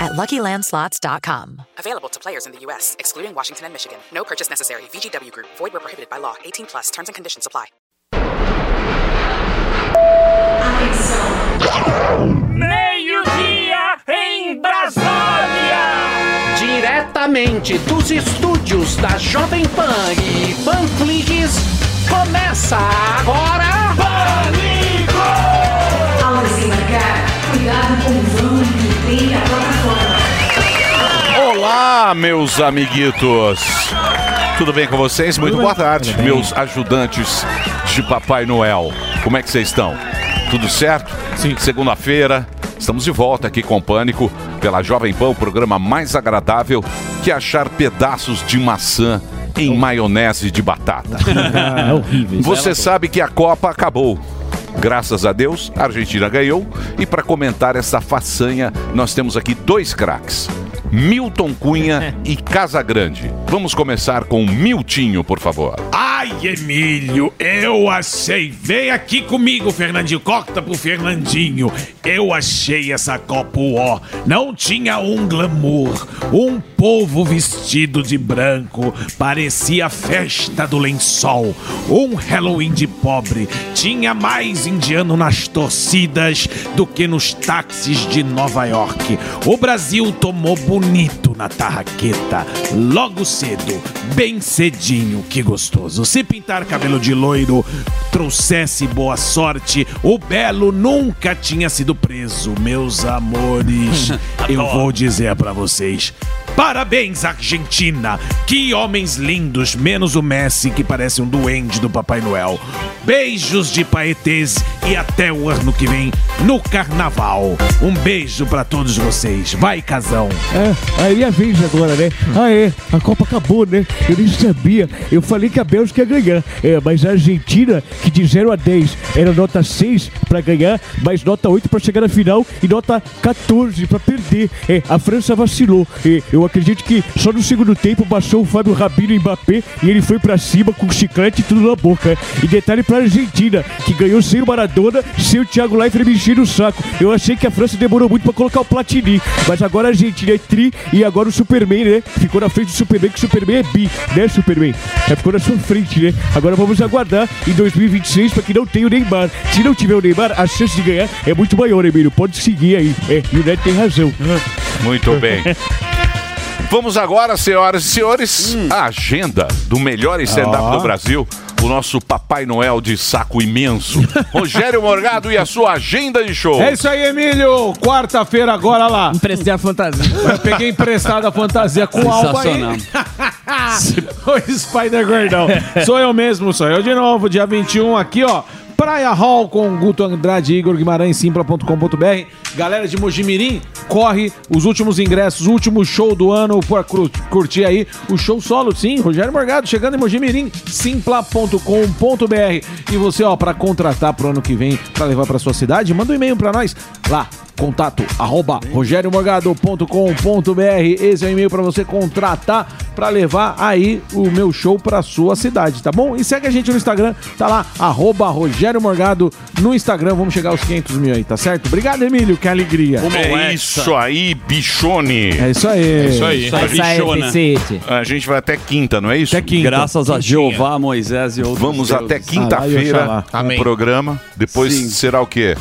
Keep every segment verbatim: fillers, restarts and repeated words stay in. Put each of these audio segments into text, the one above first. at Lucky Land Slots dot com. Available to players in the U S, excluding Washington and Michigan. No purchase necessary. V G W Group. Void where prohibited by law. eighteen plus. Terms and conditions apply. Meio dia em Brasília, diretamente dos estúdios da Jovem Pan e Panflix, começa agora Pânico! Calma sem marcar, cuidado com o vão que tem a plataforma. Olá, meus amiguitos, tudo bem com vocês? Muito boa tarde, meus ajudantes de Papai Noel. Como é que vocês estão? Tudo certo? Sim. Segunda-feira, estamos de volta aqui com o Pânico, pela Jovem Pan, o programa mais agradável que achar pedaços de maçã em maionese de batata. Ah, é horrível. Você sabe que a Copa acabou. Graças a Deus, a Argentina ganhou. E para comentar essa façanha, nós temos aqui dois craques, Milton Cunha e Casagrande. Vamos começar com o Miltinho, por favor. Ai, Emílio, eu achei. Vem aqui comigo, Fernandinho. Corta pro Fernandinho. Eu achei essa Copa U O. Não tinha um glamour. Um povo vestido de branco. Parecia a festa do lençol. Um Halloween de pobre. Tinha mais indiano nas torcidas do que nos táxis de Nova York. O Brasil tomou bonito. Bonito na tarraqueta, logo cedo, bem cedinho, que gostoso. Se pintar cabelo de loiro trouxesse boa sorte, o belo nunca tinha sido preso. Meus amores, eu vou dizer pra vocês, parabéns, Argentina! Que homens lindos, menos o Messi, que parece um duende do Papai Noel. Beijos de paetês e até o ano que vem no Carnaval. Um beijo pra todos vocês. Vai, Casão! É, aí é a vez agora, né? Ah, é, a Copa acabou, né? Eu nem sabia. Eu falei que a Bélgica ia ganhar. É, mas a Argentina, que de zero a dez era nota seis pra ganhar, mas nota oito pra chegar na final e nota catorze pra perder. É, a França vacilou. É, eu acredito que só no segundo tempo baixou o Fábio Rabino e Mbappé e ele foi pra cima com chiclete e tudo na boca. E detalhe pra Argentina, que ganhou sem o Maradona, sem o Thiago Leifert me encher o saco. Eu achei que a França demorou muito pra colocar o Platini, mas agora a Argentina é tri, e agora o Superman, né? Ficou na frente do Superman, que o Superman é bi, né, Superman? Já ficou na sua frente, né? Agora vamos aguardar em dois mil e vinte e seis para que não tenha o Neymar. Se não tiver o Neymar, a chance de ganhar é muito maior, Emílio. Pode seguir aí. É, e o Neto tem razão. Muito bem. Vamos agora, senhoras e senhores, hum. a agenda do melhor stand-up ah. do Brasil. O nosso Papai Noel de saco imenso, Rogério Morgado, e a sua agenda de show. É isso aí, Emílio. Quarta-feira agora lá. Emprestei a fantasia. Eu peguei emprestada a fantasia com o Alba aí. O Spider Gordão. Sou eu mesmo, sou eu de novo. Dia vinte e um aqui, ó. Praia Hall com Guto Andrade, Igor Guimarães, simpla ponto com ponto b r. Galera de Mojimirim, corre, os últimos ingressos, o último show do ano, por curtir aí o show solo, sim, Rogério Morgado chegando em Mojimirim, simpla ponto com ponto b r. E você, ó, pra contratar pro ano que vem, pra levar pra sua cidade, manda um e-mail pra nós lá, contato arroba rogério morgado ponto com ponto b r. Esse é o e-mail pra você contratar, pra levar aí o meu show pra sua cidade, tá bom? E segue a gente no Instagram, tá lá, arroba Rogério Morgado no Instagram. Vamos chegar aos quinhentos mil aí, tá certo? Obrigado, Emílio, que alegria. Como é isso aí, bichone. É isso aí. É isso aí. É isso aí, bichona. A gente vai até quinta, não é isso? Até quinta. Graças a Jeová, Moisés e outros. Vamos deuses. Até quinta-feira ah, no programa. Depois Sim. será o quê?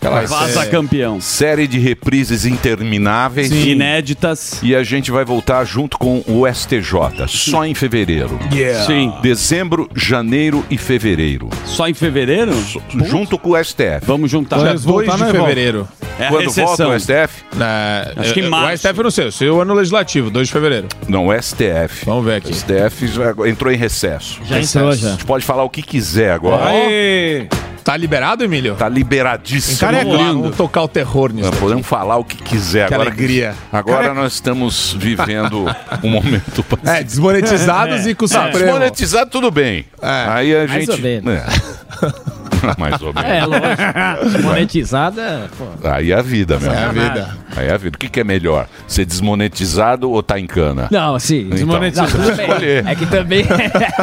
Aquela Vaza é... campeão. Série de reprises intermináveis. Sim. Inéditas. E a gente vai voltar junto com o S T J. Só em fevereiro. Yeah. Sim. Dezembro, janeiro e fevereiro. Só em fevereiro? So, junto com o S T F. Vamos juntar. Dia dois de fevereiro. É quando volta o S T F? Na... Acho que em março. O S T F eu não sei. Eu sei o ano legislativo, dois de fevereiro. Não, o S T F. Vamos ver aqui. O S T F já entrou em recesso. Já recesso. entrou, já. A gente pode falar o que quiser agora. Aê! Tá liberado, Emílio? Tá liberadíssimo. Cara, é claro, vamos tocar o terror nisso. Nós podemos falar o que quiser. Que agora, alegria. Agora cara... nós estamos vivendo um momento... É, desmonetizados é, e com o Supremo. Desmonetizado, tudo bem. É. Aí a gente... Mais ou menos. É, lógico. Monetizada... Pô. Aí é a vida, meu. É a vida. Aí é a vida. O que, que é melhor? Ser desmonetizado ou tá em cana? Não, assim, desmonetizado. Então, é que também...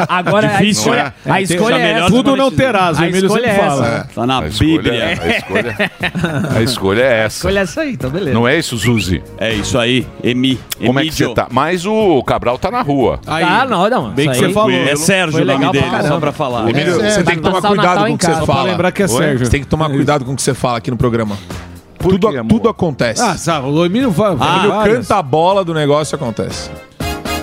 Agora difícil, a escolha, é? A escolha é essa. Tudo não terás, o Emílio sempre fala. É. Tá na a Bíblia. É, a, escolha, a escolha é essa. A escolha é essa aí, então beleza. Não é isso, Zuzi? É isso aí, Emi. Como Emílio. É que você tá? Mas o Cabral tá na rua. Aí. Ah, não, não. Bem que você falou. É Sérgio o nome dele, pra só pra falar. Emílio, você tem que tomar cuidado com o que você fala. Só pra lembrar que é Sérgio. Você tem que tomar cuidado com o que você fala aqui no programa. Tudo, quê, tudo acontece. Ah, sabe, o Emílio, vai, ah, Emílio canta a bola do negócio e acontece.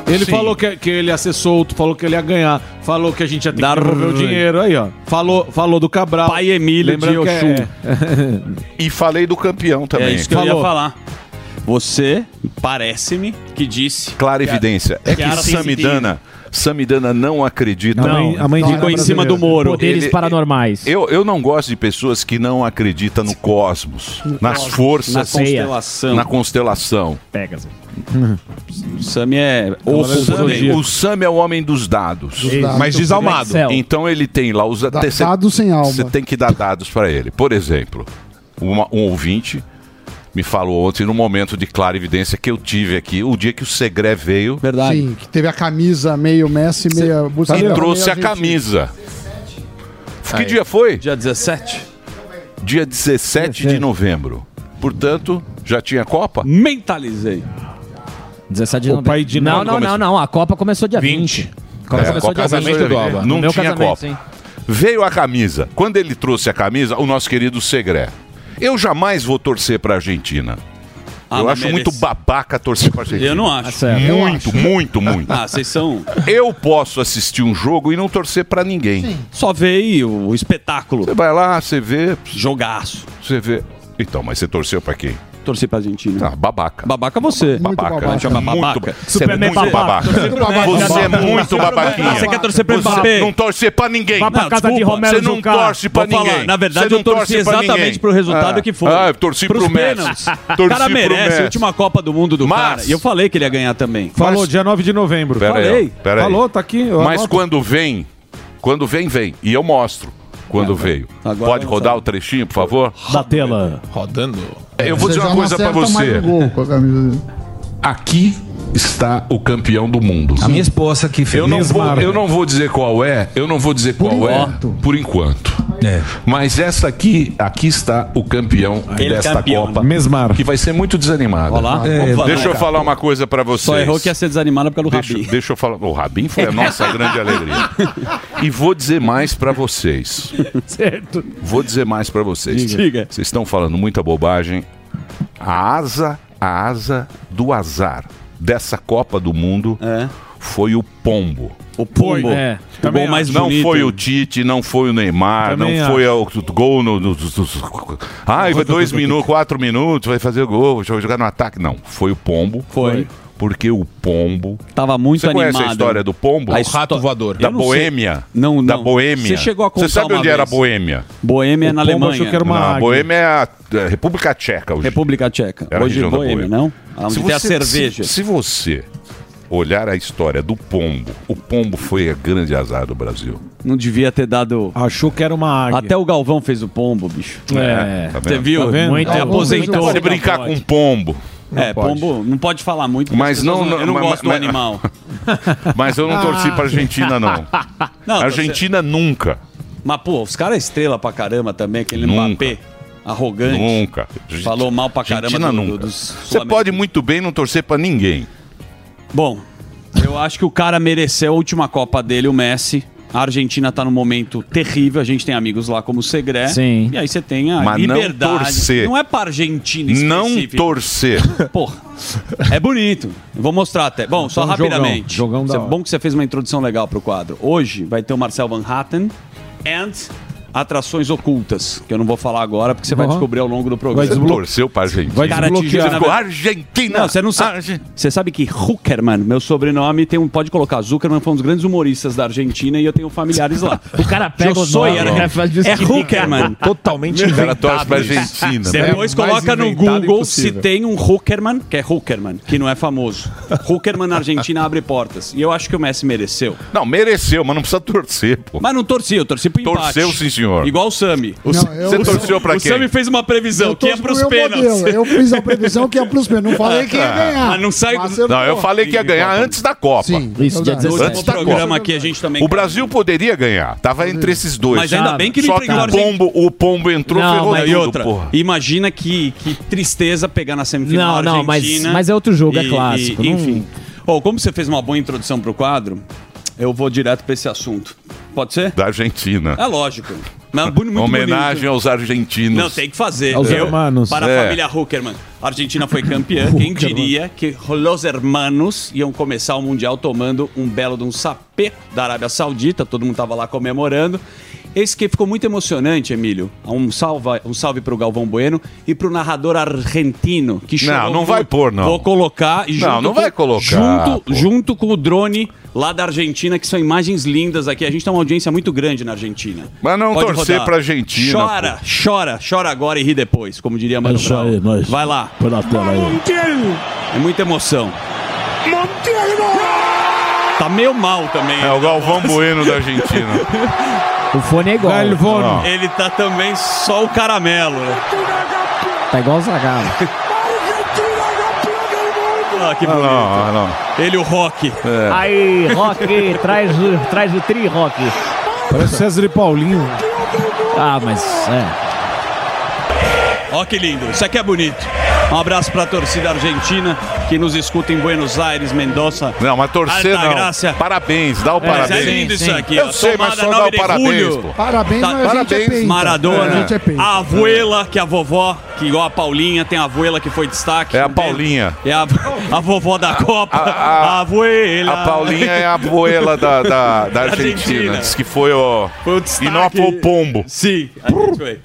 Ele Sim. falou que, que ele ia ser solto, falou que ele ia ganhar, falou que a gente ia ter Dar... que devolver o dinheiro. Aí, ó. Falou, falou do Cabral. Pai Emílio de Oxum. É... E falei do campeão também. É isso que falou. Eu ia falar. Você, parece-me, que disse... Clara evidência. É que, é que Samidana... Samidana não acredita. Não, a mãe ficou em cima do Moro. Poderes ele, paranormais. Eu, eu não gosto de pessoas que não acreditam no cosmos, no nas cosmos, forças, na constelação. Na constelação. Pega-se. O Sami é o, Sami, o Sami é o homem dos dados, dos dados. Mas desalmado. Então ele tem lá os dados sem alma. Você tem que dar dados para ele. Por exemplo, uma, um ouvinte me falou ontem, no momento de clara evidência que eu tive aqui, o dia que o Segré veio... Verdade. Sim, que teve a camisa meio Messi, meio... Cê... E trouxe meio a camisa. dezessete. Que aí. Dia foi? Dia dezessete. Dia dezessete de novembro. Portanto, já tinha Copa? Mentalizei. dezessete de novembro. Pai de não, não, não, não. A Copa começou dia vinte. vinte. Copa é, começou a Copa dia vinte. Do Alba. Não tinha Copa. Sim. Veio a camisa. Quando ele trouxe a camisa, o nosso querido Segré... Eu jamais vou torcer pra Argentina. Ah, eu acho merece. Muito babaca torcer pra Argentina. Eu não acho. Ah, muito, acho. muito, muito, muito. Ah, vocês são... Eu posso assistir um jogo e não torcer pra ninguém. Sim. Só vê aí o espetáculo. Você vai lá, você vê... Jogaço. Você vê... Então, mas você torceu pra quem? Torcer pra Argentina. Ah, babaca. Babaca você. Muito babaca. babaca. Chama babaca. Você é muito babaca. Você é muito babaquinha. Você quer torcer pra Mbappé? Não torcer pra ninguém. Não, desculpa, você não torce pra Vou ninguém. Falar. Na verdade, eu torci exatamente pro resultado ah. que foi. Ah, eu torci Pros pro Messi. O cara merece. A última Copa do Mundo do Mas... cara. E eu falei que ele ia ganhar também. Falou, Mas... dia nove de novembro. Pera falei. Pera Falou, tá aqui. Mas quando vem, quando vem, vem. E eu mostro. Quando é, veio. Pode rodar o trechinho, por favor? Da tela. Rodando. Eu vou você dizer uma coisa pra você. Aqui está o campeão do mundo. A minha esposa que fez. Eu não vou, eu não vou dizer qual é, eu não vou dizer por qual enquanto. é por enquanto. É. Mas essa aqui, aqui está o campeão Ele desta campeão. Copa. Mesmar. Que vai ser muito desanimado. Olá. É, deixa eu falar uma coisa pra vocês. Só errou que ia ser desanimado pelo Rabin. Deixa, deixa eu falar. O Rabin foi a nossa grande alegria. E vou dizer mais pra vocês. Certo. Vou dizer mais pra vocês. Diga. Vocês estão falando muita bobagem. A asa, a asa do azar dessa Copa do Mundo é. foi o Pombo. O Pombo. É. O gol mais não bonito. Foi o Tite, não foi o Neymar, Também não acho. foi o gol no... no, no, no ai, vai dois minutos, quatro minutos, vai fazer o gol, vai jogar no ataque. Não, foi o Pombo. Foi. Porque o Pombo... Tava muito Você animado. Você conhece a história do Pombo? A o rato voador. Da não Boêmia. Não, não. Da Boêmia. Você chegou a contar Você sabe onde vez. era a Boêmia? Boêmia é na Pombo Alemanha. Que era uma não, a Boêmia é a República Tcheca hoje. República Tcheca. Era hoje é Boêmia, Boêmia, não? Onde se tem você, a cerveja. Se, se você... olhar a história do Pombo. O Pombo foi a grande azar do Brasil. Não devia ter dado... Achou que era uma águia. Até o Galvão fez o Pombo, bicho. É. Você tá viu? Tá vendo? Muito Galvão aposentou. Não pode brincar não pode. com pombo. Não é, pode. pombo não pode falar muito. Mas não, não, eu não mas, gosto mas, do animal. Mas eu não torci pra Argentina, não. não Argentina torce... nunca. Mas, pô, os caras é estrela pra caramba também. Aquele nunca. Mbappé. Arrogante. Nunca. Gente... Falou mal pra caramba. Argentina do, nunca. Do, do Você pode muito bem não torcer pra ninguém. Bom, eu acho que o cara mereceu a última Copa dele, o Messi. A Argentina tá num momento terrível, a gente tem amigos lá como o Segré. Sim. E aí você tem a Mas liberdade. Não torcer. Não é pra Argentina específico. Não torcer. Porra, é bonito. Eu vou mostrar até. Bom, só um rapidamente. Jogão, jogão da hora. Bom que você fez uma introdução legal pro quadro. Hoje vai ter o Marcel Van Hatten and atrações ocultas, que eu não vou falar agora, porque você uhum. vai descobrir ao longo do programa. Vai desbloquear. Torceu pra Argentina. Vai desbloquear. Você ficou Argentina. Não, você não sabe. Argen... Você sabe que Zuckerman, meu sobrenome, tem um... pode colocar, Zuckerman foi um dos grandes humoristas da Argentina e eu tenho familiares lá. O cara pega o sonho. É Zuckerman. Totalmente inventado. Pra Argentina. Depois é coloca no Google impossível. Se tem um Zuckerman, que é Zuckerman, que não é famoso. Zuckerman na Argentina abre portas. E eu acho que o Messi mereceu. Não, mereceu, mas não precisa torcer, pô. Mas não torci, eu torci pro empate. Torceu, sim, senhor. Igual o Sami. Você torceu pra quem? O Sami fez uma previsão que ia pros pênaltis. Modelo. Eu fiz a previsão que ia pros pênaltis. Não falei que ia ganhar. Mas não saiu. Não, não, eu falei que ia ganhar antes da Copa. Sim, isso, dia dezessete. Antes da Copa. Aqui, a gente também o Brasil ganha. Poderia ganhar. Tava entre esses dois. Mas ainda bem que ele pegou a Argentina. O pombo entrou, ferrou tudo, porra. Imagina que, que tristeza pegar na semifinal Argentina. Não, não, mas, mas é outro jogo, e, é clássico. E, enfim. Oh, como você fez uma boa introdução pro quadro, eu vou direto pra esse assunto. Pode ser? Da Argentina. É lógico. Mas muito, muito homenagem bonito. Aos argentinos. Não, tem que fazer. Aos eu, hermanos. Para é. a família Zuckerman. A Argentina foi campeã. Quem diria que los hermanos iam começar o Mundial tomando um belo de um sapê da Arábia Saudita. Todo mundo tava lá comemorando. Esse que ficou muito emocionante, Emílio. Um salve, um salve pro Galvão Bueno e pro narrador argentino que chegou. Não, não vai pôr, não. Vou colocar. E junto não, não vai com, colocar. Junto, junto com o drone lá da Argentina, que são imagens lindas aqui. A gente tem uma audiência muito grande na Argentina. Mas não pode torcer rodar. Pra Argentina. Chora, pô. chora, chora agora e ri depois, como diria Mano Brown. Nós... Vai lá. Põe na tela aí. É muita emoção. Tá meio mal também. É, o Galvão Bueno da Argentina. O fone é igual. Galvão. Ele tá também só o caramelo. Né? Tá igual o Zagallo. Ah, que bonito. Ah, não, não. Ele, o Rock. É. Aí, Rock, traz, traz o tri, Rock. Parece César e Paulinho. Ah, mas... é. Ó que lindo. Isso aqui é bonito. Um abraço pra torcida argentina que nos escuta em Buenos Aires, Mendoza. Não, mas torcer não. Graça. Parabéns, dá o é, parabéns. É lindo isso aqui. Eu ó. sei, Tomada mas só dá o parabéns, pô. Parabéns, tá, mas parabéns. A gente é Maradona, é. A, gente é a avuela, que é a vovó, que igual a Paulinha, tem a avuela que foi destaque. É a Paulinha. É a, a vovó da Copa, a, a, a avuela. A Paulinha é a avuela da, da, da Argentina. Argentina. Diz que foi o... Foi o destaque. E não foi o pombo. Sim, a gente foi.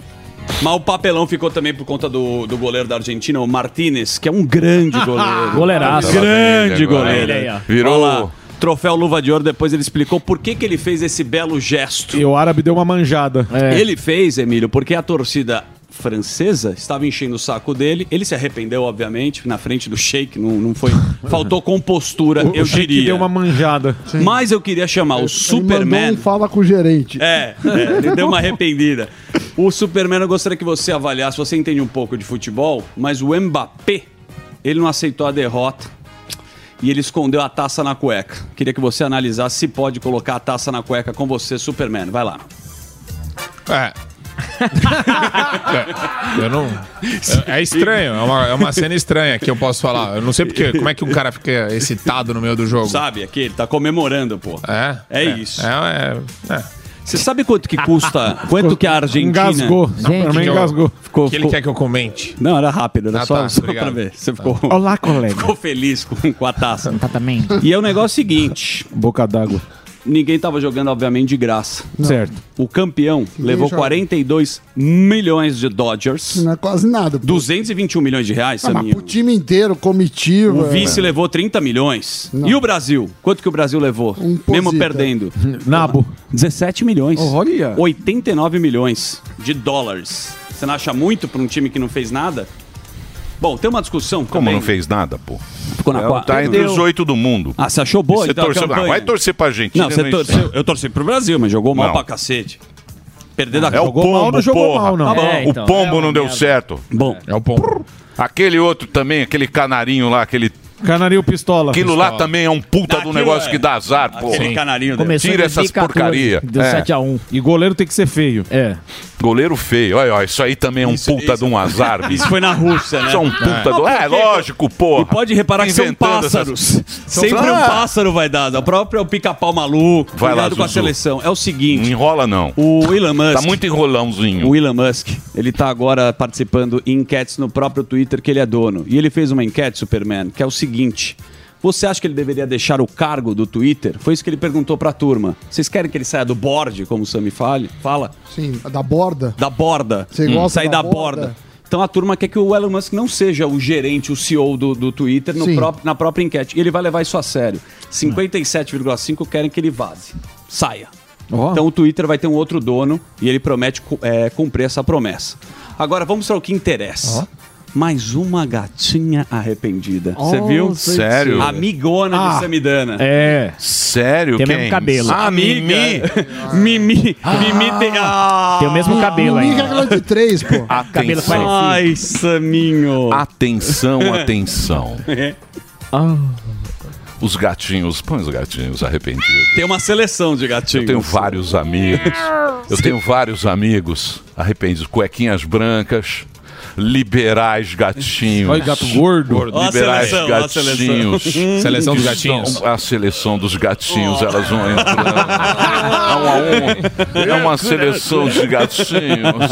Mas o papelão ficou também por conta do, do goleiro da Argentina, o Martínez, que é um grande goleiro. Goleiraço. Grande goleiro. Aí, virou lá, troféu Luva de Ouro. Depois ele explicou por que, que ele fez esse belo gesto. E o árabe deu uma manjada. É. Ele fez, Emílio, porque a torcida francesa estava enchendo o saco dele. Ele se arrependeu, obviamente, na frente do Sheik. Não, não foi... Faltou compostura, o, eu o diria. Sheik deu uma manjada. Sim. Mas eu queria chamar o ele Superman... Um fala com o gerente. É, é, ele deu uma arrependida. O Superman, eu gostaria que você avaliasse. Você entende um pouco de futebol, mas o Mbappé, ele não aceitou a derrota e ele escondeu a taça na cueca. Queria que você analisasse se pode colocar a taça na cueca com você, Superman. Vai lá. É... Eu não, é, é estranho, é uma, é uma cena estranha que eu posso falar. Eu não sei porque, como é que um cara fica excitado no meio do jogo? Sabe, aqui ele tá comemorando, pô. É? É, é isso. É, é, é. Você sabe quanto que custa? Quanto que a Argentina... Engasgou. Gente, engasgou. Ficou, o que ele quer que eu comente? Não, era rápido, era ah, só, tá, só pra ver. Você ficou, olá, colega. Ficou feliz com, com a taça. E é o negócio seguinte... Boca d'água. Ninguém tava jogando, obviamente, de graça. Não. Certo. O campeão que levou joga. quarenta e dois milhões de Dodgers. Não é quase nada. Pô. duzentos e vinte e um milhões de reais, ah, Saminho. Mas o time inteiro, comitiva. O vice é. levou trinta milhões. Não. E o Brasil? Quanto que o Brasil levou? Um mesmo perdendo. Nabo. dezessete milhões. Oh, olha. oitenta e nove milhões de dólares. Você não acha muito pra um time que não fez nada? Bom, tem uma discussão. Como também. Não fez nada, pô? Ficou na quarta. Tá entre os oito do mundo. Ah, você achou boa? Você então torceu... ah, vai torcer pra Argentina. Não, você não torceu... eu torci pro Brasil, mas jogou mal não. pra cacete. Perder da é jogou pombo, mal, não jogou porra. mal, não. É, então, o pombo é não deu merda. certo. Bom. É o pombo. Aquele outro também, aquele canarinho lá, aquele... Canarinho pistola. Aquilo pistola. lá também é um puta do negócio é. que dá azar, pô. Canarinho tira essas porcaria. Deu é. sete a um. E goleiro tem que ser feio. É. Goleiro feio. Olha, olha, isso aí também é um isso, puta isso. de um azar. Bicho. Isso foi na Rússia, né? Isso é um puta é. do... É, lógico, pô. E pode reparar que são pássaros. Essas... Sempre ah. um pássaro vai dar. O próprio é o pica-pau maluco. Vai lá, Zuzu. Com a seleção. É o seguinte... Não enrola, não. O Elon Musk... Tá muito enrolãozinho. O Elon Musk, ele tá agora participando em enquetes no próprio Twitter que ele é dono. E ele fez uma enquete, Superman, que é o seguinte... Você acha que ele deveria deixar o cargo do Twitter? Foi isso que ele perguntou pra turma. Vocês querem que ele saia do board, como o Sami fale? Fala? Sim, da borda. Da borda. Você hum. gosta Sai da, da borda. borda. Então a turma quer que o Elon Musk não seja o gerente, o C E O do, do Twitter no próprio, na própria enquete. E ele vai levar isso a sério. cinquenta e sete vírgula cinco por cento querem que ele vaze. Saia. Oh. Então o Twitter vai ter um outro dono e ele promete é, cumprir essa promessa. Agora vamos para o que interessa. Oh. Mais uma gatinha arrependida. Você oh, viu? Sério? Amigona ah, de Samidana. É. Sério? Tem o mesmo cabelo. Ah, Mimi. Ah. Mimi. Ah. Mimi tem... Ah. Tem o mesmo cabelo ah. ainda. Mimi é aquela de três, pô. Cabelo parecido. Ai, Saminho. Atenção, atenção. É. Ah... Os gatinhos, põe os gatinhos arrependidos. Tem uma seleção de gatinhos. Eu tenho vários amigos. Eu tenho vários amigos arrependidos. Cuequinhas brancas, liberais gatinhos. Olha, gato gordo. gordo. Liberais seleção, gatinhos. Seleção. seleção dos gatinhos. A seleção dos gatinhos, oh. elas vão entrando. É uma, é uma seleção de gatinhos.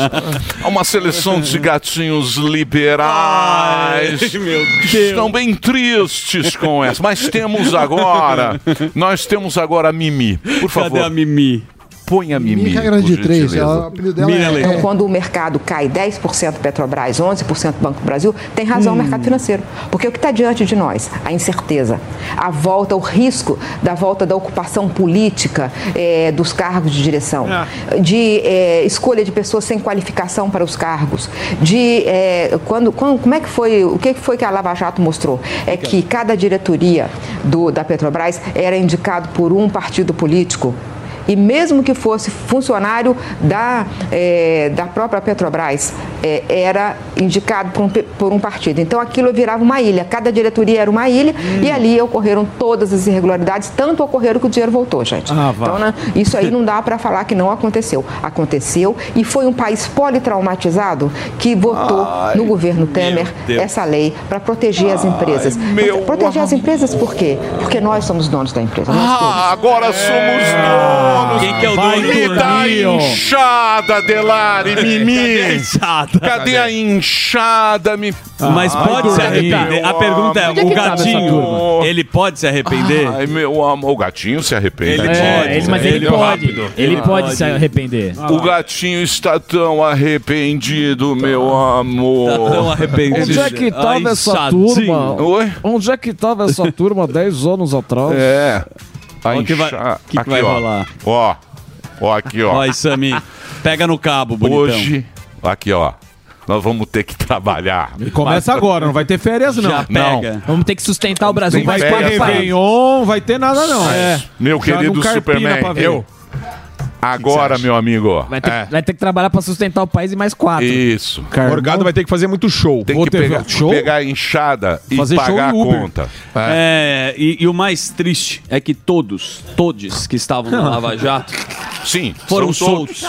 É uma seleção de gatinhos liberais. Ai, meu Deus. Que estão bem tristes com essa. Mas temos agora, nós temos agora a Mimi. Por favor. Cadê a Mimi? Põe a Mimi. Mimi de três, ela, dela é... Então, quando o mercado cai dez por cento Petrobras, onze por cento Banco do Brasil, tem razão hum. o mercado financeiro. Porque o que está diante de nós? A incerteza. A volta, o risco da volta da ocupação política é, dos cargos de direção. É. De é, escolha de pessoas sem qualificação para os cargos. De é, quando, quando, como é que foi, o que foi que a Lava Jato mostrou? É que cada diretoria do, da Petrobras era indicado por um partido político. E mesmo que fosse funcionário da, é, da própria Petrobras, é, era indicado por um, por um partido. Então aquilo virava uma ilha, cada diretoria era uma ilha hum. e ali ocorreram todas as irregularidades, tanto ocorreram que o dinheiro voltou, gente. Ah, então né, isso aí não dá para falar que não aconteceu. Aconteceu e foi um país politraumatizado que votou Ai, no governo Temer essa lei para proteger Ai, as empresas. Meu... Proteger as empresas por quê? Porque nós somos donos da empresa. Ah, agora somos donos. Quem que é o dono? Me dá a inchada, Delari, Mimi. Cadê a inchada? Cadê a inchada? Me... Ah, mas pode se arrepender. A pergunta é, o gatinho, ele pode se arrepender? Ai, meu amor, o gatinho se arrepende. Ele pode. É, ele, mas ele, ele pode. Rápido. Ele pode se arrepender. O gatinho está tão arrependido, meu amor. Está tão arrependido. Onde é que estava essa turma? Oi? Onde é que estava essa turma dez anos atrás? É... O que vai, que aqui, vai ó. rolar? Ó, ó, aqui, ó. Ó, Sami, pega no cabo, bonitão. Hoje, aqui, ó. Nós vamos ter que trabalhar. E começa mas, agora, não vai ter férias, não. Já pega. Não. Vamos ter que sustentar o Brasil. Não vai ter Réveillon, vai ter nada, não. É. Meu já querido Superman, eu... Agora, meu amigo... Vai ter, é. vai ter que trabalhar pra sustentar o país e mais quatro. Isso. O Morgado vai ter que fazer muito show. Tem Vou que pegar, show? pegar a inchada e fazer pagar show a conta. É, é e, e o mais triste é que todos, todos que estavam no Lava Jato... Sim, foram soltos.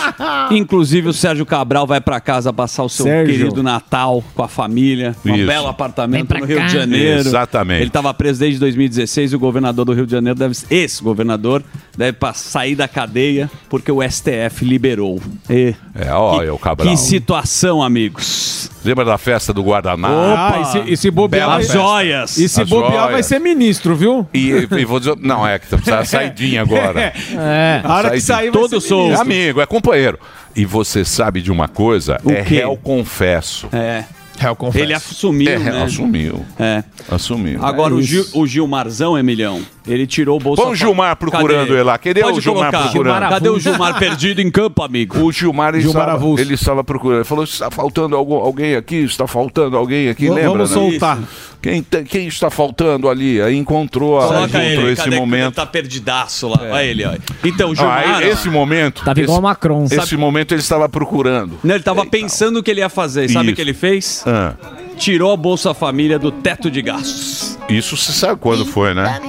Inclusive o Sérgio Cabral vai pra casa passar o seu Sérgio. querido Natal com a família. Um belo apartamento no Rio cá. de Janeiro. Exatamente. Ele estava preso desde dois mil e dezesseis e o governador do Rio de Janeiro, deve, esse governador, deve sair da cadeia porque o S T F liberou. E, é, olha o Cabral. Que situação, amigos. Lembra da festa do Guardanapo? Opa, e se, e se bobear... As joias. E se As bobear joias. vai ser ministro, viu? E, e vou dizer... Não, é que tá saidinha agora. É, é. A hora que sair vai Todo sou amigo, é companheiro. E você sabe de uma coisa? O é quê? réu confesso. É. Réu confesso. Ele assumiu, é, né? Assumiu. É. Assumiu. Agora, é o, Gil, o Gilmarzão, Emilhão, ele tirou o Bolsa Família. Põe o Gilmar procurando ele lá. Cadê Pode o Gilmar colocar. procurando? Gilmar Cadê o Gilmar perdido em campo, amigo? O Gilmar, ele, Gilmar estava, ele estava procurando. Ele falou, está faltando algum, alguém aqui, está faltando alguém aqui, Vamos lembra? Vamos soltar. Né? Quem, quem está faltando ali? Aí encontrou, a, encontrou ele, esse cadê, momento. Ele tá perdidaço lá. É. Olha ele, olha. Então, o Gilmar... Ah, esse momento... Tava igual o Macron. Esse sabe? momento ele estava procurando. Não, ele estava pensando o que ele ia fazer. Sabe o que ele fez? Ah. Tirou a Bolsa Família do teto de gastos. Isso você sabe quando foi, né?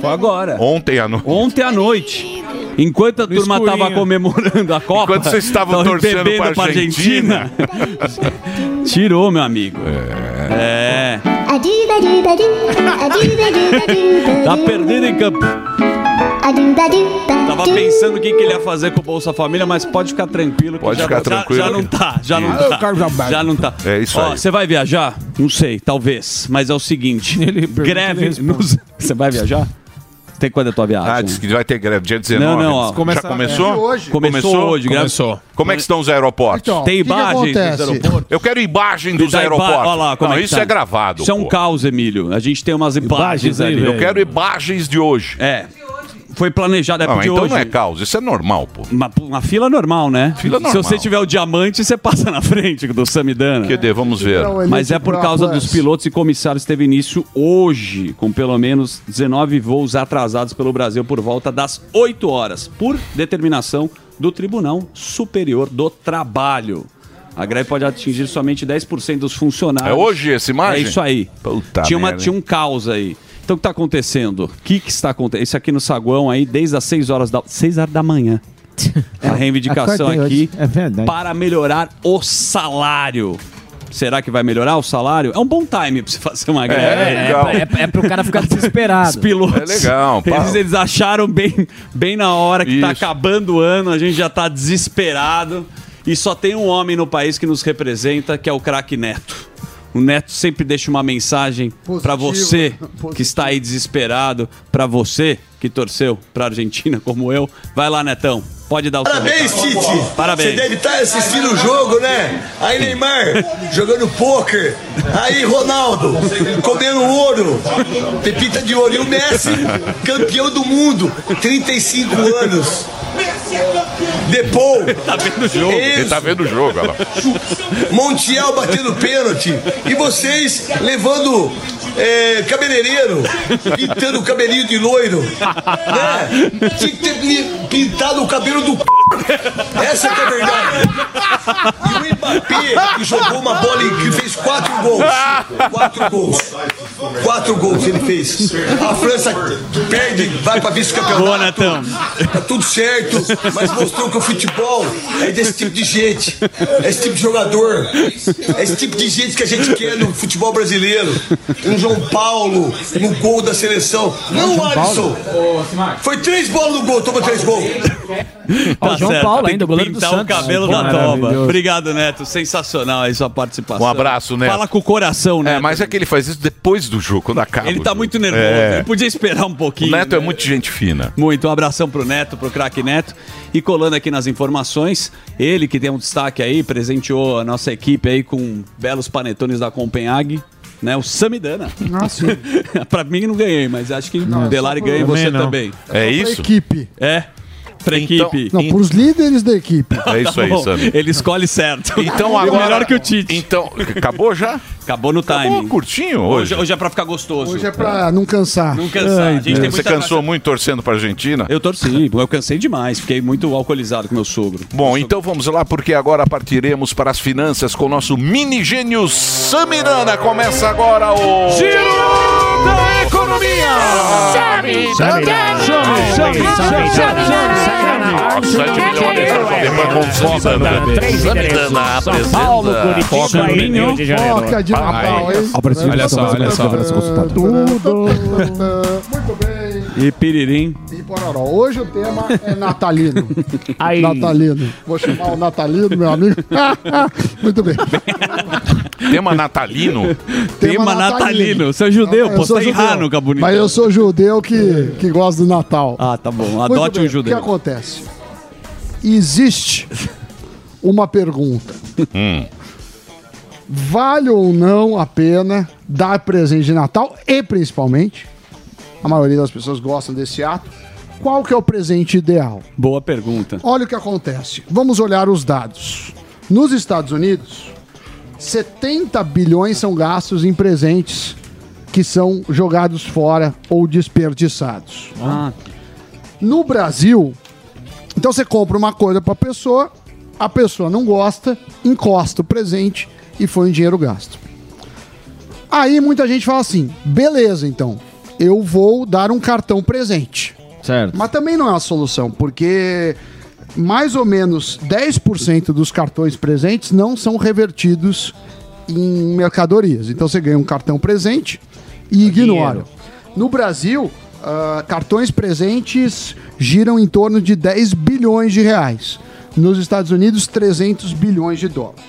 Foi agora. Ontem à noite. Ontem à noite. Enquanto a no turma estava comemorando a Copa... Enquanto vocês estavam torcendo para a Argentina. Argentina. Tirou, meu amigo. É. é. Tá perdido em campo. Tava pensando o que, que ele ia fazer com o Bolsa Família, mas pode ficar tranquilo. Que pode já, ficar tranquilo. Já, já não tá, já não tá. Já não tá. É isso aí. Ó, você vai viajar? Não sei, talvez. Mas é o seguinte, ele pergunta, greve ele nos... Você vai viajar? Tem quando é a tua viagem? Ah, disse que vai ter greve dia dezenove. Não, não, ó, começa, já começou? É hoje. Começou, começou hoje, começou. Grave... Como é que estão os aeroportos? Então, tem imagem que que dos aeroportos? Eu quero imagem dos aeroportos. Iba... Olha lá, como não, é isso tá? É gravado. Isso é um caos, Emílio. A gente tem umas imagens aí. Eu quero imagens de hoje. É. Foi planejado, é não, então hoje. Não é caos, isso é normal, pô. Uma, uma fila normal, né? Fila normal. Se você tiver o diamante, você passa na frente do Samidana. Que dê, vamos ver. Mas é por causa dos pilotos e comissários que teve início hoje, com pelo menos dezenove voos atrasados pelo Brasil por volta das oito horas, por determinação do Tribunal Superior do Trabalho. A greve pode atingir somente dez por cento dos funcionários. É hoje essa imagem? É isso aí. Puta tinha, uma, tinha um caos aí. Então o que está acontecendo? O que, que está acontecendo? Isso aqui no saguão aí, desde as seis horas da, seis horas da manhã. É a reivindicação aqui é para melhorar o salário. Será que vai melhorar o salário? É um bom time para você fazer uma greve. É, é, é, é, é para o cara ficar desesperado. Os pilotos, é legal, eles, eles acharam bem, bem na hora que está acabando o ano, a gente já está desesperado. E só tem um homem no país que nos representa, que é o craque Neto. O Neto sempre deixa uma mensagem para você positivo. Que está aí desesperado, para você que torceu para a Argentina como eu. Vai lá, Netão. Pode dar o seu parabéns, recado. Tite. Parabéns. Você deve estar assistindo o jogo, né? Aí Neymar jogando pôquer. Aí Ronaldo comendo ouro. Pepita de ouro. E o Messi, campeão do mundo. trinta e cinco anos. Depou. Ele tá vendo o jogo. Ele tá vendo o jogo, olha lá. Montiel batendo pênalti. E vocês levando é, cabeleireiro. Pintando o cabelinho de loiro. Né? Tinha que ter pintado o cabelo do c... Essa é que é a verdade. E o Mbappé, que jogou uma bola e que fez quatro gols. Quatro gols. Quatro gols ele fez. A França perde, vai pra vice-campeonato. Boa, Natão. Tá tudo certo, mas mostrou que o futebol é desse tipo de gente. É esse tipo de jogador. É esse tipo de gente que a gente quer no futebol brasileiro. Um João Paulo no gol da seleção. Não, não Alisson. Foi três bolas no gol, toma três gols. Tá João certo. Paulo ainda, o goleiro do Santos. Pintar o cabelo da toba. Obrigado, Neto. Sensacional aí sua participação. Um abraço, Neto. Fala com o coração, Neto. É, mas é que ele faz isso depois do jogo, quando acaba. Ele tá muito nervoso. É. Ele podia esperar um pouquinho. O Neto, né? É muito gente fina. Muito. Um abração pro Neto, pro craque Neto. E colando aqui nas informações, ele que tem um destaque aí, presenteou a nossa equipe aí com belos panetones da Copenhague. Né, o Samidana. Nossa. Pra mim não ganhei, mas acho que o Delari ganha e você não. Também. É, é isso? Equipe. É. Pra então, equipe. Não, pros líderes da equipe. É isso aí, Sammy. Ele escolhe certo. Então agora... Melhor que o Tite. Então, acabou já? Acabou no timing. Acabou curtinho hoje. Hoje, hoje é pra ficar gostoso. Hoje é pra não cansar. Não cansar. Ai, a gente tem você cansou graça. Muito torcendo pra Argentina? Eu torci, eu cansei demais. Fiquei muito alcoolizado com meu sogro. Bom, meu então sogro. Vamos lá, porque agora partiremos para as finanças com o nosso mini gênio Samidana. Começa agora o... Giro da Economia! Samidana! Samidana! Samidana! Paulo, Curitiba, de Janeiro. Olha só, olha só. Muito bem. E piririm. E pororó. Hoje o tema é natalino. Aí. Natalino. Vou chamar o natalino, meu amigo. Muito bem. Tema natalino? Tema, tema natalino. natalino. Você é judeu, ah, pô. Você tá errado, cabonito. Mas eu sou judeu que, que gosta do Natal. Ah, tá bom. Adote bem, um judeu. O que acontece? Existe uma pergunta. Hum. Vale ou não a pena dar presente de Natal? E, principalmente, a maioria das pessoas gostam desse ato. Qual que é o presente ideal? Boa pergunta. Olha o que acontece. Vamos olhar os dados. Nos Estados Unidos... setenta bilhões são gastos em presentes que são jogados fora ou desperdiçados. Ah. No Brasil, então você compra uma coisa para a pessoa, a pessoa não gosta, encosta o presente e foi um dinheiro gasto. Aí muita gente fala assim, beleza, então, eu vou dar um cartão presente. Certo. Mas também não é a solução, porque... mais ou menos dez por cento dos cartões presentes não são revertidos em mercadorias. Então você ganha um cartão presente e ignora. No Brasil, uh, cartões presentes giram em torno de dez bilhões de reais. Nos Estados Unidos, trezentos bilhões de dólares.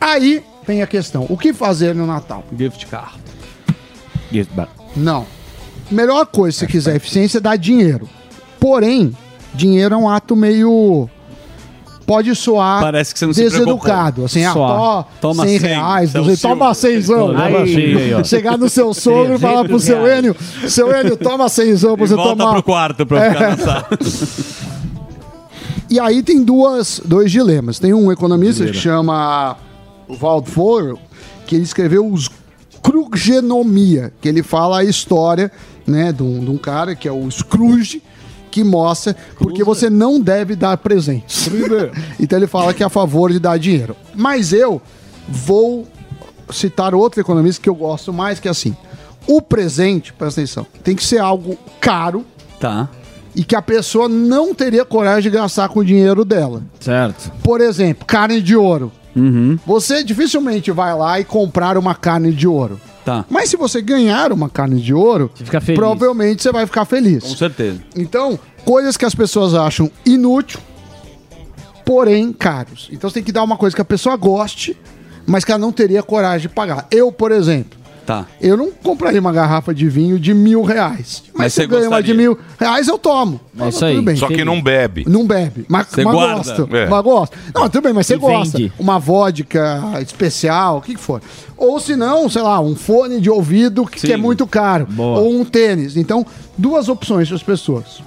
Aí vem a questão, o que fazer no Natal? Gift card. Gift card. Não. melhor coisa, se quiser eficiência, dá dinheiro. Porém, dinheiro é um ato meio... Pode soar parece que você não deseducado. Se assim, ah, tó, cem reais, duzentos, toma seisão. Chegar no seu sogro e falar pro seu Enio, seu Enio, toma seisão pra você volta tomar. Volta pro quarto pra é. ficar cansado. E aí tem duas, dois dilemas. Tem um economista que chama Wald Fowler, que ele escreveu os Scroogenomia, que ele fala a história, né, de um, de um cara que é o Scrooge, que mostra porque você não deve dar presentes. Então ele fala que é a favor de dar dinheiro. Mas eu vou citar outro economista que eu gosto mais, que é assim. O presente, presta atenção, tem que ser algo caro, tá, e que a pessoa não teria coragem de gastar com o dinheiro dela. Certo. Por exemplo, carne de ouro. Uhum. Você dificilmente vai lá e comprar uma carne de ouro. Tá. Mas se você ganhar uma carne de ouro, você provavelmente você vai ficar feliz. Com certeza. Então, coisas que as pessoas acham inútil, porém caros. Então você tem que dar uma coisa que a pessoa goste, mas que ela não teria coragem de pagar. Eu, por exemplo, tá, eu não compraria uma garrafa de vinho de mil reais. Mas, mas se eu ganho uma de mil reais, eu tomo. É isso aí. Bem. Só que não bebe. Não bebe. Mas, mas gosta. É. Mas gosta. Não, tudo bem, mas você gosta. Vende. Uma vodka especial, o que, que for. Ou se não, sei lá, um fone de ouvido que, que é muito caro. Boa. Ou um tênis. Então, duas opções para as pessoas.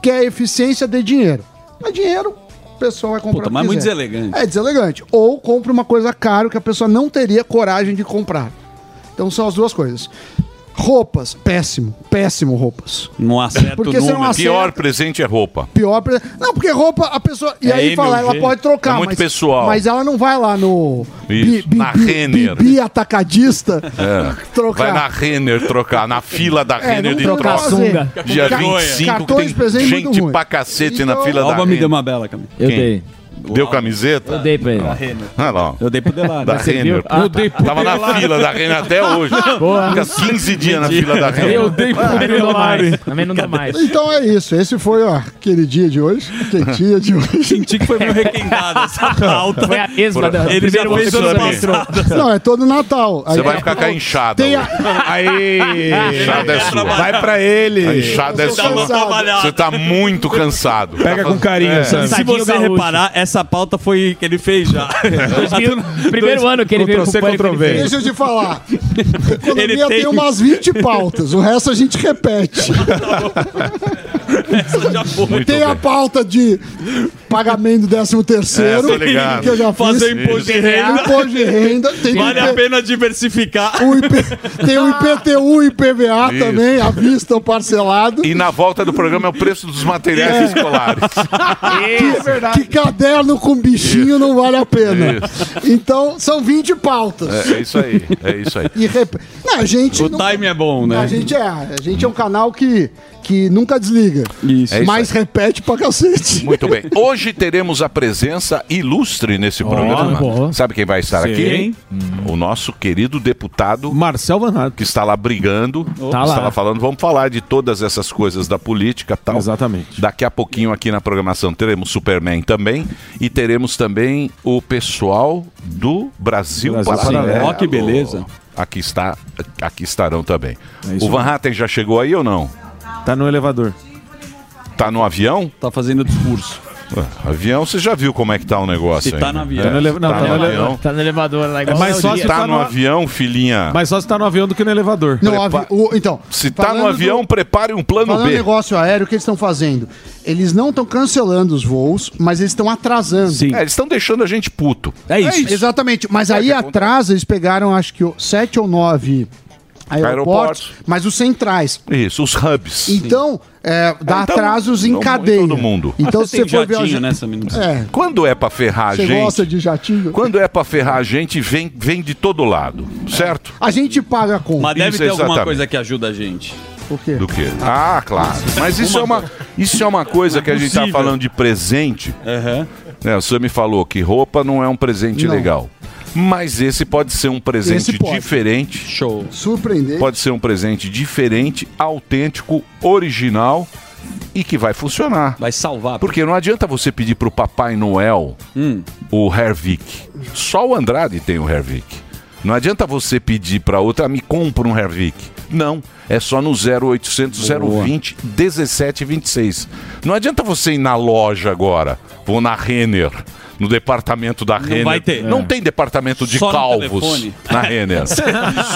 Quer eficiência de dinheiro. Mas dinheiro, a pessoa vai comprar. Puta, mas é muito deselegante. É deselegante. Ou compra uma coisa cara que a pessoa não teria coragem de comprar. Então são as duas coisas. Roupas, péssimo, péssimo roupas. Não acerta porque o número. Não acerta. Pior presente é roupa. Pior presente. Não, porque roupa a pessoa... E é aí fala, ela pode trocar. É muito mas, pessoal. Mas ela não vai lá no... Bi, bi, na bi, Renner. Bi, bi atacadista é. trocar. Vai na Renner trocar, na fila da é, Renner de troca. Sunga. Dia vinte e cinco tem gente pra cacete então, na fila da Renner. Me deu uma bela, Camila. Eu dei. Deu camiseta? Eu dei pra ele. Ah, lá. Eu dei pro Delar. Da Renner. Ah, eu dei pro Tava Delar. Tava na fila da Renner até hoje. Boa. Fica quinze dias na fila da Renner. Eu dei pro Delar. Também não dá mais. Então é isso. Esse foi, ó, aquele dia de hoje. Aquele dia de hoje. Senti que foi meio requentada essa pauta. Foi a mesma Por... da primeira vez do Natal. Não, é todo Natal. Você vai ficar com a inchada. Aí. Inchada é sua. Vai pra ele. A inchada é sua. Você tá muito cansado. Pega com carinho, Sam. Se você reparar, essa Essa pauta foi que ele fez já. Primeiro ano que ele veio com o Pânico. Deixa eu te falar. Economia tem umas vinte pautas. O resto a gente repete. Essa já foi. Tem a pauta de pagamento do décimo terceiro, que eu já fiz. Fazer imposto de renda. Imposto de renda. Tem vale a pena diversificar. O I P... Tem o I P T U e I P V A isso. também, à vista ou parcelado. E na volta do programa é o preço dos materiais é. escolares. Isso, que, é verdade. Que caderno com bichinho isso. não vale a pena. Isso. Então, são vinte pautas. É, é isso aí, é isso aí. E rep... não, a gente o não... time é bom, né? A gente é, a gente é um canal que... que nunca desliga, isso. É isso mas aí. Repete pra cacete. Muito bem. Hoje teremos a presença ilustre nesse oh, programa. Boa. Sabe quem vai estar Sim. aqui? Hum. O nosso querido deputado Marcel Van Hatten, que está lá brigando, oh. tá lá. Está lá falando, vamos falar de todas essas coisas da política tal. Exatamente. Daqui a pouquinho aqui na programação teremos Superman também e teremos também o pessoal do Brasil, Brasil Paralelo. Ó, que beleza. Aqui, está, aqui estarão também. É o Van Hatten já chegou aí ou não? Tá no elevador. Tá no avião? Tá fazendo discurso. Ué, avião, você já viu como é que tá o negócio aí? Tá no avião. É, tá, no não, tá, tá no avião. Tá no elevador. Lá, igual é, mas só se tá, tá no avião, filhinha. Mas só se tá no avião do que no elevador. Não, Prepa... o, então, se tá no avião, do... prepare um plano falando B. Negócio aéreo, o que eles estão fazendo? Eles não estão cancelando os voos, mas eles estão atrasando. Sim. É, eles estão deixando a gente puto. É isso. É isso. Exatamente. Mas é aí atrasa, eles pegaram acho que sete ou nove... aeroportos, mas os centrais. Isso, os hubs. Então, é, dá então, atrasos em cadeia. Todo mundo. Então, ah, você, você tem for jatinho viajar... nessa minuta. É. Quando é pra ferrar você a gente... Você gosta de jatinho? Quando é pra ferrar a gente, vem, vem de todo lado, é. certo? A gente paga a conta. Mas deve isso, ter exatamente. alguma coisa que ajuda a gente. O quê? Do quê? Ah, claro. Mas isso, é, uma, isso é uma coisa que a gente tá falando de presente. Uhum. É, você me falou que roupa não é um presente não. legal. Mas esse pode ser um presente diferente. Show. Surpreendente. Pode ser um presente diferente, autêntico, original e que vai funcionar. Vai salvar. Porque não adianta você pedir pro Papai Noel hum. o Hervik. Só o Andrade tem o Hervik. Não adianta você pedir para outra, ah, me compra um Hervik. Não, é só no zero oitocentos, zero vinte, dezessete vinte e seis. Não adianta você ir na loja agora, vou na Renner, no departamento da Renner. Não vai ter. Não é. Tem departamento de só calvos na Renner.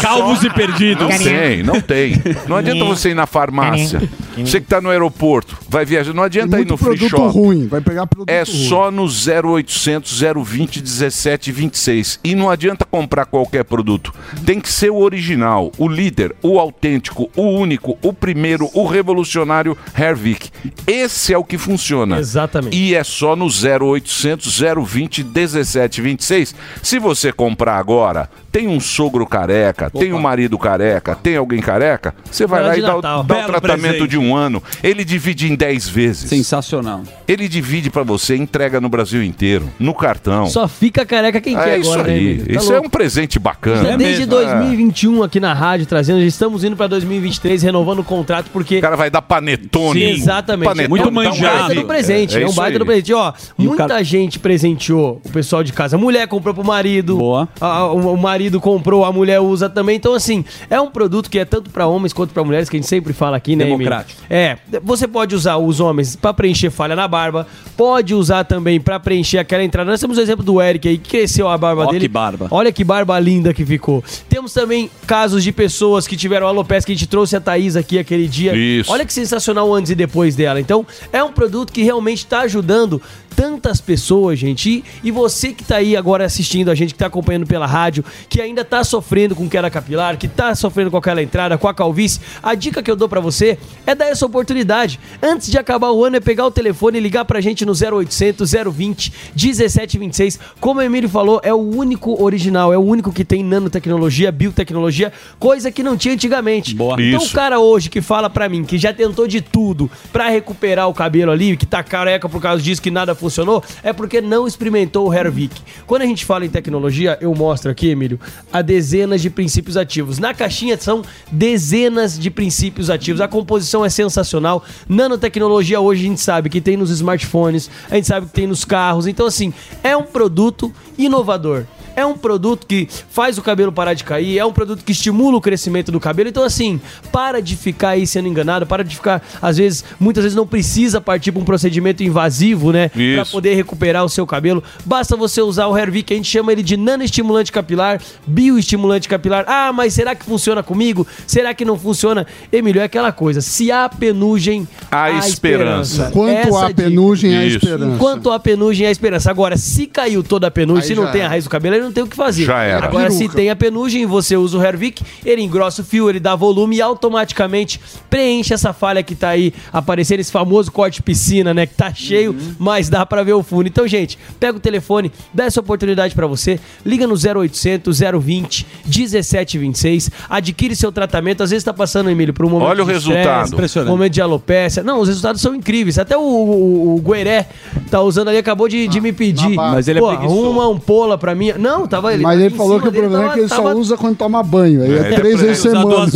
Calvos só... e perdidos. Não tem, não tem. Não adianta você ir na farmácia. Você que está no aeroporto, vai viajar. Não adianta ir no free shop. Produto ruim, vai pegar produto ruim. É só no zero oitocentos, zero vinte, dezessete vinte e seis. E não adianta comprar qualquer produto. Tem que ser o original, o líder, o autêntico, o único, o primeiro, o revolucionário Hervik. Esse é o que funciona. Exatamente. E é só no zero oitocentos, zero vinte, dezessete vinte e seis. Se você comprar agora, tem um sogro careca, Opa. tem um marido careca, tem alguém careca, você vai lá e dá, dá o tratamento presente. De um ano. Ele divide em dez vezes. Sensacional. Ele divide pra você, entrega no Brasil inteiro, no cartão. Só fica careca quem é quer isso agora. Aí. Né, tá isso louco. É um presente bacana. É desde dois mil e vinte e um aqui na rádio, trazendo, já estamos indo pra dois mil e vinte e três, renovando o contrato, porque... O cara vai dar panetone. Sim, exatamente. Panetone. Muito manjado. É um baita do presente. É, é um baita aí. do presente. Ó, e muita cara... gente presenteou o pessoal de casa. A mulher comprou pro marido. Boa. A, o, o marido comprou, a mulher usa também. Então, assim, é um produto que é tanto pra homens quanto pra mulheres, que a gente sempre fala aqui, né, democrático. É. Você pode usar os homens pra preencher falha na barba, pode usar também pra preencher aquela entrada. Nós temos o exemplo do Eric aí, que cresceu a barba Ó dele. Olha que barba. Olha que barba linda que ficou. Temos também casos de pessoas que tiveram alopecia, que a gente trouxe a Thaís aqui aquele dia. Isso. Olha que sensacional antes e depois dela. Então, é um produto que realmente tá ajudando tantas pessoas, gente, e, e você que tá aí agora assistindo a gente, que tá acompanhando pela rádio, que ainda tá sofrendo com queda capilar, que tá sofrendo com aquela entrada, com a calvície, a dica que eu dou pra você é dar essa oportunidade. Antes de acabar o ano, é pegar o telefone e ligar pra gente no zero oitocentos, zero vinte, dezessete vinte e seis. Como o Emílio falou, é o único original, é o único que tem nanotecnologia, biotecnologia, coisa que não tinha antigamente. Boa. Então Isso. o cara hoje que fala pra mim, que já tentou de tudo pra recuperar o cabelo ali, que tá careca por causa disso, que nada funcionou, é porque não experimentou o Hervik. Quando a gente fala em tecnologia, eu mostro aqui, Emílio, a dezenas de princípios ativos. Na caixinha são dezenas de princípios ativos. A composição é sensacional. Nanotecnologia hoje a gente sabe que tem nos smartphones, a gente sabe que tem nos carros. Então, assim, é um produto inovador. É um produto que faz o cabelo parar de cair, é um produto que estimula o crescimento do cabelo. Então, assim, para de ficar aí sendo enganado, para de ficar, às vezes, muitas vezes não precisa partir para um procedimento invasivo, né? Isso. Pra poder recuperar o seu cabelo. Basta você usar o Hervik, a gente chama ele de nanoestimulante capilar, bioestimulante capilar. Ah, mas será que funciona comigo? Será que não funciona? Emílio, é aquela coisa, se há penugem, há, há esperança. esperança. Quanto há penugem, há esperança. Quanto há penugem, há esperança. Agora, se caiu toda a penugem, aí se não tem é. a raiz do cabelo, não tem o que fazer. Já era. Agora, Peruca. se tem a penugem, você usa o Hervik, ele engrossa o fio, ele dá volume e automaticamente preenche essa falha que tá aí aparecendo, esse famoso corte piscina, né? Que tá cheio, uhum. mas dá pra ver o fundo. Então, gente, pega o telefone, dá essa oportunidade pra você, liga no zero oitocentos, zero vinte, dezessete vinte e seis, adquire seu tratamento. Às vezes tá passando, Emílio, por um momento Olha de o stress, resultado. Impressionante. Momento de alopecia. Não, os resultados são incríveis. Até o, o, o Gueré tá usando ali, acabou de, ah, de me pedir. Mas ele é Pô, arruma um pola pra mim. Não, Não, tava ele. Mas ele falou que o problema tava, é que ele tava... só usa quando toma banho. Aí é, é três vezes semana.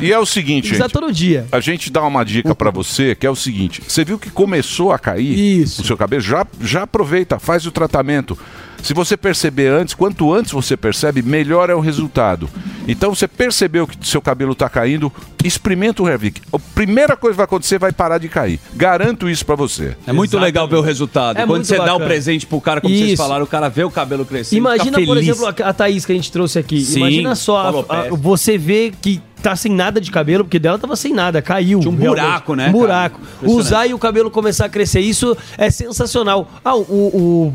E é o seguinte, gente. Usa todo dia. A gente dá uma dica pra você, que é o seguinte. Você viu que começou a cair Isso. o seu cabelo? Já, já aproveita, faz o tratamento. Se você perceber antes, quanto antes você percebe, melhor é o resultado. Então, você percebeu que seu cabelo está caindo, experimenta o Hervik. A primeira coisa que vai acontecer, vai parar de cair. Garanto isso para você. É Exatamente. muito legal ver o resultado. É Quando você bacana. dá o presente pro cara, como isso. vocês falaram, o cara vê o cabelo crescendo. Imagina, por exemplo, a Thaís que a gente trouxe aqui. Sim, Imagina só, a, a, você vê que tá sem nada de cabelo, porque dela tava sem nada, caiu. Tinha um realmente. buraco, né? Um buraco. Usar e o cabelo começar a crescer, isso é sensacional. Ah, o,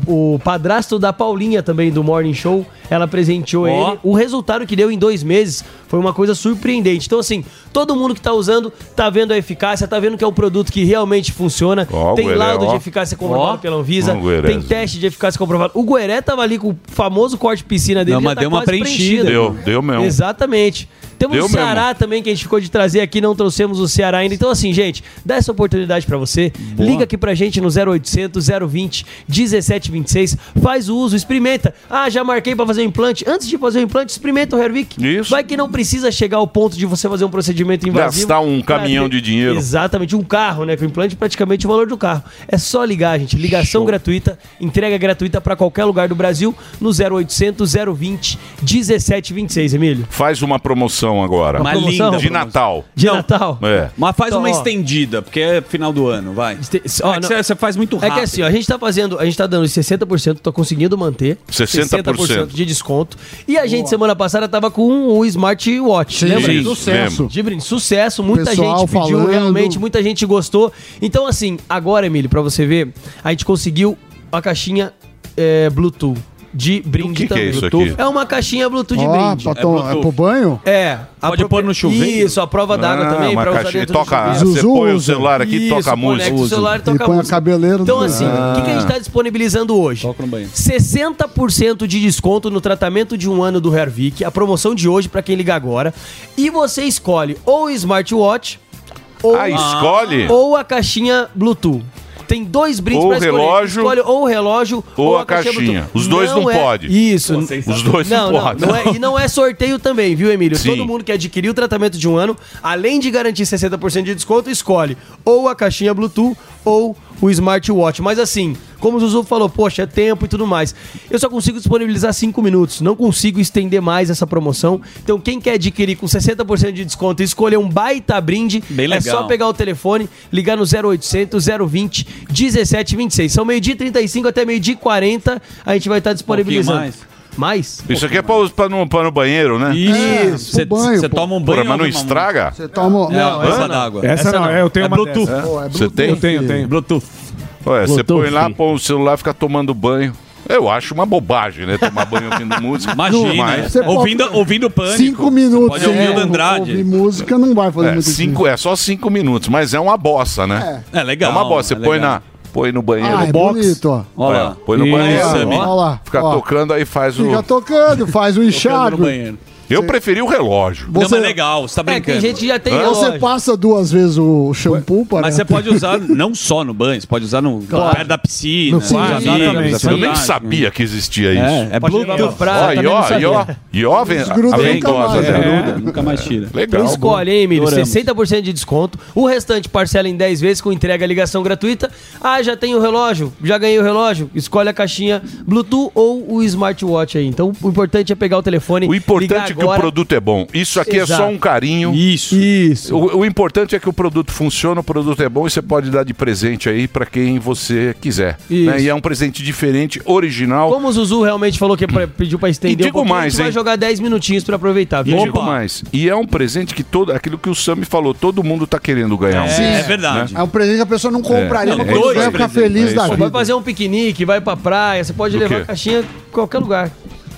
o, o padrasto da Paulinha também, do Morning Show, ela presenteou oh. ele. O resultado que deu em dois meses foi uma coisa surpreendente. Então, assim, todo mundo que tá usando, tá vendo a eficácia, tá vendo que é um produto que realmente funciona. Oh, tem Gueré, laudo oh. de eficácia comprovado oh. pela Anvisa, oh, Gueré, tem teste de eficácia comprovado. O Gueré tava ali com o famoso corte piscina dele. Não, mas tá deu uma preenchida. Deu, deu mesmo. Exatamente. Temos Deu o Ceará mesmo. também, que a gente ficou de trazer aqui, não trouxemos o Ceará ainda. Então assim, gente, dá essa oportunidade pra você. Boa. Liga aqui pra gente no zero oitocentos, zero vinte, dezessete vinte e seis. Faz o uso, experimenta. Ah, já marquei pra fazer o implante. Antes de fazer o implante, experimenta o Hervik. Isso. Vai que não precisa chegar ao ponto de você fazer um procedimento invasivo. Gastar um caminhão de dinheiro. Exatamente, um carro, né? Que o implante é praticamente o valor do carro. É só ligar, gente. Ligação Show. gratuita, entrega gratuita pra qualquer lugar do Brasil no zero oitocentos, zero vinte, dezessete vinte e seis, Emílio. Faz uma promoção agora. Uma promoção? De Natal. De Não, Natal. É. Mas faz então, uma ó, estendida, porque é final do ano, vai. Este... Ó, é que você faz muito rápido. É que assim, ó, a gente tá fazendo, a gente tá dando sessenta por cento, tô conseguindo manter. sessenta por cento, sessenta por cento de desconto. E a gente, Boa. semana passada, tava com o um, um smartwatch. Sim, lembra? Sim, sucesso. Lembra? Sucesso. Muita Pessoal gente pediu falando. realmente, muita gente gostou. Então assim, agora, Emílio, pra você ver, a gente conseguiu a caixinha é, Bluetooth. De brinde que também. Que é, isso aqui? é uma caixinha Bluetooth oh, de brinde. Pra to... é, é pro banho? É. Pode pro... pôr no chuveiro. Isso, a prova d'água ah, também. Uma pra caixinha. Usar toca, do você põe o celular aqui e toca a música. O celular e toca a música. Cabeleiro então, assim, o ah. que, que a gente tá disponibilizando hoje? Toca no banho. sessenta por cento de desconto no tratamento de um ano do Hervik. A promoção de hoje, pra quem ligar agora. E você escolhe ou o smartwatch ou, ah, escolhe? ou a caixinha Bluetooth. Tem dois brindes para escolher. Relógio, escolhe ou o relógio ou, ou a caixinha. caixinha. Os dois não, não é... pode. Isso. Pô, os dois não, não pode. Não, não é... E não é sorteio também, viu, Emílio? Sim. Todo mundo que adquiriu o tratamento de um ano, além de garantir sessenta por cento de desconto, escolhe ou a caixinha Bluetooth ou o smartwatch. Mas assim, como o Zuzu falou, poxa, é tempo e tudo mais. Eu só consigo disponibilizar cinco minutos. Não consigo estender mais essa promoção. Então quem quer adquirir com sessenta por cento de desconto e escolher um baita brinde, bem legal, é só pegar o telefone, ligar no zero oitocentos, zero vinte, dezessete vinte e seis. São meio-dia e trinta e cinco até meio-dia e quarenta. A gente vai estar disponibilizando. Um pouquinho mais. Mais? Isso aqui é para no, no banheiro, né? Isso. Você é, toma um banho. Porra, mas não estraga? Você toma... Não, essa é d'água. Essa, essa não, não. É, eu tenho é uma Bluetooth. Você é? é tem? Eu tenho, eu tenho. Bluetooth. Ué, você põe lá, põe o celular, fica tomando banho. Eu acho uma bobagem, né? Tomar banho ouvindo música. Imagina. Pode... Ouvindo, ouvindo Pânico. Cinco minutos. Pode ouvir é, o Andrade. Ouvir música não vai fazer é, muito cinco, É só cinco minutos, mas é uma bossa, né? É, é legal. É uma bossa. Você é põe na... Põe no banheiro. Ah, é box. bonito, ó. Olha lá. Põe no Isso, banheiro. Ó. Ó lá. Fica ó. tocando, aí faz Fica o... Fica tocando, faz o enxágue. Eu preferi o relógio. Você... Não, é legal, você tá brincando. É, tem gente que já tem Hã? relógio. Você passa duas vezes o shampoo, para. Mas você pode usar não só no banho, você pode usar no claro. perto da piscina. Sim, ah, exatamente. Eu nem sabia que existia isso. É, é Bluetooth. Ó, e ó, e ó, e ó, a ventosa. Nunca mais tira. Legal. Então escolhe, hein, Emílio? sessenta por cento de desconto. O restante parcela em dez vezes com entrega e ligação gratuita. Ah, já tem o relógio, já ganhei o relógio. Escolhe a caixinha Bluetooth ou o smartwatch aí. Então o importante é pegar o telefone. O importante que Agora... o produto é bom. Isso aqui Exato. é só um carinho. Isso. Isso. O, o importante é que o produto funciona, o produto é bom e você pode dar de presente aí pra quem você quiser. Né? E é um presente diferente, original. Como o Zuzu realmente falou que pra, pediu pra estender e digo um mais, a gente hein? vai jogar dez minutinhos pra aproveitar. Viu? E digo mais. E é um presente que todo... Aquilo que o Sami falou, todo mundo tá querendo ganhar. É, um, é verdade. Né? É um presente que a pessoa não compraria, é. mas é. vai ficar feliz é da vida. Vai fazer um piquenique, vai pra praia, você pode Do levar quê? a caixinha em qualquer lugar.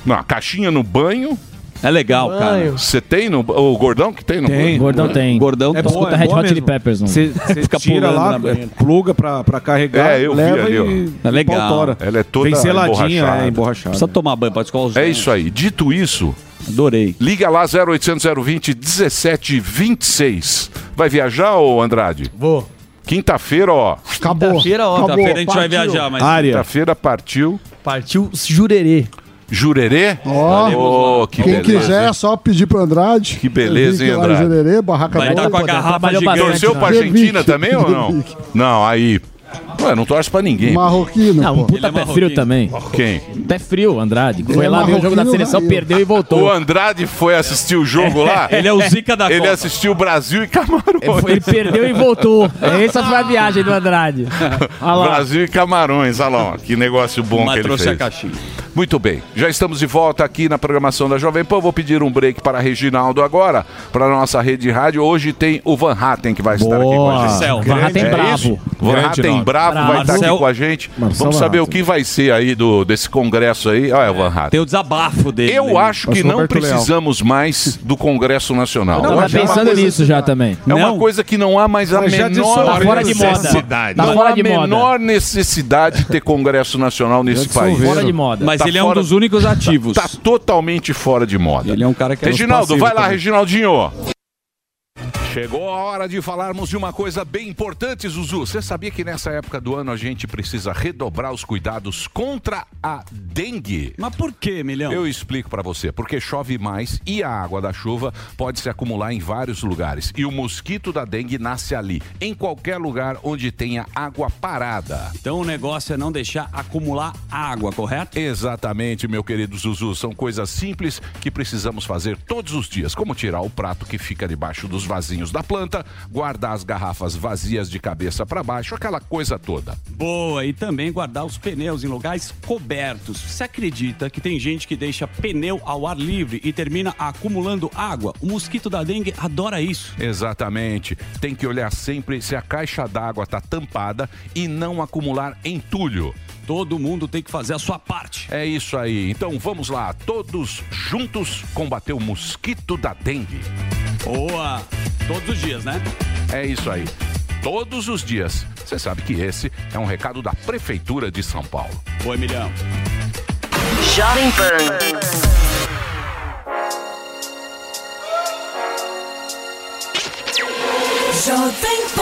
Não, a caixinha no banho... É legal, Mano. cara. Você tem no... O Gordão que tem no... Tem, Gordão tem. Gordão é pra escutar é Red Hot Chili Peppers. Você tira lá, pluga pra, pra carregar, é, eu leva vi ali, e... É legal. Ela é toda seladinha, emborrachada. É, emborrachada. Precisa tomar banho, pode escolar os É dentes. Isso aí. Dito isso... Adorei. Liga lá, zero oitocentos, zero vinte, dezessete vinte e seis. Vai viajar, ô Andrade? Vou. Quinta-feira, ó. Acabou. Quinta-feira, ó. Quinta-feira a gente partiu. vai viajar, mas... Quinta-feira partiu... Partiu Jurerê. Jurerê? Ó, oh, que quem beleza. quiser é só pedir pro Andrade. Que beleza, hein, Andrade? Jurerê, barraca Vai estar tá com a garrafa gigante. Torceu pra Argentina também ou não? Não, aí... Ué, não torce pra ninguém. Marroquino. Não, um puta é pé frio também. Quem? Pé frio, Andrade. Foi lá ver o jogo da seleção, perdeu e voltou. O Andrade foi assistir o jogo lá. Ele é o Zica da Copa. Ele assistiu Brasil e Camarões. Ele perdeu e voltou. Essa foi a viagem do Andrade. Brasil e Camarões, olha lá. Que negócio bom que ele fez. Mas trouxe a caixinha. Muito bem. Já estamos de volta aqui na programação da Jovem Pan. Vou pedir um break para Reginaldo agora, para nossa rede de rádio. Hoje tem o Van Hatten que vai estar aqui com a gente. Van Hatten bravo. Van Hatten bravo. Vai estar aqui com a gente. Vamos saber o que vai ser aí do, desse congresso Congresso aí. Olha, Van Hatten. Tem o desabafo dele. Eu acho que não precisamos mais do Congresso Nacional. Eu estava pensando nisso já também. É uma coisa que não há mais a menor necessidade. Não há a menor necessidade de ter Congresso Nacional nesse país. Fora de moda. Mas ele é um dos únicos ativos. Tá totalmente fora de moda. Ele é um cara que é Reginaldo, vai lá, Reginaldinho. Chegou a hora de falarmos de uma coisa bem importante, Zuzu. Você sabia que nessa época do ano a gente precisa redobrar os cuidados contra a dengue? Mas por quê, Milhão? Eu explico pra você. Porque chove mais e a água da chuva pode se acumular em vários lugares. E o mosquito da dengue nasce ali, em qualquer lugar onde tenha água parada. Então o negócio é não deixar acumular água, correto? Exatamente, meu querido Zuzu. São coisas simples que precisamos fazer todos os dias. Como tirar o prato que fica debaixo dos vasinhos da planta, guardar as garrafas vazias de cabeça para baixo, aquela coisa toda. Boa, e também guardar os pneus em lugares cobertos. Você acredita que tem gente que deixa pneu ao ar livre e termina acumulando água? O mosquito da dengue adora isso. Exatamente. Tem que olhar sempre se a caixa d'água está tampada e não acumular entulho. Todo mundo tem que fazer a sua parte. É isso aí. Então vamos lá, todos juntos combater o mosquito da dengue. Boa! Todos os dias, né? É isso aí. Todos os dias. Você sabe que esse é um recado da Prefeitura de São Paulo. Oi, Milhão. Jovem Pan. Jovem Pan.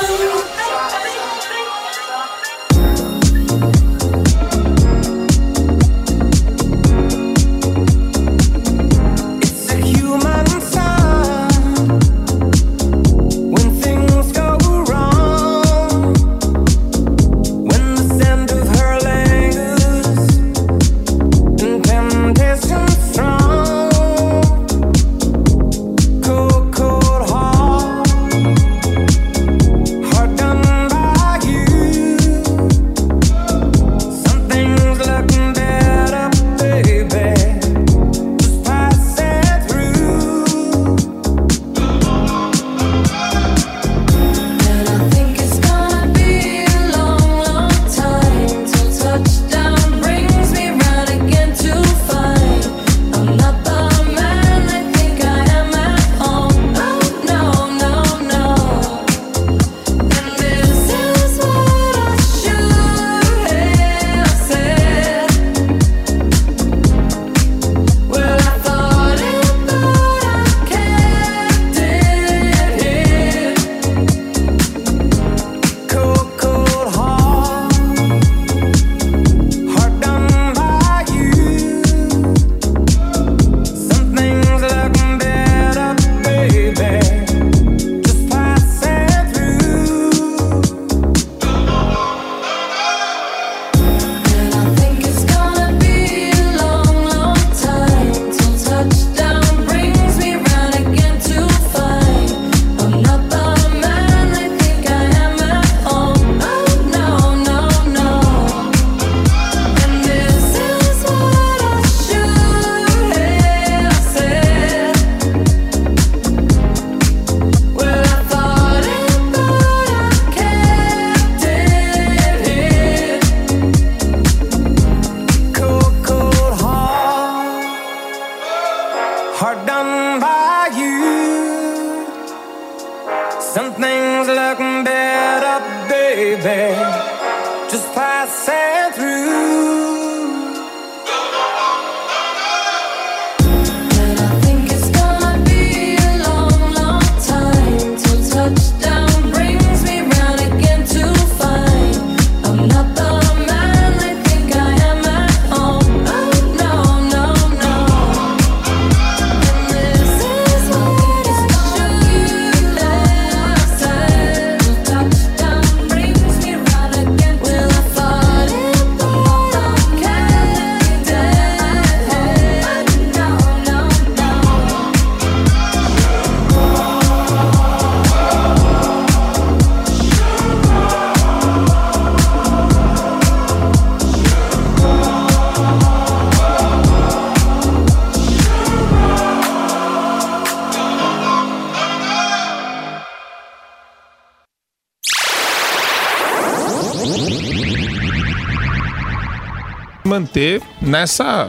manter nessa...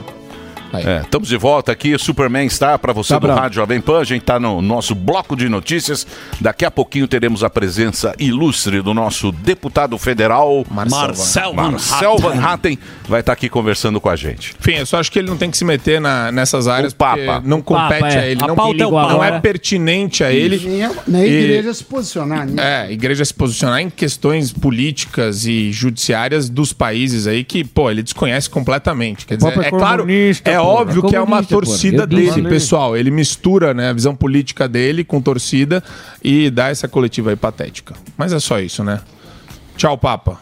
Estamos é, de volta aqui, o Superman está para você tá do bravo. Rádio Jovem Pan, a gente está no nosso bloco de notícias. Daqui a pouquinho teremos a presença ilustre do nosso deputado federal Marcel, Marcel, Van, Marcel Van, Hatten. Van Hatten vai estar tá aqui conversando com a gente. Enfim, eu só acho que ele não tem que se meter na, nessas áreas, o Papa não compete Papa, é. a ele, a não, pauta não, é, não é pertinente a ele. Nem a igreja e, se posicionar. Né? É, igreja se posicionar em questões políticas e judiciárias dos países aí que, pô, ele desconhece completamente. Quer dizer, é claro... É É óbvio que é uma torcida dele, pessoal. Ele mistura, né, a visão política dele com torcida e dá essa coletiva aí patética. Mas é só isso, né? Tchau, Papa.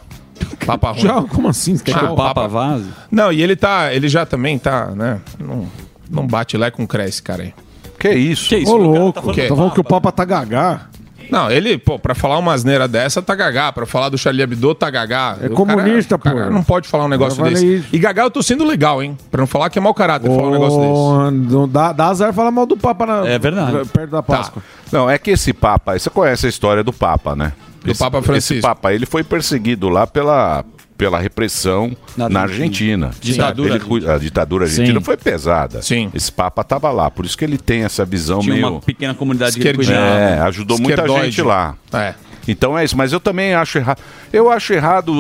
Papa ruim. Tchau, como assim? Você quer que o Papa vaze? Não, e ele tá, ele já também tá, né? Não, não bate lá e não cresce, cara aí. Que isso? Que isso? Ô, louco. Tá falando que o Papa tá gagá. Não, ele, pô, pra falar uma asneira dessa, tá gagá. Pra falar do Charlie Hebdo, tá gagá. É o comunista, cara, pô. Cara não pode falar um negócio desse. Isso. E gagá eu tô sendo legal, hein? Pra não falar que é mau caráter oh, falar um negócio desse. Não dá, dá azar falar mal do Papa na, é verdade. Perto da Páscoa. Tá. Não, é que esse Papa, você conhece a história do Papa, né? Do esse, Papa Francisco. Esse Papa, ele foi perseguido lá pela... pela repressão na, na Argentina. Ditadura. Ele, a ditadura argentina Sim. foi pesada. Sim. Esse Papa estava lá, por isso que ele tem essa visão. Tinha meio... uma pequena comunidade que ele cuidava. É, ajudou muita gente lá. É. Então é isso, mas eu também acho errado. Eu acho errado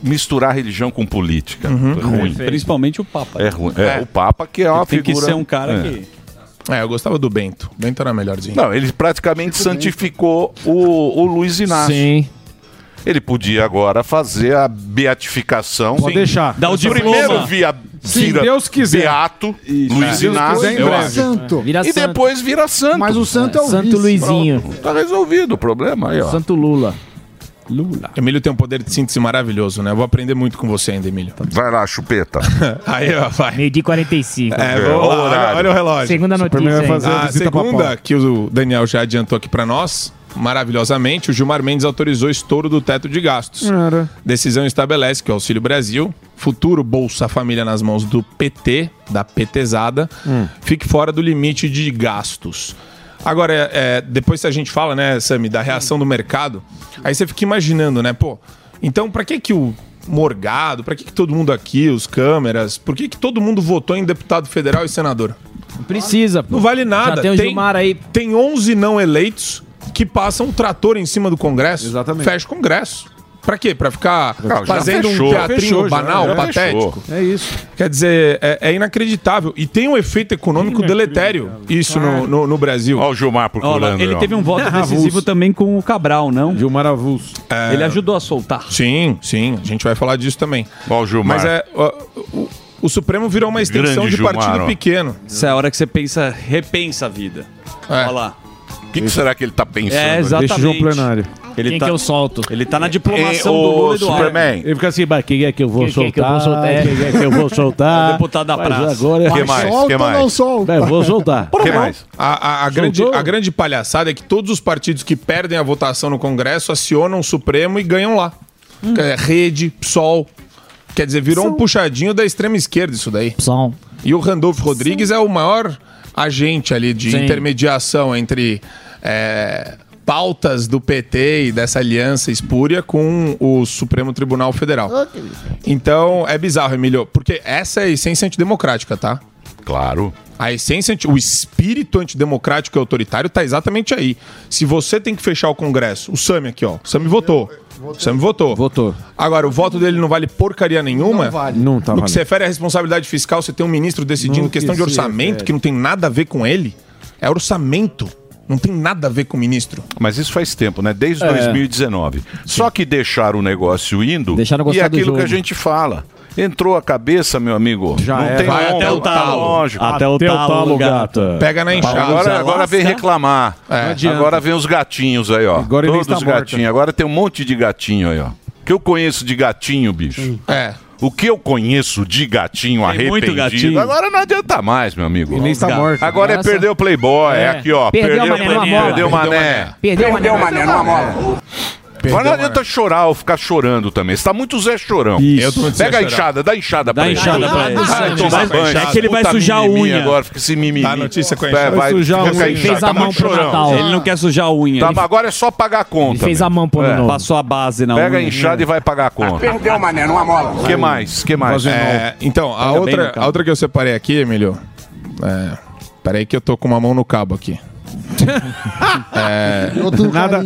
misturar religião com política. Uhum. É ruim. Principalmente o Papa. É ruim. É, é. O Papa que é uma tem figura... Tem que ser um cara é. que... É, eu gostava do Bento. O Bento era melhorzinho. Não, ele praticamente Muito santificou o, o Luiz Inácio. Sim. Ele podia agora fazer a beatificação. Pode deixar. Dá o primeiro via, vira se Deus quiser. Beato, Isso. Luiz Inácio. É santo. É. Vira e santo. Depois vira santo. Mas o santo é, é o Santo vice. Luizinho. Pronto. Tá resolvido o problema aí, ó. Santo Lula. Lula. Emílio tem um poder de síntese maravilhoso, né? Eu vou aprender muito com você ainda, Emílio. Vai lá, chupeta. Aí, ó, vai. meio dia e quarenta e cinco. É, é, olha, olha o relógio. Segunda notícia. Fazer a a segunda, que o Daniel já adiantou aqui pra nós. Maravilhosamente, o Gilmar Mendes autorizou o estouro do teto de gastos. Era. Decisão estabelece que o Auxílio Brasil, futuro Bolsa Família nas mãos do P T, da PTzada, hum. fique fora do limite de gastos. Agora, é, depois a gente fala, né, Sami, da reação do mercado, aí você fica imaginando, né, pô, então pra que que o Morgado, pra que que todo mundo aqui, os câmeras, por que que todo mundo votou em deputado federal e senador? Não precisa, pô. Não vale nada. Já tem o Gilmar aí. Tem onze não eleitos que passa um trator em cima do Congresso. Exatamente. Fecha o Congresso. Pra quê? Pra ficar Cara, fazendo fechou, um teatrinho fechou, banal, já, já patético? Fechou. É isso. Quer dizer, é, é inacreditável. E tem um efeito econômico é deletério isso no, no, no Brasil. Olha o Gilmar procurando. Olha, ele ó. teve um voto decisivo também com o Cabral, não? Gilmar Avulso. É... Ele ajudou a soltar. Sim, sim. A gente vai falar disso também. Olha o Gilmar. Mas é... O, o, o Supremo virou uma extensão Grande de Gilmar, partido ó. pequeno. Essa é a hora que você pensa, repensa a vida. É. Olha lá. O que, que será que ele tá pensando? É, exatamente. Deixa o João Plenário. Ele Quem tá... que eu solto? Ele tá na diplomação e, do Lula e do Superman. Ele fica assim, mas quem é que eu vou quem, soltar? Quem é que eu vou soltar? Quem é que eu vou soltar? O deputado da praça. Agora... Que mais? Solta, que mais? Não solta. É, vou soltar. Que mais? A, a, a, grande, a grande palhaçada é que todos os partidos que perdem a votação no Congresso acionam o Supremo e ganham lá. Hum. Rede, P SOL. Quer dizer, virou Som. um puxadinho da extrema esquerda isso daí. P SOL. E o Randolfo Rodrigues Som. é o maior... agente ali de Sim. intermediação entre é, pautas do P T e dessa aliança espúria com o Supremo Tribunal Federal. Então, é bizarro, Emílio, porque essa é a essência antidemocrática, tá? Claro. A essência, o espírito antidemocrático e autoritário tá exatamente aí. Se você tem que fechar o Congresso, o Sami aqui, ó, o Sami votou. O Sami votou. Votou. Agora, o voto dele não vale porcaria nenhuma. Não vale. Não tá no que se refere à responsabilidade fiscal, você tem um ministro decidindo questão de orçamento, que não tem nada a ver com ele. É orçamento. Não tem nada a ver com o ministro. Mas isso faz tempo, né? Desde é. dois mil e dezenove. Sim. Só que deixaram o negócio indo e é aquilo que a gente fala. Entrou a cabeça, meu amigo. Já não é. tem Vai até o talo. Tá até, até o talo, gata. Pega na enxada. Agora, agora vem reclamar. É. Agora vem os gatinhos aí, ó. Agora Todos os gatinhos. Agora tem um monte de gatinho aí, ó. O que eu conheço de gatinho, bicho? É. O que eu conheço de gatinho tem arrependido, gatinho. Agora não adianta mais, meu amigo. Ele está morto. Agora Nossa. é perder o Playboy. É aqui, ó. Perdeu o mané. Perdeu o mané. Perdeu o mané. Perdeu o mané. Perdão, mas não adianta mano. chorar ou ficar chorando também. Você tá muito Zé Chorão. Isso. Eu Pega a enxada, dá enxada pra ele. Dá enxada pra ele. É que ele vai sujar a unha. Agora fica esse mimimi. Dá notícia com a enxada. Vai sujar a unha. Ele fez a mão pro Natal. Ele não quer sujar a unha. Agora é só pagar a conta. Ele fez a mão pro Natal. Passou a base na unha. Pega a enxada e vai pagar a conta. Perdeu, mané, não amola. O que mais? que mais? Então, a outra que eu separei aqui, Emílio. Peraí que eu tô com uma mão no cabo aqui. é, nada,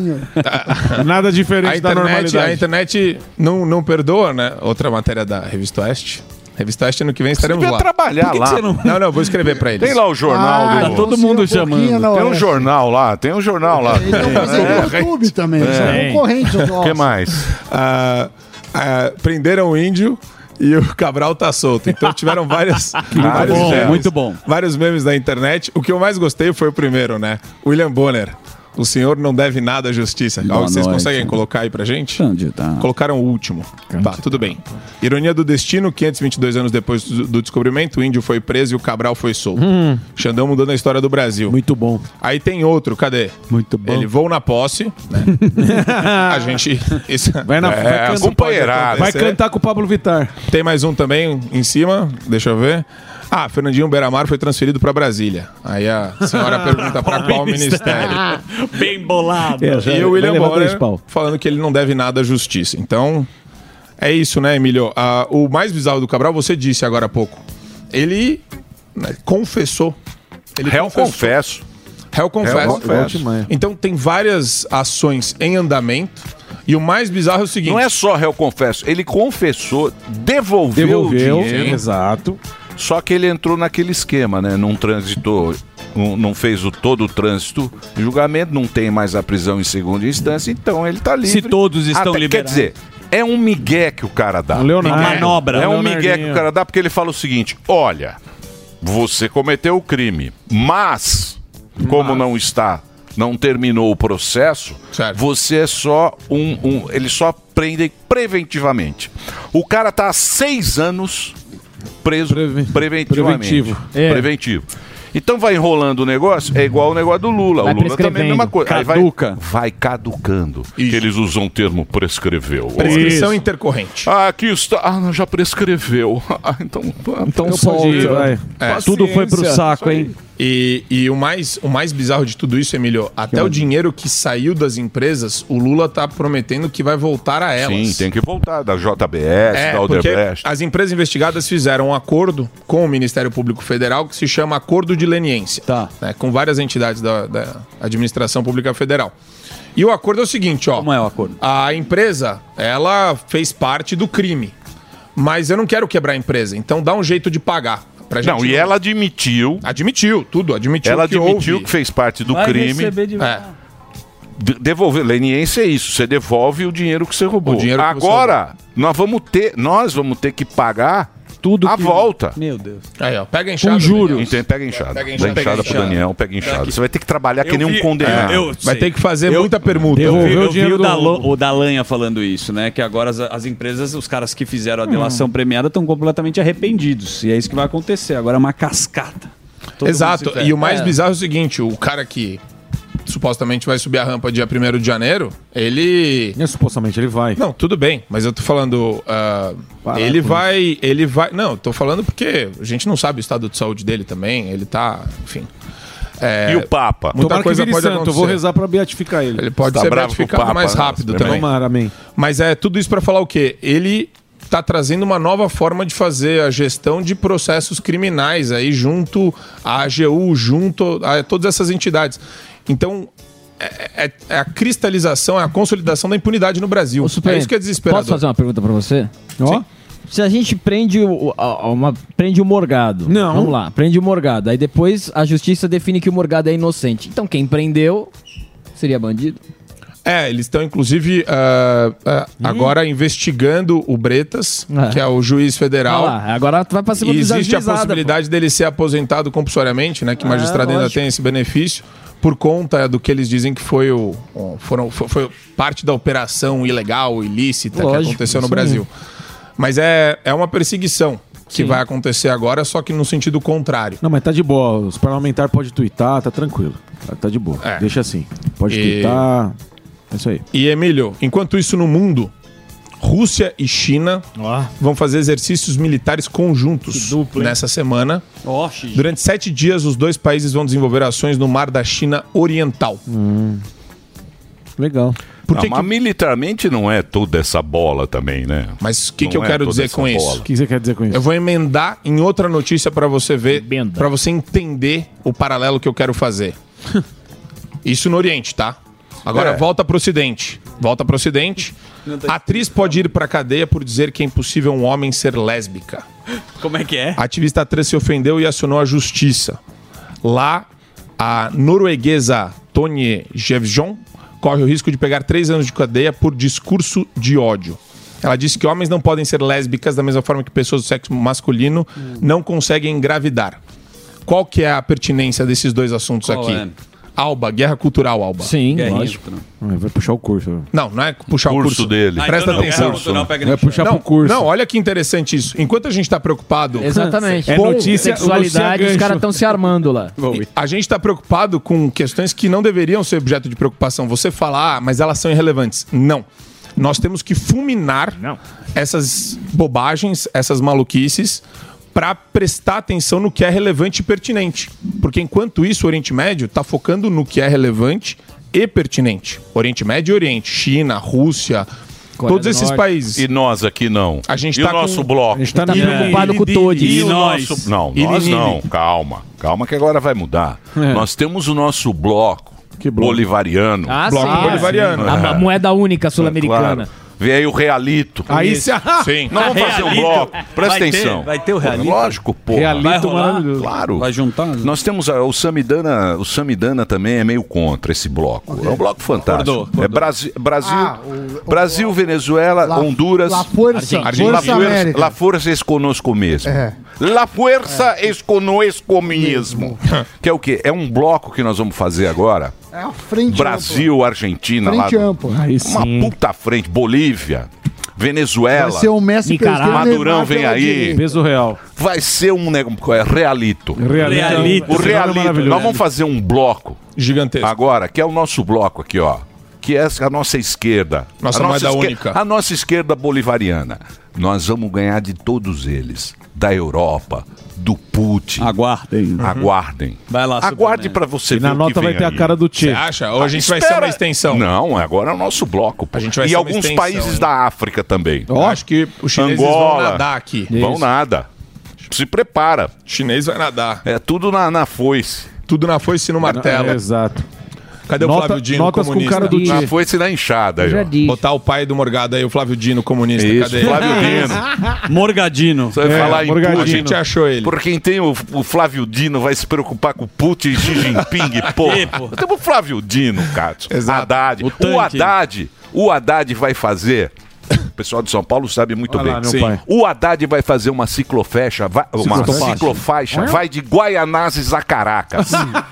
nada diferente a internet, da normalidade. A internet não, não perdoa, né? Outra matéria da Revista Oeste. Revista Oeste, ano que vem estaremos lá. Você devia trabalhar lá. Você não... não, não, vou escrever pra eles. Tem lá o jornal. Ah, do... tá todo mundo chamando. Tem um jornal lá, tem um jornal lá. Eles estão fazendo é. no YouTube também. É. Concorrente. O que mais? Uh, uh, prenderam o índio... E o Cabral tá solto. Então tiveram várias... vários bom, memes, muito bom. Vários memes na internet. O que eu mais gostei foi o primeiro, né? William Bonner. O senhor não deve nada à justiça. Boa Algo que vocês noite. conseguem colocar aí pra gente? Tá. Colocaram o último. Tá, tudo bem. Ironia do destino, quinhentos e vinte e dois anos depois do descobrimento, o índio foi preso e o Cabral foi solto. Hum. Xandão mudando a história do Brasil. Muito bom. Aí tem outro, cadê? Muito bom. Ele voa na posse, né? A gente... Isso, vai na é, companheirada. Vai cantar com o Pablo Vittar. Tem mais um também em cima, deixa eu ver. Ah, Fernandinho Beiramar foi transferido para Brasília. Aí a senhora pergunta para qual ministério? Bem bolado. É, já, e o William Bonner falando que ele não deve nada à justiça. Então, é isso, né, Emílio? Ah, o mais bizarro do Cabral, você disse agora há pouco. Ele né, confessou. Ele Réu confessou. confesso. Réu confesso. Réu confesso. Então, tem várias ações em andamento. E o mais bizarro é o seguinte... Não é só réu confesso. Ele confessou, devolveu, devolveu o dinheiro. Exato. Só que ele entrou naquele esquema, né? Não transitou, não, não fez o, todo o trânsito de julgamento, não tem mais a prisão em segunda instância, então ele tá livre. Se todos estão Até, liberados. Quer dizer, é um migué que o cara dá. Leonardo. Manobra. É um migué que o cara dá porque ele fala o seguinte, olha, você cometeu o crime, mas, como mas. não está, não terminou o processo, certo. você é só um, um... Eles só prendem preventivamente. O cara tá há seis anos... preso Preven- preventivamente. Preventivo. É. Preventivo. Então vai enrolando o negócio, é igual o negócio do Lula. Vai o Lula também é a mesma coisa. Caduca. Aí vai, vai caducando. Isso. Que eles usam o termo prescreveu. Prescrição Isso. intercorrente. Ah, aqui está. Ah, já prescreveu. Ah, então então solte, vai. É. Tudo foi pro saco, hein? E, e o, mais, o mais bizarro de tudo isso, Emílio, até o dinheiro que saiu das empresas, o Lula tá prometendo que vai voltar a elas. Sim, tem que voltar, da J B S, é, da Odebrecht. As empresas investigadas fizeram um acordo com o Ministério Público Federal que se chama Acordo de Leniência, tá. né, com várias entidades da, da Administração Pública Federal. E o acordo é o seguinte, ó. Como é o acordo? A empresa, ela fez parte do crime, mas eu não quero quebrar a empresa, então dá um jeito de pagar. Gente não, e não... ela admitiu... Admitiu, tudo, admitiu ela que Ela admitiu houve. que fez parte do Vai crime. De... É. De- devolver, leniência é isso, você devolve o dinheiro que você roubou. Que Agora, você nós, vamos ter, nós vamos ter que pagar tudo a que... volta. Meu Deus. Aí, ó, pega enxada. Com juros. Então, pega enxada. Pega enxada, pega enxada pro Daniel, pega enxada. Você vai ter que trabalhar eu que nem vi... um condenado. É, vai ter que fazer eu... muita permuta. Eu, eu, eu, eu vi o, Dalo... o Dalanha falando isso, né? Que agora as, as empresas, os caras que fizeram a delação hum. premiada estão completamente arrependidos. E é isso que vai acontecer. Agora é uma cascata. Todo Exato. E o mais é. bizarro é o seguinte, o cara que... supostamente vai subir a rampa dia primeiro de janeiro, ele... Não, supostamente ele vai. Não, tudo bem, mas eu tô falando... Uh, Barato, ele vai... Né? ele vai Não, tô falando porque a gente não sabe o estado de saúde dele também, ele tá... Enfim... É, e o Papa? Muita Tomara coisa que pode santo, acontecer. Eu vou rezar pra beatificar ele. Ele pode Está ser beatificado Papa, mais rápido né? também. Tomara, amém. Mas é tudo isso pra falar o quê? Ele tá trazendo uma nova forma de fazer a gestão de processos criminais aí junto à A G U, junto a todas essas entidades. Então, é, é, é a cristalização, é a consolidação da impunidade no Brasil. É isso que é desesperador. Posso fazer uma pergunta para você? Ó, se a gente prende o, a, uma, prende o morgado. Não. Vamos lá, prende o morgado. Aí depois a justiça define que o morgado é inocente. Então quem prendeu seria bandido? É, eles estão inclusive uh, uh, hum. agora investigando o Bretas, é. que é o juiz federal. Olha lá, agora vai para cima do juizado. Existe a possibilidade pô. dele ser aposentado compulsoriamente, né? Que o magistrado é, ainda lógico. tem esse benefício. Por conta do que eles dizem que foi, o, foram, foi, foi parte da operação ilegal, ilícita Lógico, que aconteceu no Brasil. É. Mas é, é uma perseguição que Sim. vai acontecer agora, só que no sentido contrário. Não, mas tá de boa. Os parlamentares podem tuitar, tá tranquilo. Tá, tá de boa. É. Deixa assim. Pode e... tuitar... É isso aí. E, Emílio, enquanto isso no mundo, Rússia e China oh. vão fazer exercícios militares conjuntos duplo, nessa semana. Oh, Durante sete dias, os dois países vão desenvolver ações no mar da China Oriental. Hum. Legal. Por que ah, mas que... militarmente não é toda essa bola também, né? Mas o que, que eu é quero dizer com bola. isso? O que você quer dizer com isso? Eu vou emendar em outra notícia para você ver, para você entender o paralelo que eu quero fazer. Isso no Oriente, tá? Agora é. volta pro Ocidente. Volta pro Ocidente. Tá... Atriz pode ir pra cadeia por dizer que é impossível um homem ser lésbica. Como é que é? A ativista atriz se ofendeu e acionou a justiça. Lá, a norueguesa Tone Jevjon corre o risco de pegar três anos de cadeia por discurso de ódio. Ela disse que homens não podem ser lésbicas da mesma forma que pessoas do sexo masculino hum. não conseguem engravidar. Qual que é a pertinência desses dois assuntos Qual aqui? É? Alba, guerra cultural, Alba. Sim, Guerrinha. lógico. Vai puxar o curso. Não, não é puxar o curso. O curso dele. Presta ah, então atenção. Curso. Não, pega vai puxar não, pro curso. Não, olha que interessante isso. Enquanto a gente está preocupado... Exatamente. É notícia, sexualidade, os caras estão se armando lá. E a gente está preocupado com questões que não deveriam ser objeto de preocupação. Você fala, ah, mas elas são irrelevantes. Não. Nós temos que fulminar não. essas bobagens, essas maluquices... para prestar atenção no que é relevante e pertinente. Porque, enquanto isso, o Oriente Médio está focando no que é relevante e pertinente. Oriente Médio e Oriente. China, Rússia, Coreia todos esses Norte. países. E nós aqui não. A gente e tá o nosso com... bloco. A gente está tá preocupado com todos. E, e o nós? Nosso... Não, nós não. Calma. Calma que agora vai mudar. É. Nós temos o nosso bloco, que bloco? bolivariano. Ah, bloco sim, bolivariano. Sim. É. A moeda única sul-americana. É, claro. Vem aí o realito. Aí se... Sim. Não vamos fazer um bloco. Presta vai atenção. Ter, vai ter o realito. Lógico, pô. Realito, mano. Claro. Vai juntar. Né? Nós temos a, o Samidana. O Samidana também é meio contra esse bloco. Okay. É um bloco fantástico. Acordou, acordou. É Brasil, Brasil, ah, o, Brasil o, Venezuela, La, Honduras. La Força. Argentina. Força La, Força, La Força es conosco mesmo. É. La Força é. es conosco mesmo. Que é o quê? É um bloco que nós vamos fazer agora. É a frente Brasil, amplo. Argentina, frente lá. Amplo. Aí, uma sim. puta frente. Bolívia, Venezuela. Vai ser um Messi Madurão vem aí. Peso real. Vai ser um negócio. É realito. Realito. realito. O realito. Nós vamos fazer um bloco gigantesco. Agora, que é o nosso bloco aqui, ó. Que é a nossa esquerda. Nossa, a nossa moeda esquer... única. A nossa esquerda bolivariana. Nós vamos ganhar de todos eles. Da Europa, do Putin. Aguardem. Uhum. Aguardem. Vai lá, aguarde para você e ver o que vem. Na nota vai ter aí a cara do Tchê. Você acha? Ou ah, a gente espera... vai ser uma extensão? Não, agora é o nosso bloco. A gente vai e ser alguns extensão, países hein? da África também. Eu acho que os chineses Angola, vão nadar aqui. Vão Isso. nada. Se prepara. O chinês vai nadar. É tudo na, na foice. Tudo na foice e no martelo. É, é, exato. Cadê Nota, o Flávio Dino, notas comunista? Com cara do ah, foi se na enxada. Aí, ó. Botar o pai do Morgado aí, o Flávio Dino, comunista. Isso, cadê ele? Flávio Dino. Morgadino. Você vai é, falar Morgadino. Em A gente achou ele. Por quem tem o, o Flávio Dino vai se preocupar com o Putin e Xi Jinping, porra. Pô. Nós temos o Flávio Dino, Cássio. Haddad. O, o Haddad. O Haddad vai fazer... O pessoal de São Paulo sabe muito Olha bem. Lá, o Haddad vai fazer uma ciclofaixa, vai, uma ciclofaixa, ciclofaixa é? vai de Guaianazes a Caracas.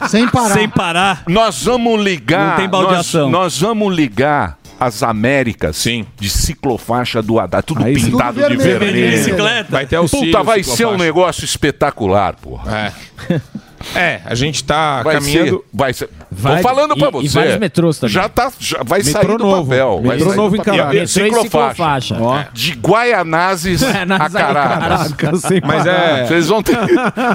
Sem parar. Sem parar. Nós vamos ligar. Não tem baldeação. Nós, nós vamos ligar as Américas Sim. de ciclofaixa do Haddad. Tudo Aí, pintado tudo de vermelho. vermelho. Bicicleta. Vai ter auxílio, Puta, vai ciclofaixa. ser um negócio espetacular, porra. É. É, a gente tá vai caminhando... Ser, vai ser. Vai, Tô falando pra e, você. E vários metrôs também. Já tá... Já vai metrô sair novo, do papel. Metrô vai novo em Caracas. Ciclofaixa. É. De Guaianazes a Caracas. Caracas. Mas é... Vocês vão ter,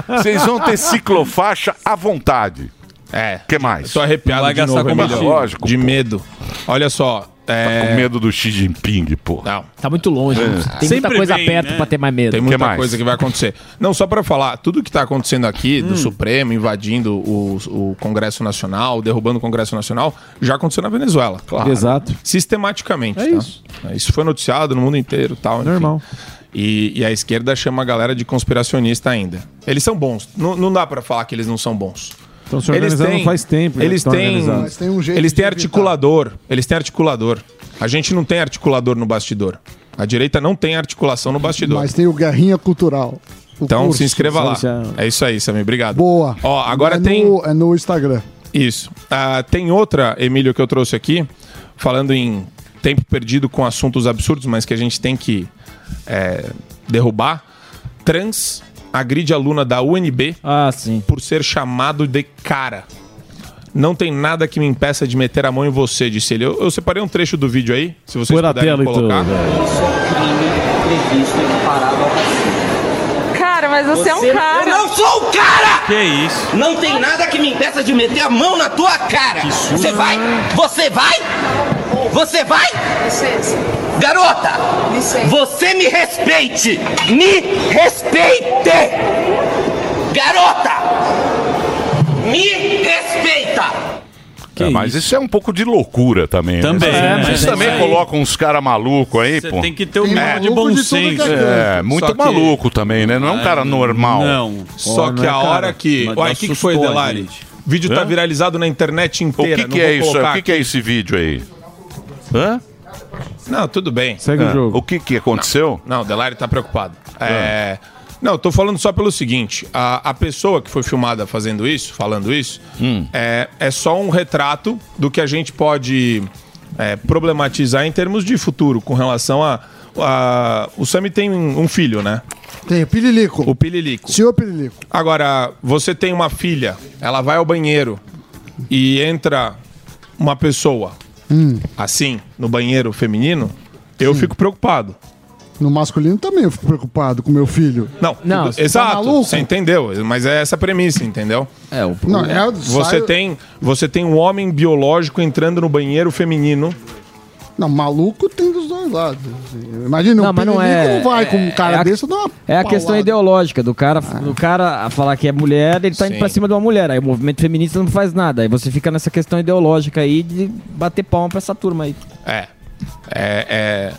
vocês vão ter ciclofaixa à vontade. É. O que mais? Tô arrepiado vai de novo. Com é lógico, de pô. medo. Olha só. É... Tá com medo do Xi Jinping, pô. Não. Tá muito longe. É. Tem Sempre muita coisa vem, perto né? pra ter mais medo. Tem muita que coisa que vai acontecer. Não, só pra falar, tudo que tá acontecendo aqui, hum. do Supremo invadindo o, o Congresso Nacional, derrubando o Congresso Nacional, já aconteceu na Venezuela, claro. Exato. Sistematicamente, é tá? Isso. Isso foi noticiado no mundo inteiro e tal. Normal. E, e a esquerda chama a galera de conspiracionista ainda. Eles são bons. N- não dá pra falar que eles não são bons. Estão se organizando têm, faz tempo. Eles têm, têm um jeito eles têm articulador. Evitar. Eles têm articulador. A gente não tem articulador no bastidor. A direita não tem articulação no bastidor. Mas tem o Guerrinha Cultural. O então curso, se inscreva lá. Já... É isso aí, Samir. Obrigado. Boa. Ó, agora é no, tem... é no Instagram. Isso. Ah, tem outra, Emílio, que eu trouxe aqui, falando em tempo perdido com assuntos absurdos, mas que a gente tem que é, derrubar. Trans... agride aluna da U N B ah, sim. por ser chamado de cara. Não tem nada que me impeça de meter a mão em você, disse ele. Eu, eu separei um trecho do vídeo aí, se vocês Por puderem tela, colocar. Então, cara, mas você, você é um cara. Eu não sou um cara! Que isso? Não tem nada que me impeça de meter a mão na tua cara. Que susto. Você vai? Você vai? Você vai? Licença. Garota, licença. Você me respeite. Me respeite. Garota. Me respeita! É, mas isso é um pouco de loucura também. Também. Né? É, Vocês também é colocam uns caras malucos aí, Cê pô. Tem que ter um pouco é, de bom de senso. É, é, muito que... maluco também, né? Não é um cara normal. Não. Pô, Só que não é a cara. hora que... Uai, o que, que foi, Delari? O vídeo tá viralizado na internet inteira. O que, que, que é isso? O que, que é esse vídeo aí? Hã? Não, tudo bem. Segue ah. o jogo. O que que aconteceu? Não, o Delari tá preocupado. Ah. É... Não, eu tô falando só pelo seguinte, a, a pessoa que foi filmada fazendo isso, falando isso, hum. é, é só um retrato do que a gente pode é, problematizar em termos de futuro, com relação a... a o Sami tem um filho, né? Tem, o Pililico. O Pililico. Senhor Pililico. Agora, você tem uma filha, ela vai ao banheiro e entra uma pessoa hum. assim, no banheiro feminino, eu Sim. fico preocupado. No masculino também eu fico preocupado com meu filho. Não, não tudo, você exato, tá você entendeu. Mas é essa a premissa, entendeu? É, o não, é, você, saio... tem, você tem um homem biológico entrando no banheiro feminino. Não, maluco tem dos dois lados. Imagina, não, um não, é, não vai é, com um cara é, desse, dá uma É a paulada. Questão ideológica do cara, ah. do cara a falar que é mulher, ele tá Sim. indo pra cima de uma mulher. Aí o movimento feminista não faz nada. Aí você fica nessa questão ideológica aí de bater palma pra essa turma aí. É. É... é...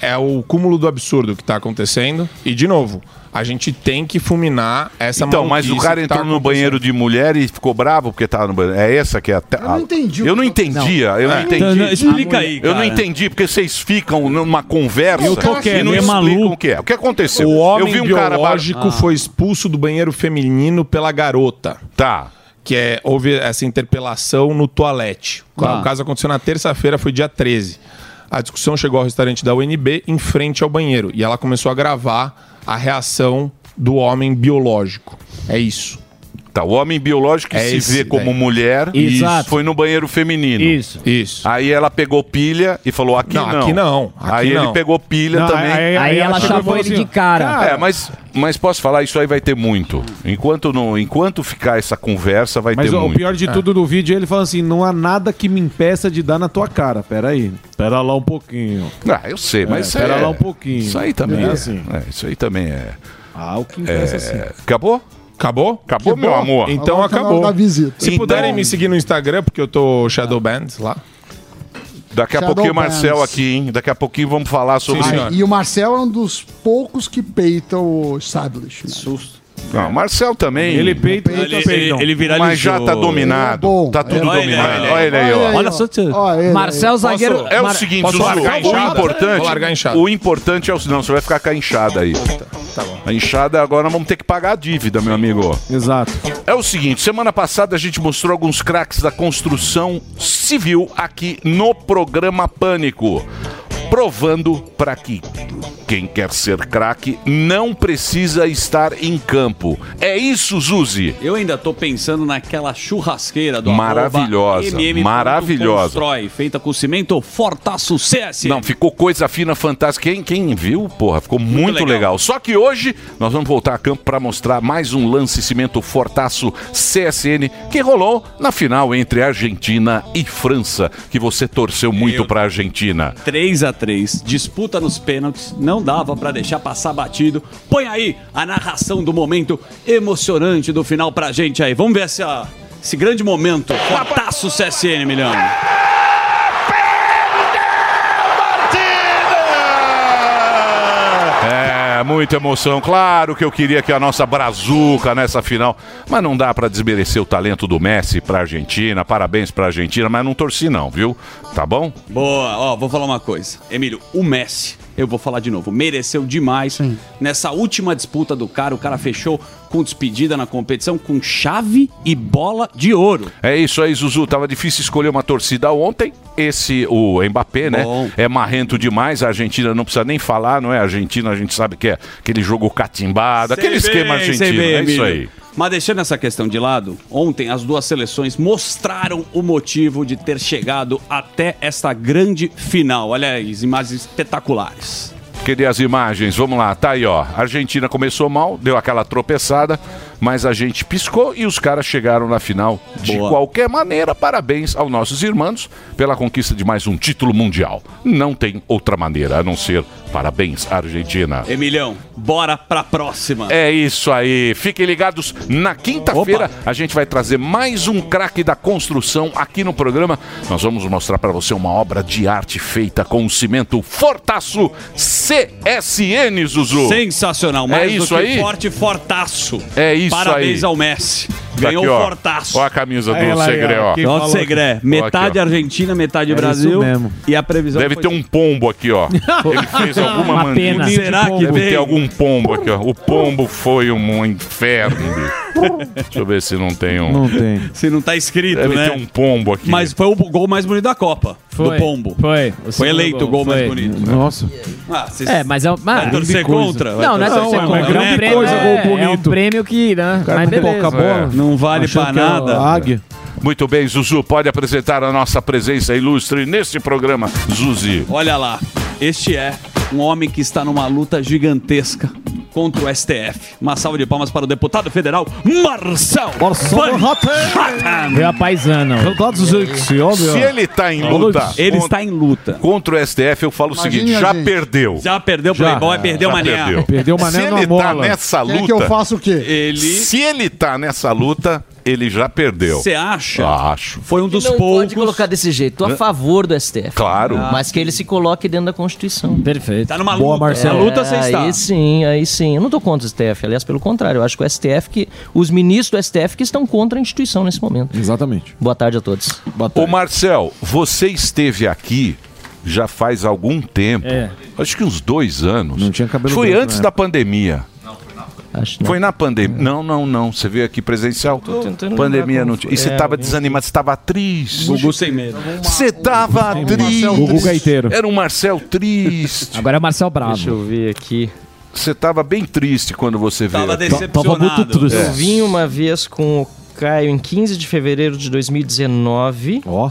É o cúmulo do absurdo que tá acontecendo. E, de novo, a gente tem que fulminar essa maluquice. Então, mas o cara entrou tá no banheiro de mulher e ficou bravo porque tava no banheiro. É essa que é a... Te... Eu não entendi. Eu não entendia. Não. Eu não é. entendi. Então, não, explica aí, cara. Eu não entendi, porque vocês ficam numa conversa e não explicam o que é. O que aconteceu? O homem eu vi um biológico cara... ah. foi expulso do banheiro feminino pela garota. Tá. Que é, houve essa interpelação no toalete. Ah. O caso aconteceu na terça-feira, foi dia treze. A discussão chegou ao restaurante da U N B em frente ao banheiro e ela começou a gravar a reação do homem biológico. É isso. Tá, o homem biológico que é se esse, vê como né? mulher Exato. foi no banheiro feminino. Isso. Isso. Aí ela pegou pilha e falou, aqui não. não. Aqui não. Aqui aí não. ele pegou pilha não, também. Aí, aí, aí ela chamou ele de cara. cara é, mas, mas posso falar, isso aí vai ter muito. Enquanto, não, enquanto ficar essa conversa, vai mas, ter ó, muito. Mas o pior de é. tudo no vídeo é ele falando assim, não há nada que me impeça de dar na tua cara. Pera aí. Pera lá um pouquinho. Ah, eu sei, mas é, Pera é... lá um pouquinho. Isso aí também é. é. Assim. é isso aí também é... Ah, o que impeça é... assim. Acabou? Acabou? Acabou, que meu bom. amor. Então Agora acabou. Da visita. Se então... puderem me seguir no Instagram, porque eu tô Shadow Band lá. Daqui a Shadow pouquinho o Marcel aqui, hein? Daqui a pouquinho vamos falar sobre isso. Ah, e o Marcel é um dos poucos que peita o Sablish. Né? Susto. Não, o Marcel também. Ele peita, ele, ele, ele viralizou. Mas já tá dominado. É bom, tá tudo é dominado. Olha ele aí, ó. Olha só. Marcel zagueiro. Posso, é o seguinte, posso o, largar o, importante, vou largar a o importante é o... Não, você vai ficar com a enxada aí. Tá bom. A enxada agora vamos ter que pagar a dívida, meu amigo. Exato. É o seguinte, semana passada a gente mostrou alguns craques da construção civil aqui no programa Pânico. Provando para que quem quer ser craque não precisa estar em campo. É isso, Zuzi. Eu ainda tô pensando naquela churrasqueira do maravilhosa, M M maravilhosa. Constrói, feita com cimento Fortaço C S. Não, ficou coisa fina, fantástica. Quem, quem viu, porra, ficou muito, muito legal. legal. Só que hoje nós vamos voltar a campo para mostrar mais um lance cimento Fortaço C S N que rolou na final entre Argentina e França, que você torceu muito Eu... para Argentina. três a três, disputa nos pênaltis, não dava pra deixar passar batido. Põe aí a narração do momento emocionante do final pra gente aí. Vamos ver essa, esse grande momento. Fortaço C S N, Milhão. Muita emoção, claro que eu queria que a nossa brazuca nessa final, mas não dá pra desmerecer o talento do Messi pra Argentina, parabéns pra Argentina, mas não torci não, viu? Tá bom? Boa, ó, vou falar uma coisa, Emílio, o Messi, eu vou falar de novo, mereceu demais. Sim. Nessa última disputa do cara, o cara fechou com despedida na competição, com chave e bola de ouro. É isso aí, Zuzu. Tava difícil escolher uma torcida ontem. Esse, o Mbappé, né? Bom. É marrento demais. A Argentina não precisa nem falar, não é? A Argentina, a gente sabe que é aquele jogo catimbado, aquele esquema argentino. É isso aí. Mas deixando essa questão de lado, ontem as duas seleções mostraram o motivo de ter chegado até esta grande final. Olha aí, as imagens espetaculares. Queria as imagens, vamos lá, tá aí, ó. A Argentina começou mal, deu aquela tropeçada, mas a gente piscou e os caras chegaram na final. De Boa. Qualquer maneira, parabéns aos nossos irmãos pela conquista de mais um título mundial. Não tem outra maneira a não ser parabéns, Argentina. Emilhão, bora pra próxima. É isso aí. Fiquem ligados. Na quinta-feira, a gente vai trazer mais um craque da construção aqui no programa. Nós vamos mostrar pra você uma obra de arte feita com o cimento Fortaço C S N, Zuzu. Sensacional. Mais é isso aí. Forte Fortaço. É isso. Parabéns aí ao Messi. Ganhou o Fortaço. Olha a camisa do é Segré, ó. Olha o Segré. Metade aqui, Argentina, metade é Brasil. Mesmo. E a previsão deve ter um pombo aqui, ó. Ele fez alguma manguinha. Será que deve ter algum pombo aqui, ó. O pombo foi um inferno. Deixa eu ver se não tem um. Não tem. Se não tá escrito, deve, né? Deve ter um pombo aqui. Mas foi o gol mais bonito da Copa. Foi. Do pombo. Foi. O foi eleito gol, o gol foi mais bonito. Nossa. Ah, cês... É, mas é um... Ah, é torcer contra? Não, não é torcer contra. É um prêmio, é um prêmio que... Mas beleza. Não vale para nada. Águia. Muito bem, Zuzu, pode apresentar a nossa presença ilustre neste programa, Zuzi. Olha lá, este é um homem que está numa luta gigantesca contra o S T F. Uma salva de palmas para o deputado federal, Marcel Van Hatten. É a paisana. Se ele está em luta, ele está em luta contra o S T F, eu falo Imagina o seguinte, já gente. perdeu. Já perdeu o Playboy, perdeu o Mané. Perdeu, perdeu Mané. Se ele está nessa luta, é que eu faço o quê? Ele... Se ele está nessa luta... Ele já perdeu. Você acha? Eu acho. Foi um dos não poucos. Não pode colocar desse jeito. Tô a favor do S T F. Claro. Ah, mas que ele se coloque dentro da Constituição. Perfeito. Tá numa luta. Boa, Marcelo. É, luta você está. Aí sim, aí sim. Eu não tô contra o S T F. Aliás, pelo contrário. Eu acho que o S T F, que os ministros do S T F que estão contra a instituição nesse momento. Exatamente. Boa tarde a todos. Boa tarde. Ô, Marcel, você esteve aqui já faz algum tempo. É. Acho que uns dois anos. Não tinha cabelo. Foi antes da pandemia. Foi na pandemia. É. Não, não, não. Você veio aqui presencial. Tô tentando pandemia não tinha. E você estava é, desanimado, você estava triste. Gugu sem medo. Você estava triste. Gugu Gaiteiro. Era um Marcel triste. Agora é o Marcel Bravo. Deixa eu ver aqui. Você estava bem triste quando você veio. Estava decepcionado. Tava muito triste. É. Eu vim uma vez com o Caio em quinze de fevereiro de dois mil e dezenove. Ó. Oh.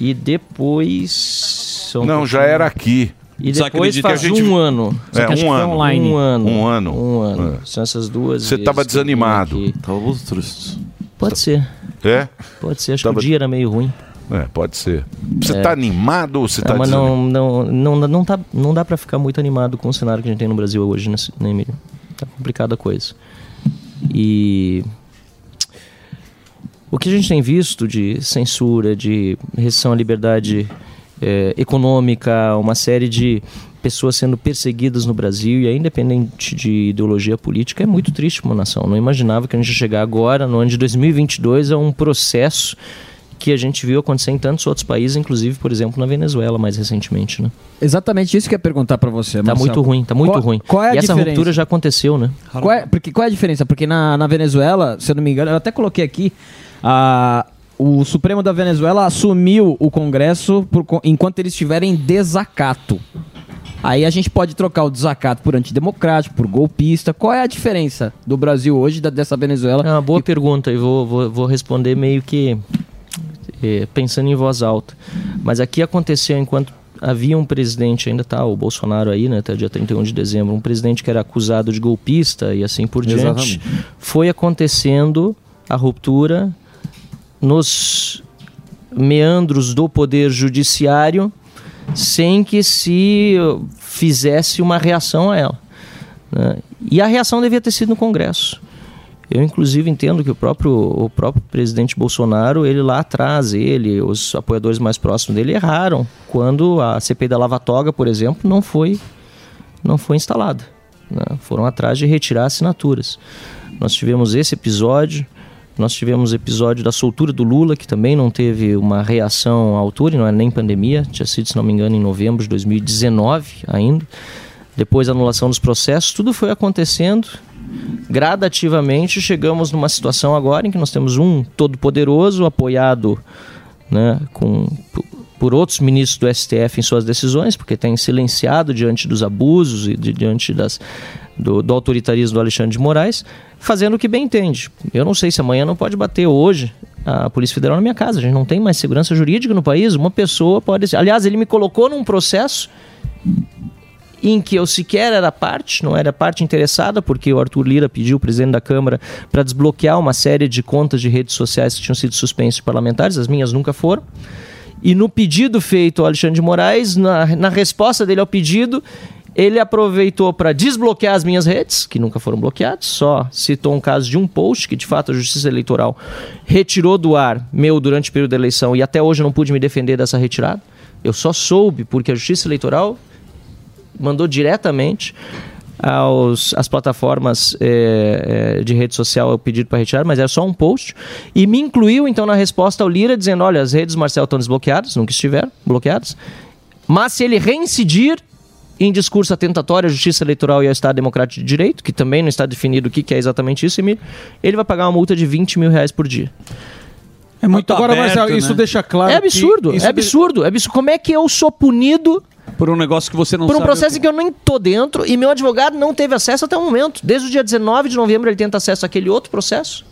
E depois... Um não, já era aqui. E depois faz que a gente... um ano. É, um, um, ano. Online. um ano. Um ano. Um ano. É. São essas duas. Você estava desanimado. Talvez triste. Pode ser. É? Pode ser. Acho tava... que o dia era meio ruim. É, pode ser. Você está é. animado ou você está desanimado? Mas não, não, não, não, tá, não dá para ficar muito animado com o cenário que a gente tem no Brasil hoje, né, Emílio? Tá complicada a coisa. E... O que a gente tem visto de censura, de restrição à liberdade... É, econômica, uma série de pessoas sendo perseguidas no Brasil e aí, independente de ideologia política, é muito triste para uma nação. Não imaginava que a gente ia chegar agora, no ano de dois mil e vinte e dois, a um processo que a gente viu acontecer em tantos outros países, inclusive, por exemplo, na Venezuela, mais recentemente, né? Exatamente isso que eu ia perguntar para você, Marcelo. Tá muito ruim, tá muito qual, ruim. Qual é a e diferença? Essa ruptura já aconteceu, né? Qual é, porque, qual é a diferença? Porque na, na Venezuela, se eu não me engano, eu até coloquei aqui a... O Supremo da Venezuela assumiu o Congresso por, enquanto eles estiverem em desacato. Aí a gente pode trocar o desacato por antidemocrático, por golpista. Qual é a diferença do Brasil hoje da, dessa Venezuela? É uma boa e... pergunta e vou, vou, vou responder meio que é, pensando em voz alta. Mas aqui aconteceu enquanto havia um presidente, ainda tá o Bolsonaro aí, né, até dia trinta e um de dezembro, um presidente que era acusado de golpista e assim por diante. Exatamente. Foi acontecendo a ruptura... nos meandros do poder judiciário sem que se fizesse uma reação a ela. Né? E a reação devia ter sido no Congresso. Eu, inclusive, entendo que o próprio, o próprio presidente Bolsonaro, ele lá atrás, ele, os apoiadores mais próximos dele erraram quando a C P I da Lava Toga, por exemplo, não foi, não foi instalada. Né? Foram atrás de retirar assinaturas. Nós tivemos esse episódio... Nós tivemos episódio da soltura do Lula, que também não teve uma reação à altura, e não era nem pandemia, tinha sido, se não me engano, em novembro de dois mil e dezenove ainda. Depois a anulação dos processos, tudo foi acontecendo gradativamente. Chegamos numa situação agora em que nós temos um todo-poderoso, apoiado, né, com, por outros ministros do S T F em suas decisões, porque tem silenciado diante dos abusos e diante das... do, do autoritarismo do Alexandre de Moraes, fazendo o que bem entende. Eu não sei se amanhã não pode bater hoje a Polícia Federal na minha casa. A gente não tem mais segurança jurídica no país. Uma pessoa pode... Aliás, ele me colocou num processo em que eu sequer era parte, não era parte interessada, porque o Arthur Lira pediu, o presidente da Câmara, para desbloquear uma série de contas de redes sociais que tinham sido suspensas de parlamentares, as minhas nunca foram. E no pedido feito ao Alexandre de Moraes, na, na resposta dele ao pedido, ele aproveitou para desbloquear as minhas redes, que nunca foram bloqueadas, só citou um caso de um post que, de fato, a Justiça Eleitoral retirou do ar meu durante o período da eleição e até hoje eu não pude me defender dessa retirada. Eu só soube porque a Justiça Eleitoral mandou diretamente aos, às plataformas é, de rede social o pedido para retirar, mas era só um post. E me incluiu, então, na resposta ao Lira, dizendo, olha, as redes, Marcelo, estão desbloqueadas, nunca estiveram bloqueadas, mas se ele reincidir em discurso atentatório à Justiça Eleitoral e ao Estado Democrático de Direito, que também não está definido o que é exatamente isso, Emílio, ele vai pagar uma multa de vinte mil reais por dia. É muito agora, aberto, Marcelo, né? Isso deixa claro. É absurdo, é absurdo, é absurdo. Como é que eu sou punido por um negócio que você não sabe? Por um sabe processo em que eu nem tô dentro e meu advogado não teve acesso até o momento. Desde o dia dezenove de novembro ele tenta acesso àquele outro processo.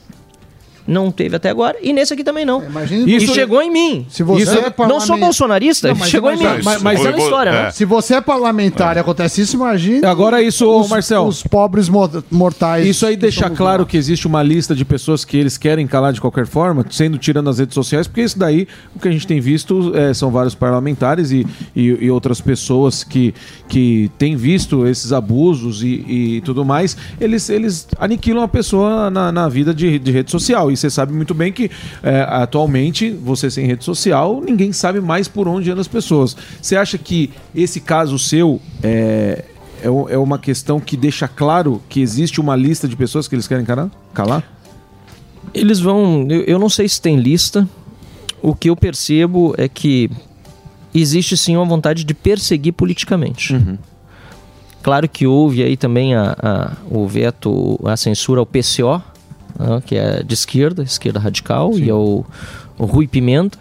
Não teve até agora. E nesse aqui também não. Imagine isso, e chegou em mim. Se você isso, é não sou bolsonarista, não, mas chegou imagina, em mim. Mas, mas é uma história, é. Né? Se você é parlamentar e é. acontece isso, imagina... Agora isso, os, Marcel... Os pobres mortais... Isso aí deixa claro que existe uma lista de pessoas que eles querem calar de qualquer forma, sendo tirando as redes sociais, porque isso daí, o que a gente tem visto, é, são vários parlamentares e, e, e outras pessoas que, que têm visto esses abusos e, e tudo mais, eles, eles aniquilam a pessoa na, na vida de, de rede social. E você sabe muito bem que é, atualmente, você sem rede social, ninguém sabe mais por onde andam as pessoas. Você acha que esse caso seu é, é, é uma questão que deixa claro que existe uma lista de pessoas que eles querem calar? Eles vão... Eu, eu não sei se tem lista. O que eu percebo é que existe sim uma vontade de perseguir politicamente. Uhum. Claro que houve aí também a, a, o veto, a censura ao P C O, que é de esquerda, esquerda radical, sim, e é o, o Rui Pimenta.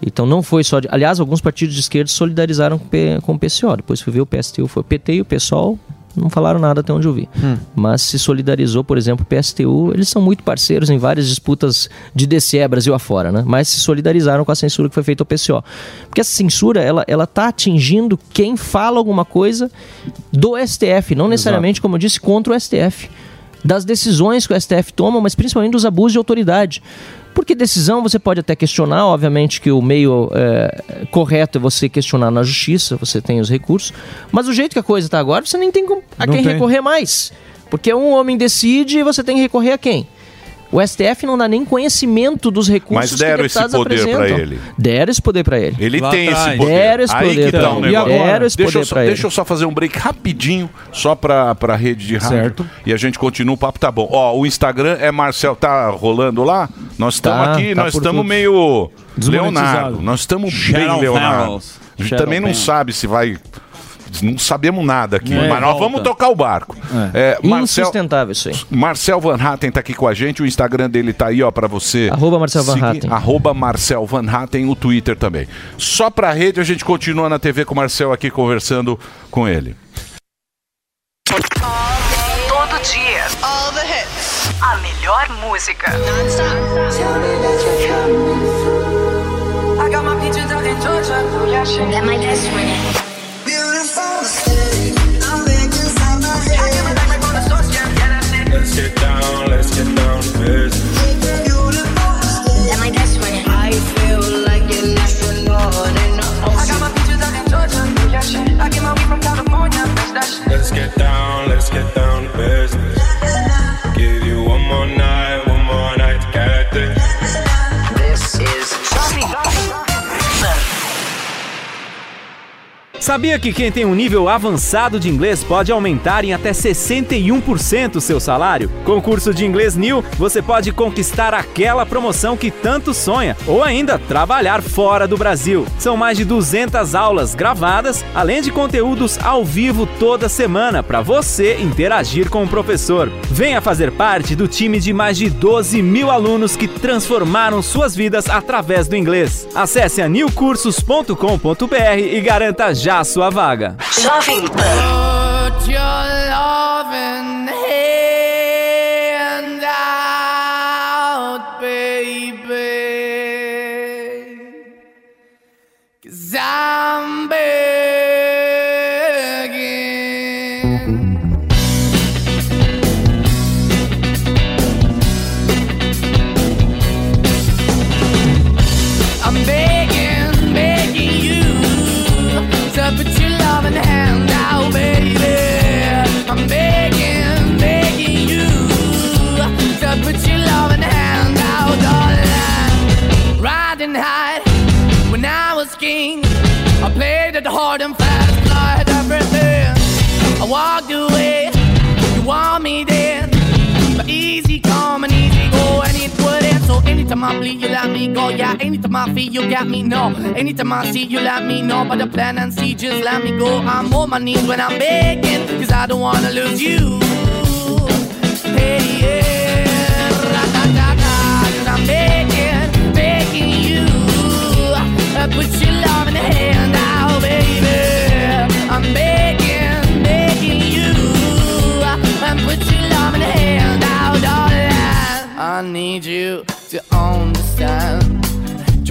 Então não foi só... De, aliás, alguns partidos de esquerda solidarizaram com, P, com o P C O. Depois fui ver o P S T U, foi o P T e o PSOL, não falaram nada até onde eu vi. Hum. Mas se solidarizou, por exemplo, o P S T U, eles são muito parceiros em várias disputas de D C E Brasil afora, né? Mas se solidarizaram com a censura que foi feita ao P C O. Porque essa censura, ela, ela tá atingindo quem fala alguma coisa do S T F, não necessariamente, exato, como eu disse, contra o S T F. Das decisões que o S T F toma, mas principalmente dos abusos de autoridade. Porque decisão você pode até questionar, obviamente que o meio é, correto é você questionar na justiça, você tem os recursos, mas o jeito que a coisa está agora, você nem tem a quem tem. recorrer mais. Porque um homem decide e você tem que recorrer a quem? O S T F não dá nem conhecimento dos recursos que deputados apresentam. Mas deram esse poder para ele. Deram esse poder para ele. Ele Lá tem atrás. esse poder. Deram esse poder para ele. Um e agora, esse deixa, poder eu só, deixa eu só fazer um break rapidinho, só para a rede de rádio. Certo. E a gente continua, o papo tá bom. Ó, o Instagram é Marcel, tá rolando lá? Nós estamos tá, aqui, tá nós estamos meio Leonardo. Nós estamos bem Leonardo. A gente também não sabe se vai... Não sabemos nada aqui, é, mas nós volta. vamos tocar o barco. É. É, Marcel, insustentável isso aí. Marcel Van Hatten tá aqui com a gente, o Instagram dele tá aí, ó, pra você. Arroba Marcel Van Hatten. Arroba Marcel Van Hatten, o Twitter também. Só pra rede, a gente continua na T V com o Marcel aqui conversando com ele. Todo dia. All the hits. A melhor música. I got my pictures out in Georgia. Let's get down, let's get down to business. Am I this way? I feel like an astronaut in the ocean. I got my pictures out in Georgia, yeah, shit. I get my weed from California, that's that shit. Let's get down, let's get down to business. Give you one more night, one more night to get this. This is Johnny. Sabia que quem tem um nível avançado de inglês pode aumentar em até sessenta e um por cento o seu salário? Com o curso de Inglês New, você pode conquistar aquela promoção que tanto sonha, ou ainda trabalhar fora do Brasil. São mais de duzentas aulas gravadas, além de conteúdos ao vivo toda semana, para você interagir com o professor. Venha fazer parte do time de mais de doze mil alunos que transformaram suas vidas através do inglês. Acesse a new cursos ponto com ponto b r e garanta já a sua vaga. Jovem Pan. Anytime I bleed, you let me go. Yeah, anytime I feel, you got me, no. Anytime I see, you let me know. But the plan and see, just let me go. I'm on my knees when I'm begging, 'cause I don't wanna lose you. Hey, yeah, ra-da-da-da. 'Cause I'm begging, begging you. I put your love in the hand now, baby. I'm begging, begging you. I put your love in the hand now, darling. I need you to understand.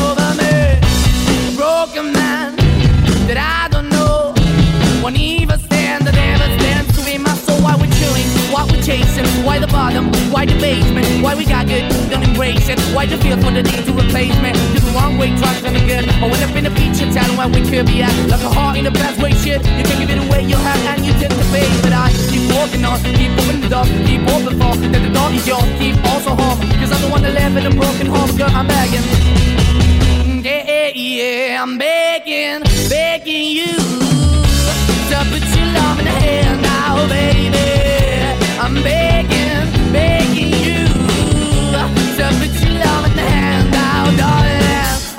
over me. A broken man that I don't know, won't even stand, that never stands to be my soul. Why we chewing, why we chasing, why the bottom, why the basement, why we got good, don't embrace it, why the feel for the need to replace me. You're the wrong way, trying to be good. I went up in the feature town where we could be at, like a heart in the best way, shit. You can give it away, you have, and you take the face. But I keep walking on, keep opening the door, keep open for, that the door is yours, keep also home. 'Cause I'm the one that live in a broken home, girl, I'm begging. Yeah, yeah, yeah, I'm begging, begging you to put your love in the hand now, baby. I'm begging, begging you to put your love in the hand out, darling.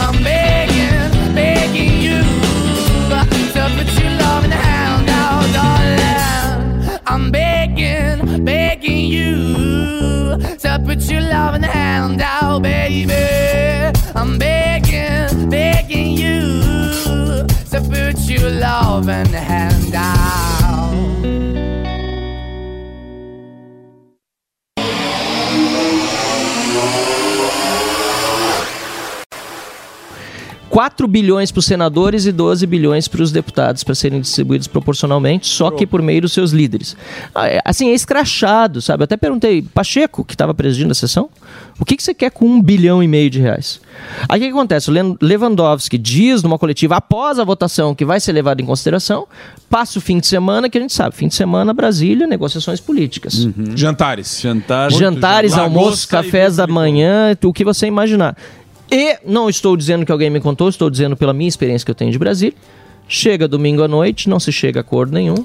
I'm begging, begging you to put your loving hand out, darling. I'm begging, begging you to put your loving hand out, baby. I'm begging, begging you to put your loving hand out. quatro bilhões para os senadores e doze bilhões para os deputados, para serem distribuídos proporcionalmente, só que por meio dos seus líderes. Assim, é escrachado, sabe? Eu até perguntei, Pacheco, que estava presidindo a sessão, o que, que você quer com um bilhão e meio de reais? Aí o que acontece? O Lewandowski diz numa coletiva, após a votação, que vai ser levado em consideração, passa o fim de semana, que a gente sabe, fim de semana, Brasília, negociações políticas. Uhum. Jantares. Jantares, Jantares almoços, cafés da manhã, o que você imaginar. E não estou dizendo que alguém me contou, estou dizendo pela minha experiência que eu tenho de Brasília. Chega domingo à noite, não se chega a acordo nenhum.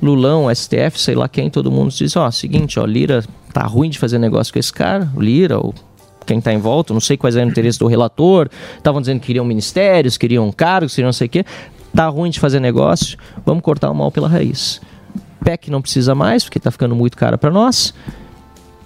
Lulão, S T F, sei lá quem, todo mundo diz, ó, seguinte, ó, Lira tá ruim de fazer negócio com esse cara, Lira ou quem tá em volta, não sei quais eram o interesse do relator, estavam dizendo que queriam ministérios, queriam cargos, queriam não sei o quê, tá ruim de fazer negócio, vamos cortar o mal pela raiz. P E C não precisa mais, porque tá ficando muito caro para nós.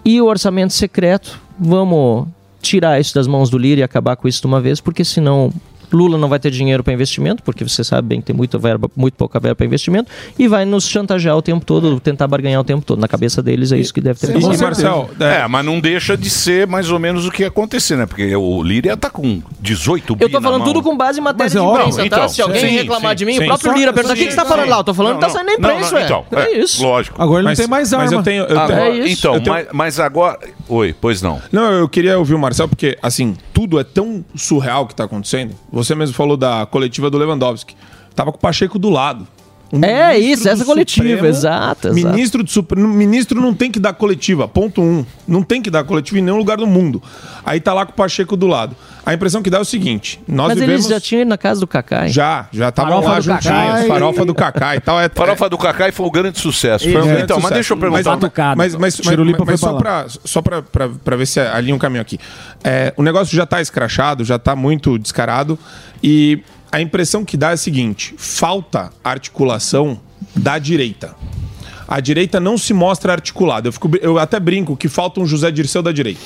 E o orçamento secreto, vamos tirar isso das mãos do Lira e acabar com isso de uma vez, porque senão Lula não vai ter dinheiro para investimento, porque você sabe bem que tem muita verba, muito pouca verba para investimento, e vai nos chantagear o tempo todo, tentar barganhar o tempo todo. Na cabeça deles é isso que deve ter. Sim, mas, Marcelo, é, é, mas não deixa de ser mais ou menos o que ia acontecer, né? Porque o Lira está com dezoito bilhões. Eu estou falando tudo com base em matéria de imprensa, não, então, tá? Se alguém sim, reclamar sim, de mim, sim, o próprio só, Lira pergunta, o que, que você está falando sim, lá? Eu estou falando não, que está saindo na imprensa, não, não, então, é, é isso. Lógico. Agora ele não tem mais arma. Mas eu tenho, eu agora, tenho, é isso. Então, eu tenho... mas, mas agora... Oi, pois não. Não, eu queria ouvir o Marcelo, porque assim, tudo é tão surreal o que está acontecendo. Você mesmo falou da coletiva do Lewandowski. Tava com o Pacheco do lado. Um é isso, essa coletiva, Supremo, exato, exato. Ministro do Supremo, ministro não tem que dar coletiva, ponto um. Não tem que dar coletiva em nenhum lugar do mundo. Aí tá lá com o Pacheco do lado. A impressão que dá é o seguinte, nós Mas vivemos... eles já tinham ido na casa do Kakai. Já, já estavam lá juntinhos, farofa do Kakai e tal. É... Farofa do Kakai foi um grande sucesso. Foi um... É, então, mas sucesso. Deixa eu perguntar. Mas, mas, mas, mas, mas só, pra, só pra, pra, pra ver se alinha um caminho aqui. É, o negócio já tá escrachado, já tá muito descarado e... A impressão que dá é a seguinte, falta articulação da direita. A direita não se mostra articulada. Eu, fico, eu até brinco que falta um José Dirceu da direita.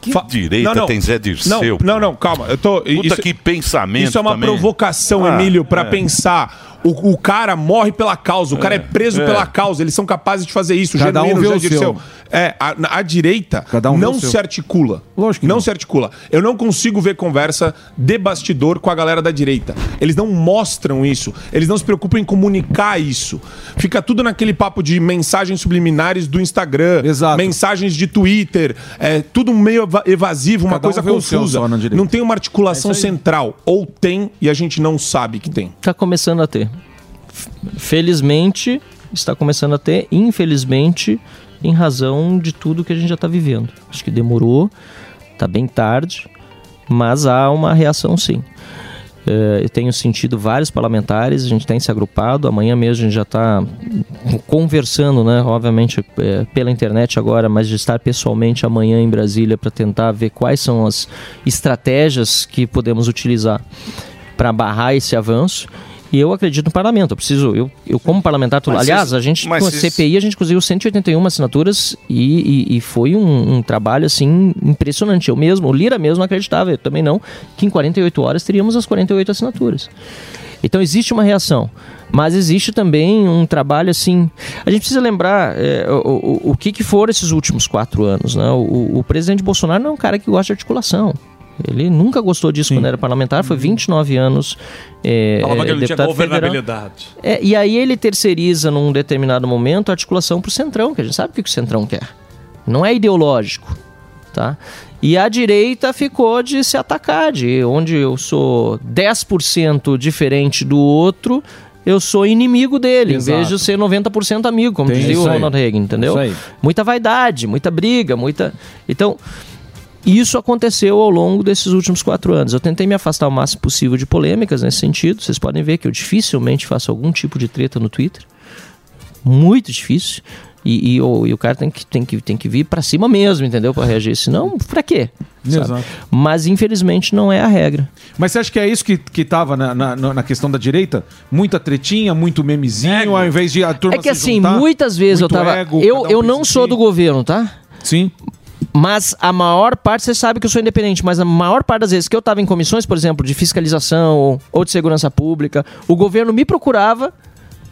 Que Fa- direita não, não. Tem Zé Dirceu? Não, não, não calma. Eu tô, Puta isso, que pensamento Isso é uma também. provocação, ah, Emílio, para é. pensar... O, o cara morre pela causa, o cara é, é preso é. pela causa, eles são capazes de fazer isso. Cada um vê o seu. É, a, a direita um não se articula. Lógico que não, não se articula. Eu não consigo ver conversa de bastidor com a galera da direita. Eles não mostram isso, eles não se preocupam em comunicar isso. Fica tudo naquele papo de mensagens subliminares do Instagram, Exato. mensagens de Twitter, é, tudo meio evasivo, uma Cada coisa um confusa. Não tem uma articulação é central, ou tem e a gente não sabe que tem. Tá começando a ter. Felizmente, está começando a ter, infelizmente, em razão de tudo que a gente já está vivendo. Acho que demorou, está bem tarde, mas há uma reação sim. Eu tenho sentido vários parlamentares, a gente tem se agrupado, amanhã mesmo a gente já está conversando, né? Obviamente é, pela internet agora, mas de estar pessoalmente amanhã em Brasília para tentar ver quais são as estratégias que podemos utilizar para barrar esse avanço. E eu acredito no parlamento, eu preciso, eu, eu como parlamentar, tô, aliás, a gente com a C P I, a gente conseguiu cento e oitenta e uma assinaturas e, e, e foi um, um trabalho assim impressionante. Eu mesmo, o Lira mesmo não acreditava, eu também não, que em quarenta e oito horas teríamos as quarenta e oito assinaturas. Então existe uma reação, mas existe também um trabalho assim... A gente precisa lembrar é, o, o, o que, que foram esses últimos quatro anos, né? O, o presidente Bolsonaro não é um cara que gosta de articulação. Ele nunca gostou disso Sim. quando era parlamentar, foi vinte e nove anos é, Falava que ele deputado tinha governabilidade. É, e aí ele terceiriza num determinado momento a articulação para o Centrão, que a gente sabe o que o Centrão quer. Não é ideológico. Tá? E a direita ficou de se atacar, de onde eu sou dez por cento diferente do outro, eu sou inimigo dele, Exato. em vez de ser noventa por cento amigo, como Tem dizia o Ronald Reagan, entendeu? Muita vaidade, muita briga, muita... Então... Isso aconteceu ao longo desses últimos quatro anos. Eu tentei me afastar o máximo possível de polêmicas nesse sentido. Vocês podem ver que eu dificilmente faço algum tipo de treta no Twitter. Muito difícil. E, e, o, e o cara tem que, tem que, tem que vir pra cima mesmo, entendeu? Pra reagir. Senão, pra quê? Exato. Sabe? Mas, infelizmente, não é a regra. Mas você acha que é isso que, que tava na, na, na questão da direita? Muita tretinha, muito memezinho, ego. Ao invés de a turma se É que se assim, juntar, muitas vezes eu tava... Ego, eu eu um não sou do governo, tá? Sim. Mas a maior parte, você sabe que eu sou independente, mas a maior parte das vezes que eu estava em comissões, por exemplo, de fiscalização ou de segurança pública, o governo me procurava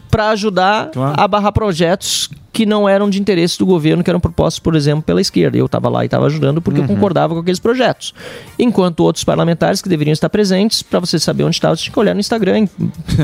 para ajudar claro. a barrar projetos que não eram de interesse do governo, que eram propostos, por exemplo, pela esquerda. Eu estava lá e estava ajudando porque uhum. eu concordava com aqueles projetos. Enquanto outros parlamentares que deveriam estar presentes, para você saber onde estava, você tinha que olhar no Instagram,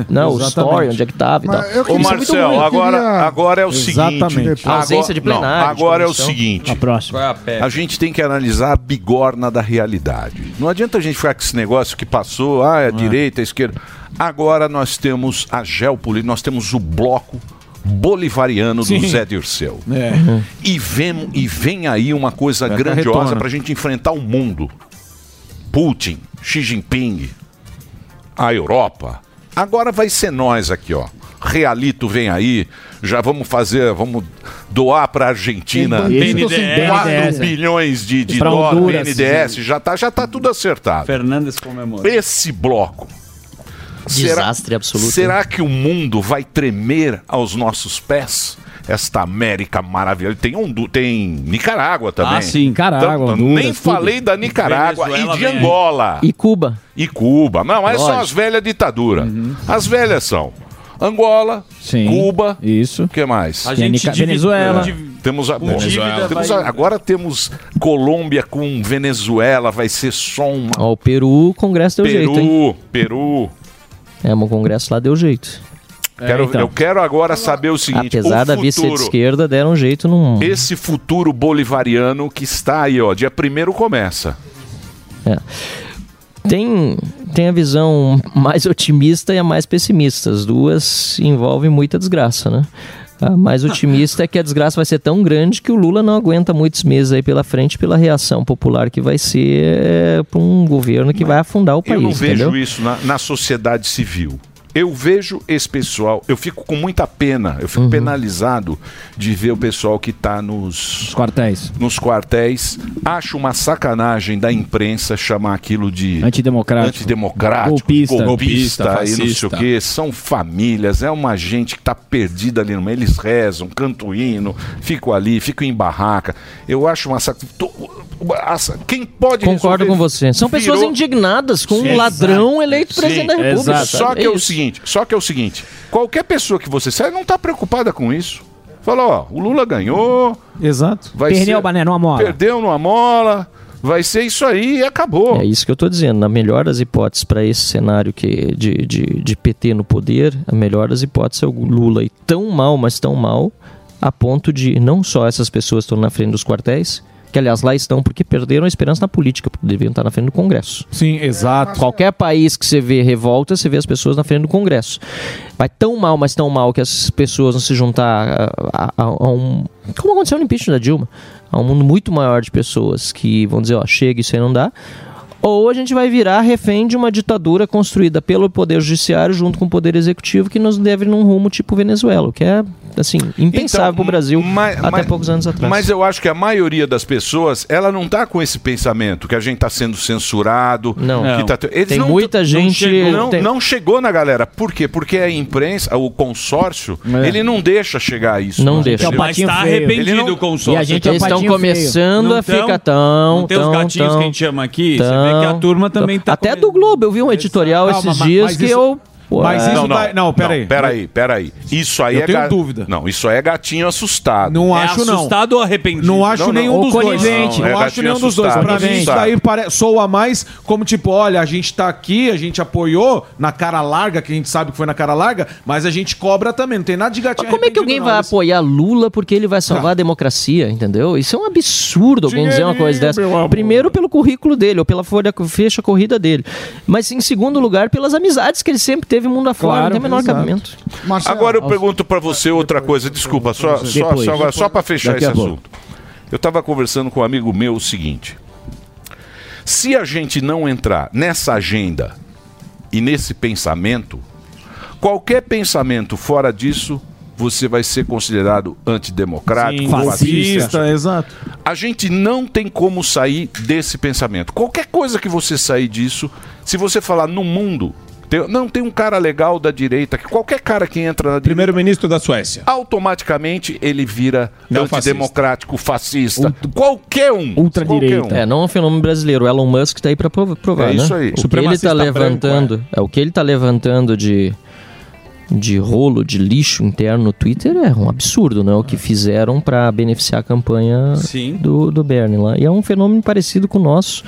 não, o story, onde é que estava e tal. Ô, Marcelo, agora, queria... agora é o Exatamente. seguinte... A ausência de plenário. Não, agora de é o seguinte... A próxima. A gente tem que analisar a bigorna da realidade. Não adianta a gente ficar com esse negócio que passou, ah, é a ah. direita, a esquerda... Agora nós temos a geopolítica, nós temos o bloco bolivariano Sim. do Zé Dirceu. É. Uhum. E, vem, e vem aí uma coisa é grandiosa para a gente enfrentar o mundo. Putin, Xi Jinping, a Europa. Agora vai ser nós aqui, ó. Realito vem aí, já vamos fazer, vamos doar para a Argentina quatro bilhões de dólares, B N D E S, já tá, já tá tudo acertado. Fernandes comemora. Esse bloco. Desastre será, absoluto. Será que o mundo vai tremer aos nossos pés? Esta América maravilhosa. Tem, Hondu, tem Nicarágua também. Ah, sim, Nicarágua. Então, nem falei Cuba. da Nicarágua Venezuela e de Angola. É. E Cuba. E Cuba. Não, mas são as velhas ditaduras. Uhum. As velhas são Angola, sim, Cuba. Isso. O que mais? A gente Nica... Venezuela. É. Temos a, bom, Venezuela. Temos a, agora temos Colômbia com Venezuela. Vai ser só uma. Ó, o Peru, o Congresso deu Peru, jeito. Hein? Peru, Peru. É, o Congresso lá deu jeito. É, quero, então. Eu quero agora saber o seguinte... Apesar o da vice-esquerda, deram jeito num... Esse futuro bolivariano que está aí, ó, dia primeiro começa. É. Tem, tem a visão mais otimista e a mais pessimista. As duas envolvem muita desgraça, né? A mais otimista é que a desgraça vai ser tão grande que o Lula não aguenta muitos meses aí pela frente pela reação popular que vai ser é, para um governo que Mas vai afundar o país. Eu não vejo entendeu? isso na, na sociedade civil. Eu vejo esse pessoal, eu fico com muita pena, eu fico uhum. penalizado de ver o pessoal que está nos quartéis. Nos quartéis. Acho uma sacanagem da imprensa chamar aquilo de antidemocrático, antidemocrático golpista, golpista, golpista fascista. E não sei o quê. São famílias, é uma gente que está perdida ali no meio. Eles rezam, cantam hino, ficam ali, ficam em barraca. Eu acho uma sacanagem. Quem pode Concordo resolver, com você. São virou... pessoas indignadas com Sim, um ladrão exato. eleito Sim, presidente da República. Exato. Só que é, é o seguinte, só que é o seguinte, qualquer pessoa que você sai não está preocupada com isso. Fala, ó, o Lula ganhou. Exato. Vai Perdeu, ser... Bané, numa mola. Perdeu numa mola. Vai ser isso aí e acabou. É isso que eu estou dizendo. Na melhor das hipóteses para esse cenário que de, de, de P T no poder, a melhor das hipóteses é o Lula ir tão mal, mas tão mal, a ponto de não só essas pessoas estão na frente dos quartéis, que aliás lá estão porque perderam a esperança na política, porque deviam estar na frente do Congresso. Sim, exato. Qualquer país que você vê revolta, você vê as pessoas na frente do Congresso. Vai tão mal, mas tão mal que as pessoas vão se juntar a, a, a um... Como aconteceu no impeachment da Dilma? Há um mundo muito maior de pessoas que vão dizer, ó, chega, isso aí não dá. Ou a gente vai virar refém de uma ditadura construída pelo Poder Judiciário junto com o Poder Executivo que nos deve num rumo tipo Venezuela, o que é, assim, impensável então, para o Brasil ma- até ma- poucos anos atrás. Mas eu acho que a maioria das pessoas, ela não está com esse pensamento que a gente está sendo censurado. Não, não. Que tá te... Eles tem não, muita não, gente... Não chegou, não, tem... não chegou na galera. Por quê? Porque a imprensa, o consórcio, é. ele não deixa chegar a isso. Não, não deixa. Mas está arrependido não... o consórcio. E a gente Eles estão começando a ficar tão... Não tem os gatinhos que a gente chama aqui... Que a turma também tá até comendo. Do Globo, eu vi um editorial Calma, esses dias mas, mas que isso, eu... Ué. Mas isso não, não, tá... não, peraí. Não, peraí, peraí. Isso aí eu é... Eu tenho ga... dúvida. Não, isso aí é gatinho assustado. Não é acho, não. assustado ou arrependido? Não acho não, nenhum não, dos dois. Não, não, não é acho nenhum dos dois. Pra mim, isso aí pare... soa mais como tipo, olha, a gente tá aqui, a gente apoiou na cara larga, que a gente sabe que foi na cara larga, mas a gente cobra também. Não tem nada de gatinho mas como é que alguém não, vai isso. apoiar Lula porque ele vai salvar ah. a democracia, entendeu? Isso é um absurdo alguém dizer uma coisa dessa. Primeiro pelo currículo dele, ou pela folha fecha corrida dele. Mas em segundo lugar, pelas amizades que ele sempre teve. Teve mundo afora, claro, não tem menor exato. cabimento. Marcelo, agora eu pergunto para você outra coisa, desculpa, só, só, só, só para fechar esse assunto. Eu estava conversando com um amigo meu o seguinte: se a gente não entrar nessa agenda e nesse pensamento, qualquer pensamento fora disso, você vai ser considerado antidemocrático, Sim, fascista. Exato. A gente não tem como sair desse pensamento. Qualquer coisa que você sair disso, se você falar no mundo. Tem, não, tem um cara legal da direita, que qualquer cara que entra na direita... Primeiro-ministro da Suécia. Automaticamente ele vira não antidemocrático, fascista. fascista. Ultra, qualquer um. Ultradireita. Qualquer um. É, não é um fenômeno brasileiro. O Elon Musk está aí para provar, é isso aí. Né? O, o que ele está levantando, branco, é. É, o que ele está levantando de... de rolo, de lixo interno no Twitter é um absurdo, né? O que fizeram para beneficiar a campanha do, do Bernie lá. E é um fenômeno parecido com o nosso,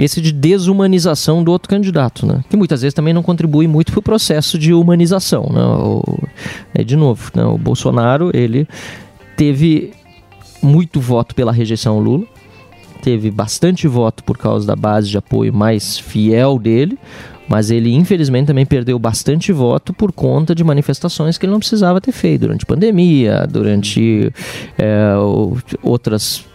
esse de desumanização do outro candidato, né? Que muitas vezes também não contribui muito para o processo de humanização, né? O, é de novo, né? O Bolsonaro, ele teve muito voto pela rejeição ao Lula, teve bastante voto por causa da base de apoio mais fiel dele, mas ele, infelizmente, também perdeu bastante voto por conta de manifestações que ele não precisava ter feito durante pandemia, durante é, outras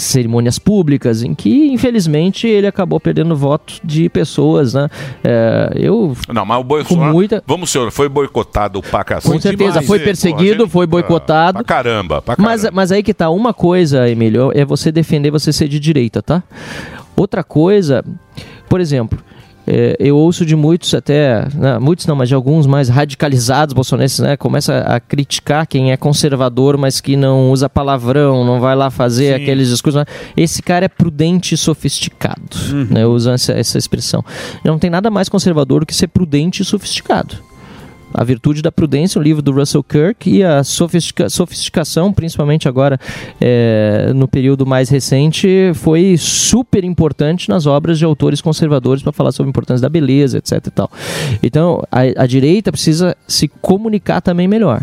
cerimônias públicas, em que, infelizmente, ele acabou perdendo voto de pessoas, né? É, eu... Não, mas o Bolsonaro... Muita... Vamos, senhor, foi boicotado pra cacete. Com certeza, foi perseguido, gente... foi boicotado. Pra caramba, pra caramba. Mas, mas aí que tá, uma coisa, Emílio, é você defender você ser de direita, tá? Outra coisa, por exemplo... Eu ouço de muitos até, não, muitos não, mas de alguns mais radicalizados bolsonaristas, né? Começa a criticar quem é conservador, mas que não usa palavrão, não vai lá fazer Sim. aqueles discursos. Esse cara é prudente e sofisticado, uhum. né? Usando essa, essa expressão. Não tem nada mais conservador do que ser prudente e sofisticado. A Virtude da Prudência, um livro do Russell Kirk, e a sofistica- sofisticação, principalmente agora é, no período mais recente, foi super importante nas obras de autores conservadores para falar sobre a importância da beleza, etc e tal. Então a, a direita precisa se comunicar também melhor.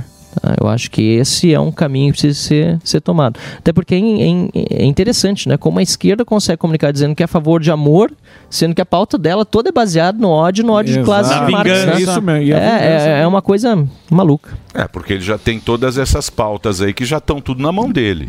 Eu acho que esse é um caminho que precisa ser, ser tomado. Até porque é, é, é interessante, né? Como a esquerda consegue comunicar dizendo que é a favor de amor, sendo que a pauta dela toda é baseada no ódio, no ódio Exato. de classe de Marx, né? Isso mesmo. É, é, é uma coisa maluca. É, porque ele já tem todas essas pautas aí que já estão tudo na mão dele.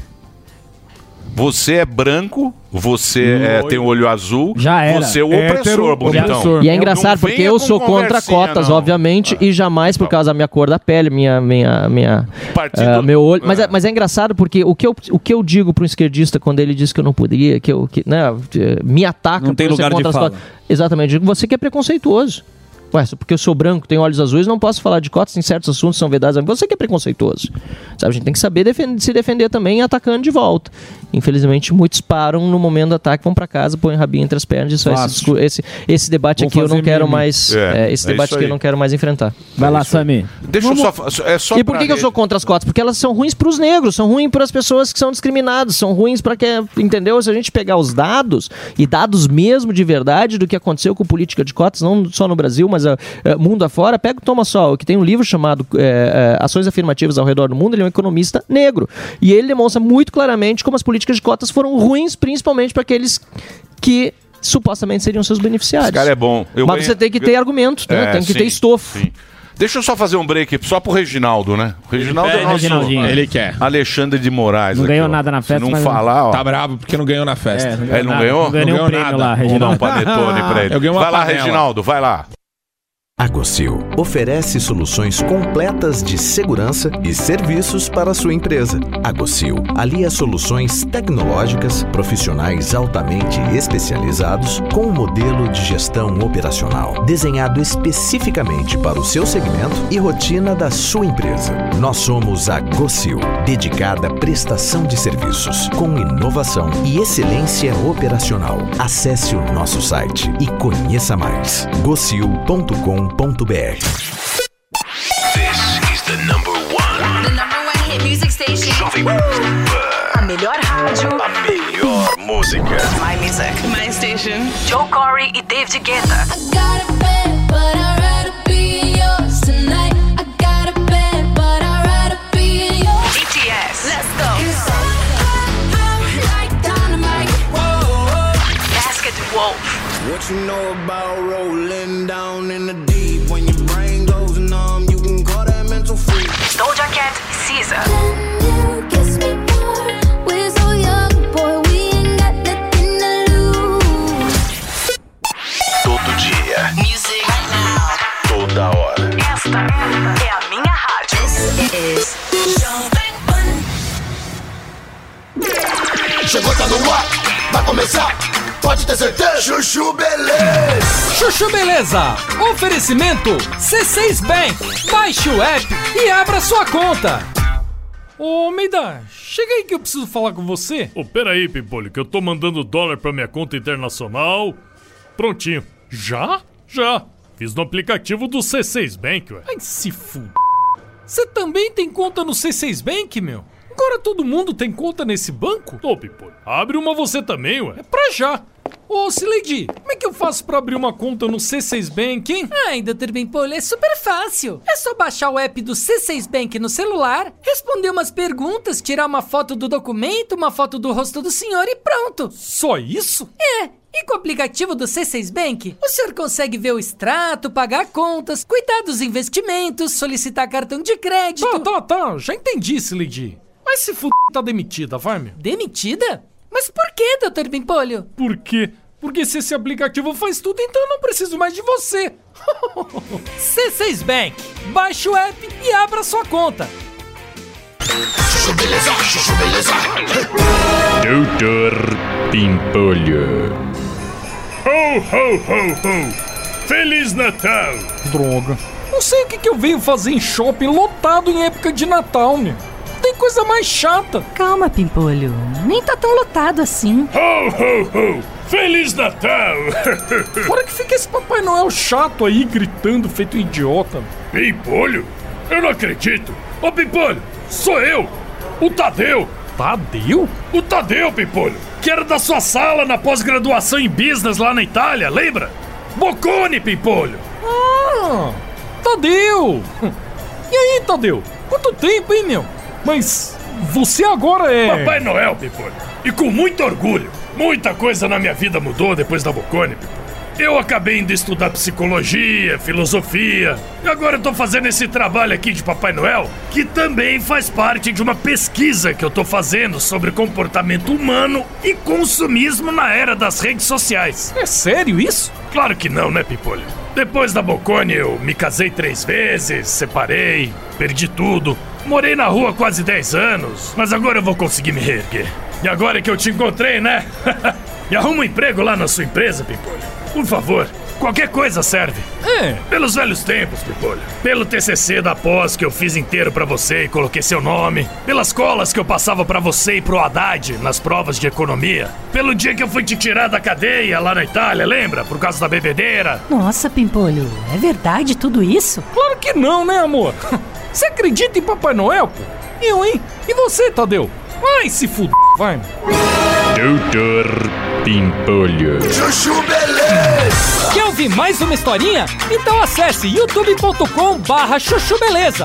Você é branco, você é, tem o olho azul, já era. Você é o opressor, bonitão. E é engraçado, porque eu sou contra cotas, não. obviamente, ah. e jamais por causa da minha cor da pele, minha, minha, minha, uh, meu olho. Mas é, mas é engraçado, porque o que eu, o que eu digo para um esquerdista quando ele diz que eu não poderia, que eu que, né, me ataca... Não tem lugar de fala. Cotas. Exatamente, eu digo, você que é preconceituoso. Ué, porque eu sou branco, tenho olhos azuis, não posso falar de cotas em certos assuntos, são vedados. Você que é preconceituoso. Sabe, a gente tem que saber defender, se defender também, atacando de volta. Infelizmente, muitos param no momento do ataque, vão para casa, põem o rabinho entre as pernas e só esse, esse, esse debate vão aqui eu não quero mim. mais. É, é, esse é debate aqui eu não quero mais enfrentar. Vai é lá, Sami. Deixa Vamos... eu só, é só. E por que, que eu sou contra as cotas? Porque elas são ruins para os negros, são ruins para as pessoas que são discriminadas, são ruins para quem. Entendeu? Se a gente pegar os dados, e dados mesmo de verdade do que aconteceu com política de cotas, não só no Brasil, mas uh, mundo afora, pega o Thomas Sowell, que tem um livro chamado uh, Ações Afirmativas ao Redor do Mundo. Ele é um economista negro. E ele demonstra muito claramente como as políticas de cotas foram ruins, principalmente para aqueles que supostamente seriam seus beneficiários. Esse cara é bom. Eu Mas ganhei... você tem que ter argumento, né? é, tem que sim, ter estofo. Sim. Deixa eu só fazer um break só pro Reginaldo, né? O Reginaldo é, é nosso... Ele quer. Alexandre de Moraes. Não aqui, ganhou ó. nada na festa. Se não mas falar, ó... Tá bravo porque não ganhou na festa. É, não ganhou? É, não ganhou, não ganhou, não ganhou, não ganhou nada. Lá, Reginaldo. Vou dar um panetone pra ele. Eu ganhei uma vai panela. Lá, Reginaldo, vai lá. A Gocil oferece soluções completas de segurança e serviços para a sua empresa. A Gocil alia soluções tecnológicas, profissionais altamente especializados com um modelo de gestão operacional desenhado especificamente para o seu segmento e rotina da sua empresa. Nós somos a Gocil, dedicada à prestação de serviços com inovação e excelência operacional. Acesse o nosso site e conheça mais. gocil ponto com ponto br This is the number one. The number one hit music station. Jovem Pan. A melhor rádio. A melhor música. My music. My station. Joe Corey e David Guetta. I got a bed, but I'd rather be yours tonight. I got a bed, but I'd rather be yours. B T S. Let's go. Like dynamite. Whoa, whoa. Basket Wolf. What you know about rolling down in the Doja Cat, Caesar. Todo dia. Music right now. Toda hora. Esta é a minha rádio. This is Jovem Pan. Chegou, tá no ar. Vai começar. Pode ter certeza. Chuchu Beleza. Chuchu Beleza. Oferecimento C seis Bank. Baixe o app e abra sua conta. Ô, Meida, chega aí que eu preciso falar com você. Ô, oh, peraí, Pimpolho, que eu tô mandando dólar pra minha conta internacional. Prontinho. Já? Já. Fiz no aplicativo do C seis Bank, ué. Ai, se fuder. Você também tem conta no C seis Bank, meu? Agora todo mundo tem conta nesse banco? Ô, Pimpolho, abre uma você também, ué. É pra já. Ô, Sileidi, como é que eu faço pra abrir uma conta no C seis Bank, hein? Ai, doutor Pimpolho, é super fácil. É só baixar o app do C seis Bank no celular, responder umas perguntas, tirar uma foto do documento, uma foto do rosto do senhor e pronto. Só isso? É. E com o aplicativo do C seis Bank, o senhor consegue ver o extrato, pagar contas, cuidar dos investimentos, solicitar cartão de crédito... Tá, tá, tá. Já entendi, Sileidi. Mas se f*** tá demitida, vai, meu. Demitida? Mas por que, doutor Pimpolho? Por quê? Porque se esse aplicativo faz tudo, então eu não preciso mais de você. C seis Bank. Baixe o app e abra sua conta. doutor Pimpolho. Ho, ho, ho, ho. Feliz Natal. Droga. Não sei o que, que eu venho fazer em shopping lotado em época de Natal, meu. Tem coisa mais chata. Calma, Pimpolho. Nem tá tão lotado assim. Ho, ho, ho! Feliz Natal! Fora que fica esse Papai Noel chato aí, gritando, feito idiota. Pimpolho? Eu não acredito. Ô, Pimpolho, sou eu, o Tadeu. Tadeu? O Tadeu, Pimpolho, que era da sua sala na pós-graduação em Business lá na Itália, lembra? Bocconi, Pimpolho. Ah, Tadeu. E aí, Tadeu? Quanto tempo, hein, meu? Mas você agora é... Papai Noel, Pimpolho. E com muito orgulho. Muita coisa na minha vida mudou depois da Bocconi, Pimpolho. Eu acabei indo estudar psicologia, filosofia. E agora eu tô fazendo esse trabalho aqui de Papai Noel, que também faz parte de uma pesquisa que eu tô fazendo sobre comportamento humano e consumismo na era das redes sociais. É sério isso? Claro que não, né, Pimpolho? Depois da Bocconi eu me casei três vezes, separei, perdi tudo. Morei na rua há quase dez anos, mas agora eu vou conseguir me reerguer. E agora que eu te encontrei, né? Me arruma um emprego lá na sua empresa, Pimpolho. Por favor, Qualquer coisa serve. É. Pelos velhos tempos, Pimpolho. Pelo T C C da pós que eu fiz inteiro pra você e coloquei seu nome. Pelas colas que eu passava pra você e pro Haddad nas provas de economia. Pelo dia que eu fui te tirar da cadeia lá na Itália, lembra? Por causa da bebedeira. Nossa, Pimpolho, é verdade tudo isso? Claro que não, né, amor? Você acredita em Papai Noel, pô? Eu, hein? E você, Tadeu? Vai se fuder, vai. Doutor Pimpolho. Chuchu Beleza! Quer ouvir mais uma historinha? Então acesse youtube.com barra chuchu beleza.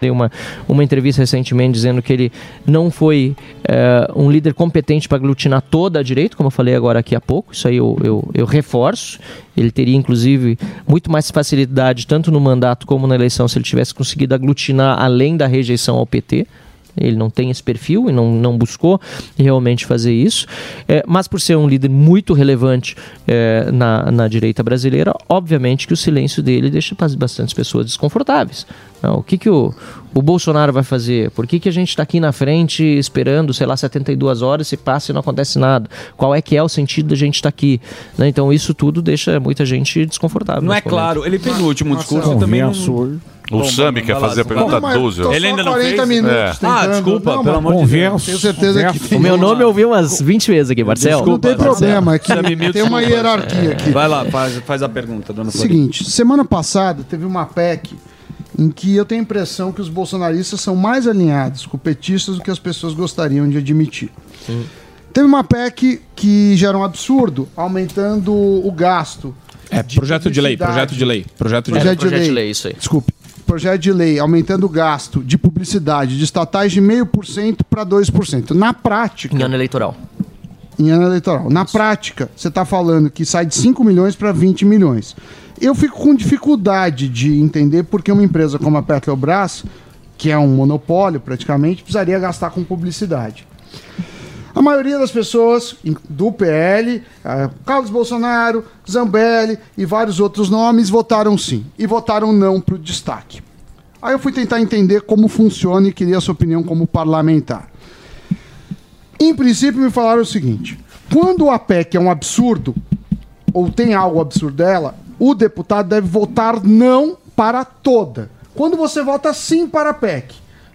Dei uma, uma entrevista recentemente dizendo que ele não foi é, um líder competente para aglutinar toda a direita, como eu falei agora aqui há pouco, isso aí eu, eu, eu reforço. Ele teria, inclusive, muito mais facilidade, tanto no mandato como na eleição, se ele tivesse conseguido aglutinar além da rejeição ao P T. Ele não tem esse perfil e não, não buscou realmente fazer isso. É, mas por ser um líder muito relevante é, na, na direita brasileira, obviamente que o silêncio dele deixa bastante pessoas desconfortáveis. Não, o que, que o, o Bolsonaro vai fazer? Por que, que a gente está aqui na frente esperando, sei lá, setenta e duas horas, se passa e não acontece nada? Qual é que é o sentido da gente estar tá aqui? Né? Então isso tudo deixa muita gente desconfortável. Não é claro, ele fez o último discurso e também... Não... O Sami quer fazer a pergunta doze. Ele ainda não fez? É. Ah, desculpa, não, pelo amor de Deus. Tenho certeza converso. que... O meu nome eu ouvi umas vinte vezes aqui, Marcelo. Desculpa, não tem problema, é que tem uma hierarquia aqui. Vai lá, faz, faz a pergunta, dona Florida. Seguinte, semana passada teve uma P E C em que eu tenho a impressão que os bolsonaristas são mais alinhados com petistas do que as pessoas gostariam de admitir. Sim. Teve uma P E C que gera um absurdo, aumentando o gasto. É, de projeto de lei, projeto de lei. Projeto de, é, projeto de, lei. de lei, isso aí. Desculpe. Projeto de lei aumentando o gasto de publicidade de estatais de zero vírgula cinco por cento para dois por cento. Na prática... Em ano eleitoral. Em ano eleitoral. Na prática, você está falando que sai de cinco milhões para vinte milhões. Eu fico com dificuldade de entender porque uma empresa como a Petrobras, que é um monopólio praticamente, precisaria gastar com publicidade. A maioria das pessoas do P L, Carlos Bolsonaro, Zambelli e vários outros nomes votaram sim. E votaram não para o destaque. Aí eu fui tentar entender como funciona e queria a sua opinião como parlamentar. Em princípio me falaram o seguinte. Quando a P E C é um absurdo, ou tem algo absurdo dela, o deputado deve votar não para toda. Quando você vota sim para a P E C...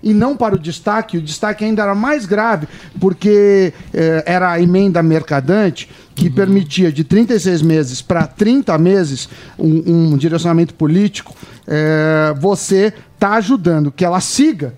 e não para o destaque, o destaque ainda era mais grave, porque eh, era a emenda mercadante que uhum. permitia de trinta e seis meses para trinta meses um, um direcionamento político, eh, você está ajudando que ela siga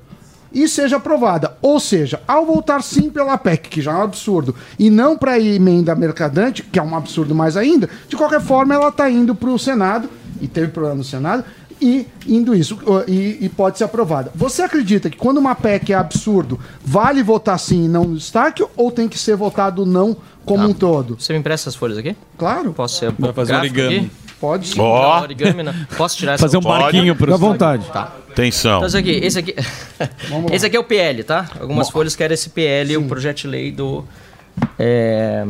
e seja aprovada. Ou seja, ao votar sim pela P E C, que já é um absurdo, e não para a emenda mercadante, que é um absurdo mais ainda, de qualquer forma ela está indo para o Senado, e teve problema no Senado, e indo isso, e, e pode ser aprovada. Você acredita que quando uma P E C é absurdo, vale votar sim e não no destaque, ou tem que ser votado não como ah, um todo? Você me empresta as folhas aqui? Claro. Posso ser Vou fazer origami. Aqui? Pode. Oh. Não, origami não. Posso tirar essa Fazer um pode. barquinho para o vontade. Tá. Atenção. Então, esse aqui, esse aqui, esse aqui é o P L, tá? Algumas Bom. folhas querem esse P L, sim. o projeto de lei do... É,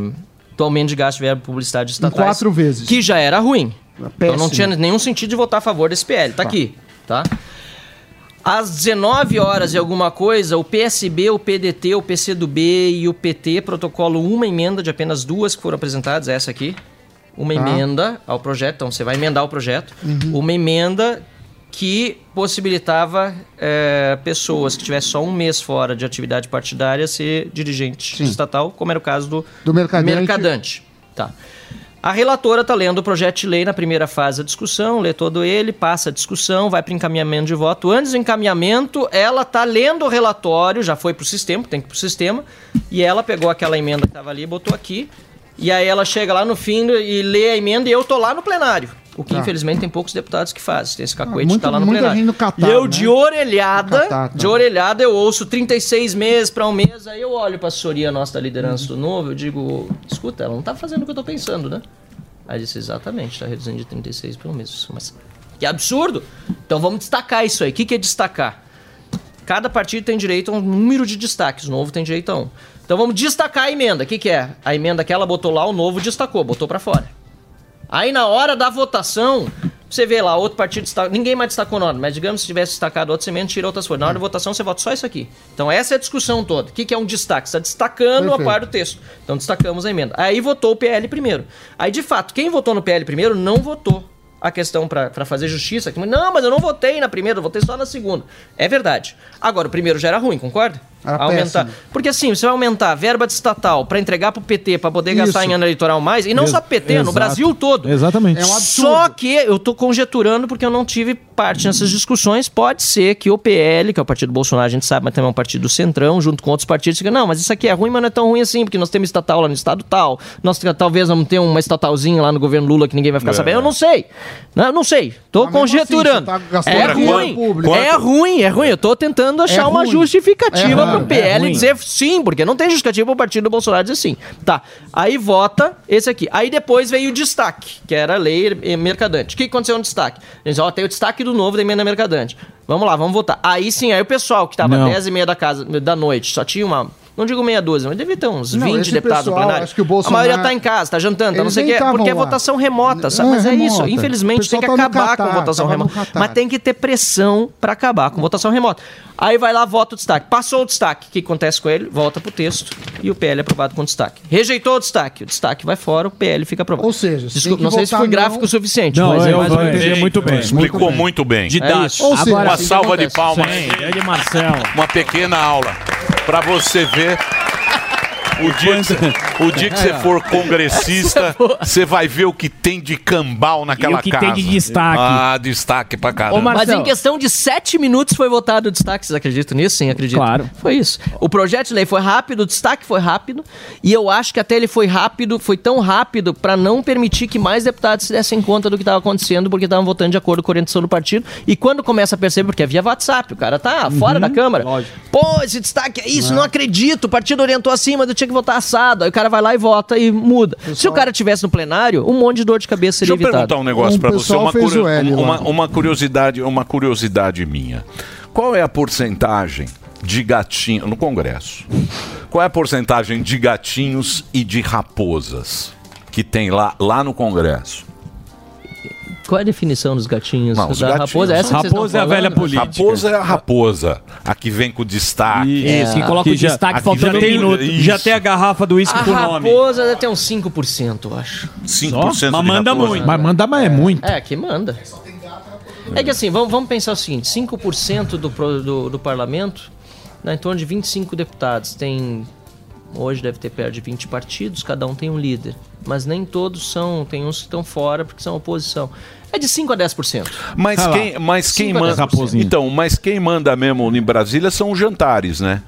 do aumento de gasto via publicidade estatais. Em quatro vezes. Que já era ruim. Péssimo. Então não tinha nenhum sentido de votar a favor desse P L. Tá, tá aqui, tá? Às dezenove horas e alguma coisa, o P S B, o P D T, o P C do B e o P T protocolam uma emenda de apenas duas que foram apresentadas, essa aqui. Uma tá. emenda ao projeto, então você vai emendar o projeto. Uhum. Uma emenda que possibilitava é, pessoas que tivessem só um mês fora de atividade partidária ser dirigente Sim. estatal, como era o caso do, do mercadante. mercadante. Tá. A relatora está lendo o projeto de lei na primeira fase da discussão, lê todo ele, passa a discussão, vai para encaminhamento de voto. Antes do encaminhamento, ela está lendo o relatório, já foi para o sistema, tem que ir para o sistema, e ela pegou aquela emenda que estava ali e botou aqui, e aí ela chega lá no fim e lê a emenda e eu estou lá no plenário. O que, ah. infelizmente, tem poucos deputados que fazem. Esse cacuete está ah, lá no plenário. No Catar, e eu, né? de orelhada, Catar, tá. de orelhada, eu ouço trinta e seis meses para um mês, aí eu olho para a assessoria nossa da liderança uhum. do Novo, eu digo, escuta, ela não está fazendo o que eu estou pensando, né? Aí eu disse, exatamente, está reduzindo de trinta e seis para um mês. Mas que absurdo! Então vamos destacar isso aí. O que, que é destacar? Cada partido tem direito a um número de destaques, o Novo tem direito a um. Então vamos destacar a emenda. O que, que é? A emenda que ela botou lá, o Novo destacou, botou para fora. Aí na hora da votação, Você vê lá, outro partido destacou, ninguém mais destacou nome, mas digamos se tivesse destacado outro, você menos tira outras coisas. Na hora hum. da votação, você vota só isso aqui. Então essa é a discussão toda. O que, que é um destaque? Você está destacando a parte do texto. Então destacamos a emenda. Aí votou o P L primeiro. Aí, de fato, quem votou no P L primeiro não votou a questão para fazer justiça. Não, mas eu não votei na primeira, eu votei só na segunda. É verdade. Agora, o primeiro já era ruim, concorda? Ah, aumentar. Porque assim, você vai aumentar a verba de estatal para entregar pro P T, para poder gastar isso em ano eleitoral mais, e não Ex só P T, exato, no Brasil todo. Exatamente. É um absurdo. Só que eu tô conjeturando porque eu não tive parte nessas discussões, pode ser que o P L, que é o partido do Bolsonaro, a gente sabe, mas também é um partido do Centrão, junto com outros partidos, diga, não, mas isso aqui é ruim, mas não é tão ruim assim, porque nós temos estatal lá no estado tal, nós talvez vamos ter uma estatalzinha lá no governo Lula que ninguém vai ficar é. sabendo, eu não sei. Não, não sei, tô mas conjeturando. Assim, tá é ruim, público, é ruim, é ruim, eu tô tentando achar é uma justificativa é para o P L é dizer sim, porque não tem justificativa para o partido do Bolsonaro dizer sim. Tá, aí vota esse aqui. Aí depois veio o destaque, que era a lei mercadante. O que aconteceu no destaque? Eles ó, tem o destaque do novo da emenda mercadante. Vamos lá, vamos votar. Aí sim, aí o pessoal que tava às dez e meia da, casa, da noite, só tinha uma... Não digo meia dúzia, mas devia ter uns não, vinte deputados pessoal, no plenário. Acho que o Bolsonaro, a maioria está em casa, está jantando, tá não sei o quê, porque é votação remota, sabe? Não, mas é, é isso, infelizmente tem que tá acabar Catar, com votação remota. Mas tem que ter pressão para acabar com votação remota. Aí vai lá, vota o destaque. Passou o destaque, o que acontece com ele? Volta pro texto e o P L é aprovado com destaque. Rejeitou o destaque, o destaque vai fora, o P L fica aprovado. Ou seja, desculpa, não sei se foi gráfico o suficiente, não, mas eu é mais muito bem. Explicou muito bem. Didático. Uma salva de palmas. Uma pequena aula para você ver. O dia, que, o dia que você for congressista, você vai ver o que tem de cambal naquela casa. O que casa. tem de destaque. Ah, destaque pra caramba. Ô, mas em questão de sete minutos foi votado o destaque. Vocês acreditam nisso? Sim, acredito. Claro. Foi isso. O projeto de lei foi rápido, o destaque foi rápido. E eu acho que até ele foi rápido, foi tão rápido pra não permitir que mais deputados se dessem conta do que estava acontecendo, porque estavam votando de acordo com a orientação do partido. E quando começa a perceber, porque é via WhatsApp, o cara tá uhum, fora da Câmara. Lógico. Pô, esse destaque é isso, não, não acredito. O partido orientou acima, mas eu tinha que votar assado, aí o cara vai lá e vota e muda. Pessoal, se o cara tivesse no plenário, um monte de dor de cabeça seria evitado. Deixa eu perguntar um negócio um pra você, uma, curio L, uma, uma, curiosidade, uma curiosidade minha. Qual é a porcentagem de gatinhos, no Congresso, qual é a porcentagem de gatinhos e de raposas que tem lá, lá no Congresso? Qual é a definição dos gatinhos? Não, da gatinhos. Raposa, essa raposa é a velha política. Raposa é a raposa. A que vem com destaque. Isso, é. que coloca que o destaque faltando minuto. Já tem a garrafa do uísque por nome. A raposa deve ter uns cinco por cento, eu acho. cinco por cento Mas manda muito. Mas manda mas é muito. É, que manda. É que assim, vamos, vamos pensar o seguinte. cinco por cento do, do, do parlamento, né, em torno de vinte e cinco deputados, tem... Hoje deve ter perto de vinte partidos, cada um tem um líder. Mas nem todos são, tem uns que estão fora porque são oposição. É de cinco a dez por cento. Mas ah, quem, mas quem manda. Então, mas quem manda mesmo em Brasília são os jantares, né?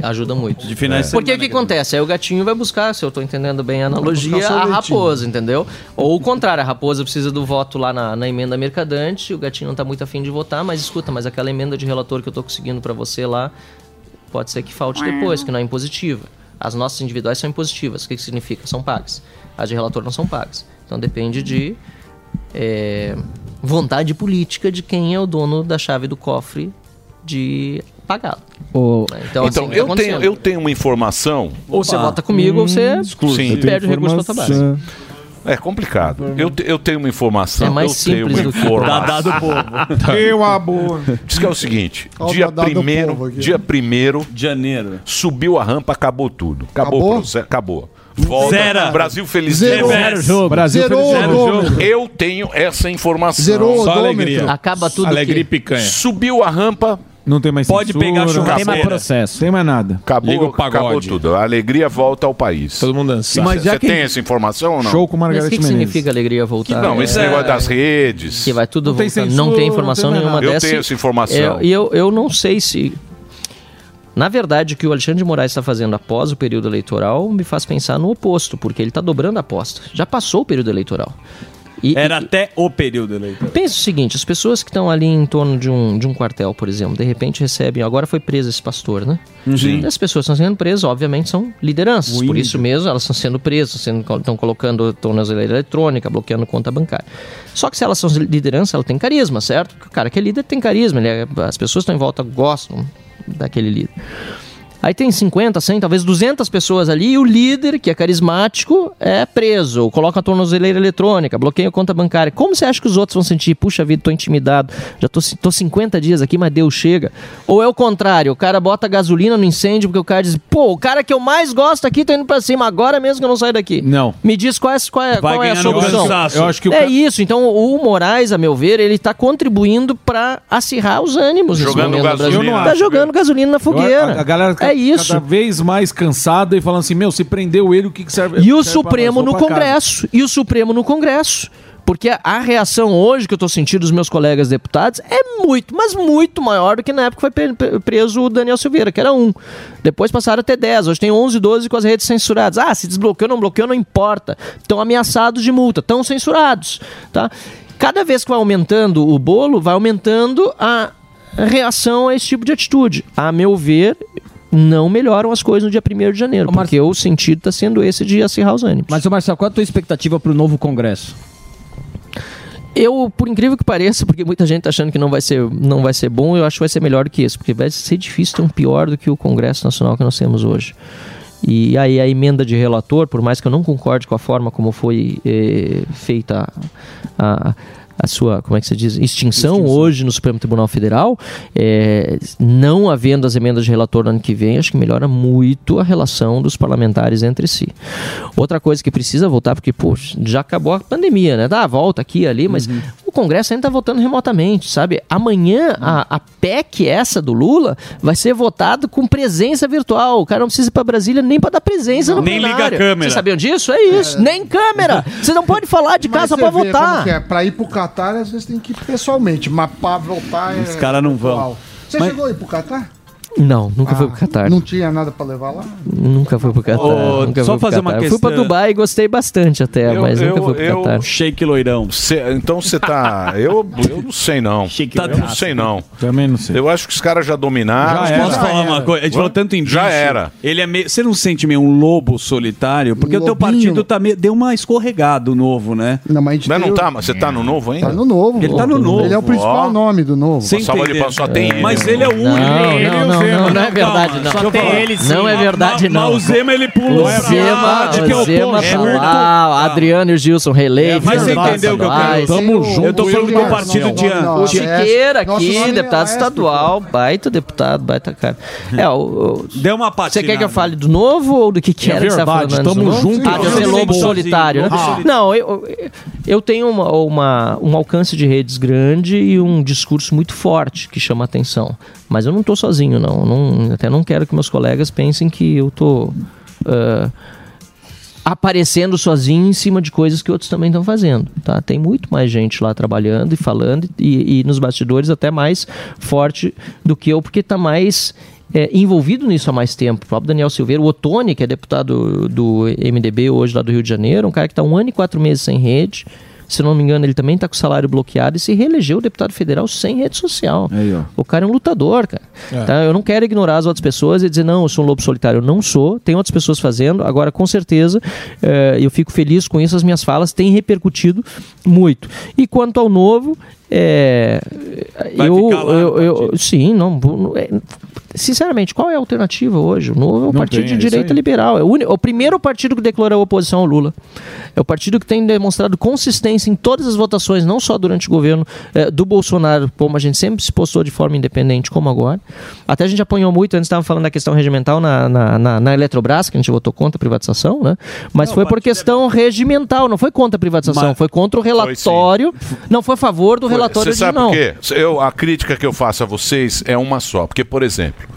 Ajuda muito. De é. Porque o que acontece? Aí o gatinho vai buscar, se eu estou entendendo bem a analogia, a raposa, entendeu? Ou o contrário, a raposa precisa do voto lá na, na emenda mercadante, o gatinho não está muito afim de votar, mas escuta, mas aquela emenda de relator que eu estou conseguindo para você lá, pode ser que falte depois, que não é impositiva. As nossas individuais são impositivas. O que, que significa? São pagas. As de relator não são pagas. Então depende de é, vontade política de quem é o dono da chave do cofre de pagá-lo. Oh. Então, então assim, eu, tá tenho, eu tenho uma informação... Ou você ah, vota comigo hum, ou você sim, perde o recurso para outra base. É complicado. Eu, eu tenho uma informação. É mais eu simples tenho uma do informação. Dadá do povo. Meu amor. Diz que é o seguinte: Olha dia primeiro de janeiro, subiu a rampa, acabou tudo. Acabou. Acabou. Pro, acabou. Volta. Zero. Brasil feliz. Zero. Zero jogo. Brasil Zero feliz. Zero jogo. Eu tenho essa informação. Zero. Só alegria. Acaba tudo. Alegria e picanha. Subiu a rampa. Não tem mais censura. Pode pegar churrasqueira. Tem mais processo. Tem mais nada. Acabou, acabou tudo. A alegria volta ao país. Todo mundo dança. Você que... tem essa informação ou não? Show com Margareth Menezes. Mas o que, que significa alegria voltar? Que não, esse é... negócio das redes. Que vai tudo voltar. Censura, não tem informação não tem nenhuma eu dessa. Eu tenho essa informação. E eu, eu, eu não sei se... Na verdade, o que o Alexandre de Moraes está fazendo após o período eleitoral me faz pensar no oposto, porque ele está dobrando a aposta. Já passou o período eleitoral. E, Era e, até o período eleitoral. Pensa o seguinte, as pessoas que estão ali em torno de um, de um quartel, por exemplo, de repente recebem, agora foi preso esse pastor, né? Sim. E as pessoas que estão sendo presas, obviamente, são lideranças. Muito. Por isso mesmo, elas estão sendo presas, estão colocando tornozeleira eletrônica, bloqueando conta bancária. Só que se elas são liderança, ela tem carisma, certo? Porque o cara que é líder tem carisma, ele é, as pessoas estão em volta gostam daquele líder. Aí tem cinquenta, cem, talvez duzentas pessoas ali, e o líder, que é carismático, é preso, ou coloca a tornozeleira eletrônica, bloqueia a conta bancária. Como você acha que os outros vão sentir? Puxa vida, tô intimidado, já tô, tô cinquenta dias aqui, mas Deus chega. Ou é o contrário, o cara bota gasolina no incêndio porque o cara diz, pô, o cara que eu mais gosto aqui tá indo pra cima, agora mesmo que eu não saio daqui. Não. Me diz qual é, qual é, qual é a solução. Eu acho que o é cara... isso, então o Moraes, a meu ver, ele tá contribuindo pra acirrar os ânimos. Jogando momento, gasolina. Tá acho, jogando cara. gasolina na fogueira. A, a galera... É isso. Cada vez mais cansada e falando assim, meu, se prendeu ele, o que, que serve? E o serve Supremo no Congresso. Casa. E o Supremo no Congresso. Porque a, a reação hoje que eu estou sentindo dos meus colegas deputados é muito, mas muito maior do que na época que foi preso o Daniel Silveira, que era um. Depois passaram até dez, hoje tem onze, doze com as redes censuradas. Ah, se desbloqueou, não bloqueou, não importa. Estão ameaçados de multa, estão censurados. Tá? Cada vez que vai aumentando o bolo, vai aumentando a reação a esse tipo de atitude. A meu ver... não melhoram as coisas no dia primeiro de janeiro, ô, porque Marcelo, o sentido está sendo esse de acirrar os ânimos. Mas, ô Marcelo, qual é a tua expectativa para o novo Congresso? Eu, por incrível que pareça, porque muita gente está achando que não vai, ser, não vai ser bom, eu acho que vai ser melhor do que isso, porque vai ser difícil ter um pior do que o Congresso Nacional que nós temos hoje. E aí a emenda de relator, por mais que eu não concorde com a forma como foi eh, feita a... a a sua, como é que se diz, extinção, extinção hoje no Supremo Tribunal Federal, é, não havendo as emendas de relator no ano que vem, acho que melhora muito a relação dos parlamentares entre si. Outra coisa que precisa voltar, porque, poxa, já acabou a pandemia, né? Dá a volta aqui e ali, mas uhum. o Congresso ainda está votando remotamente, sabe? Amanhã, a, a P E C, essa do Lula, vai ser votada com presença virtual. O cara não precisa ir para Brasília nem para dar presença não, no plenário. Nem liga a câmera. Vocês sabiam disso? É isso. É. Nem câmera. Você não pode falar de casa para votar. É, para ir para o Catar, às vezes tem que ir pessoalmente, mas para voltar é... Os caras não vão. Você mas... chegou aí pro Catar? Não, nunca ah, fui pro Catar. Não tinha nada pra levar lá? Nunca fui pro Catar. Oh, nunca só fui fazer pro Catar. Uma questão. Fui pra Dubai e gostei bastante até, eu, mas eu, nunca fui pro Catar. Eu, shake loirão. Cê, então você tá... eu, eu não sei não. Shake tá, não sei não. Também não sei. Eu acho que os caras já dominaram. Já posso já falar era. Uma coisa? A gente falou tanto em bicho. Já era. Ele é meio... Você não sente meio um lobo solitário? Porque um o teu partido tá meio... deu uma escorregada novo, né? Não, mas a gente mas não tá, mas você tá no novo ainda? Tá no novo. Ele tá no novo. Ele é o principal oh. nome do novo. Sem só tem ele. Mas ele é o único. Não, não, não é verdade, não. Só tem ele, sim. Não é verdade, não. Mas o Zema, ele pula. O Zema, o Zema tá lá. Adriano e o Gilson, reeleito. Mas você entendeu o que eu quero? Tamo junto. Eu tô falando do meu partido de ano. O Chiqueira aqui, deputado estadual, baita deputado, baita cara. É, o... Deu uma patinada. Você quer que eu fale do novo ou do que que era que você tá falando? Tamo junto. Ah, deve ser lobo solitário, né? Não, eu tenho um alcance de redes grande e um discurso muito forte que chama atenção. Mas eu não tô sozinho, não. Não, até não quero que meus colegas pensem que eu estou uh, aparecendo sozinho em cima de coisas que outros também estão fazendo, tá? Tem muito mais gente lá trabalhando e falando e, e nos bastidores até mais forte do que eu, porque está mais é, envolvido nisso há mais tempo. O próprio Daniel Silveira, o Ottoni, que é deputado do M D B hoje lá do Rio de Janeiro, um cara que está um ano e quatro meses sem rede. Se não me engano, ele também está com o salário bloqueado e se reelegeu deputado federal sem rede social. Aí, o cara é um lutador, cara. É. Tá? Eu não quero ignorar as outras pessoas e dizer, não, eu sou um lobo solitário. Eu não sou, tem outras pessoas fazendo. Agora, com certeza, é, eu fico feliz com isso. As minhas falas têm repercutido muito. E quanto ao novo... É, eu, lá, eu, eu, sim, não, sinceramente, qual é a alternativa hoje? O novo é o partido de direita liberal, é o, un... o primeiro partido que declara a oposição ao Lula, é o partido que tem demonstrado consistência em todas as votações, não só durante o governo é, do Bolsonaro, como a gente sempre se postou de forma independente, como agora. Até a gente apanhou muito, antes estava falando da questão regimental na, na, na, na Eletrobras, que a gente votou contra a privatização, né? Mas não, foi por questão é... regimental, não foi contra a privatização, mas... foi contra o relatório, foi, não foi a favor do relatório. Você sabe por quê? Eu, a crítica que eu faço a vocês é uma só. Porque, por exemplo,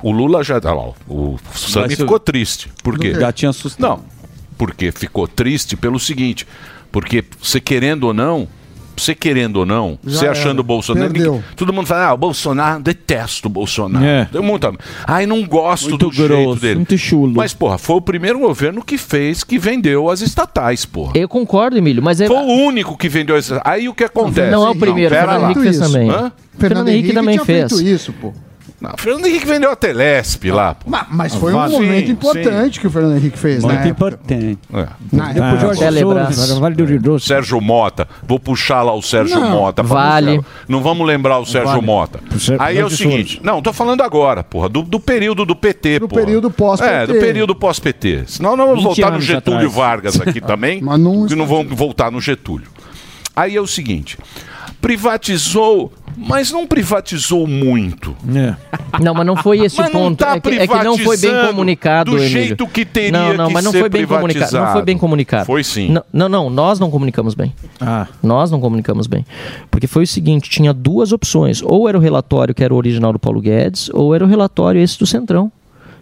o Lula já... Ah, o Sami ficou triste. Por quê? Já tinha assustado. Não, porque ficou triste pelo seguinte. Porque você querendo ou não, você querendo ou não, você achando o Bolsonaro... Ninguém, todo mundo fala, ah, o Bolsonaro, detesto o Bolsonaro. É. Deu muito, ai, não gosto muito do grosso, jeito dele. Muito chulo. Mas, porra, foi o primeiro governo que fez, que vendeu as estatais, porra. Eu concordo, Emílio, mas... Era... Foi o único que vendeu as estatais. Aí o que acontece? Não, não é o primeiro, não, o Fernando Henrique fez também. Hã? Fernando, Fernando Henrique, Henrique também fez. Isso, pô. Não, o Fernando Henrique vendeu a Telesp lá. Pô. Mas, mas foi ah, um sim, momento importante sim. que o Fernando Henrique fez, né? Muito importante. É. Na época, ah, Jorge Souza, Vale do Rio Doce. Sérgio Mota. Vou puxar lá o Sérgio não, Mota. Vale. Puxar. Não vamos lembrar o Sérgio vale. Mota. Ser, Aí é o seguinte. Não, tô falando agora, porra. Do, do período do P T, do porra. Do período pós-P T. É, do período pós-P T. Senão nós vamos voltar no Getúlio atrás. Vargas aqui também. Mas não, que não vamos voltar no Getúlio. Aí é o seguinte. Privatizou... Mas não privatizou muito. É. Não, mas não foi esse mas o ponto. Tá é, que, é que não foi bem comunicado, do Emílio. Jeito que teria não, não, que mas não ser foi bem comunicado. Não foi bem comunicado. Foi sim. Não, não, não nós não comunicamos bem. Ah. Nós não comunicamos bem. Porque foi o seguinte, tinha duas opções. Ou era o relatório que era o original do Paulo Guedes, ou era o relatório esse do Centrão,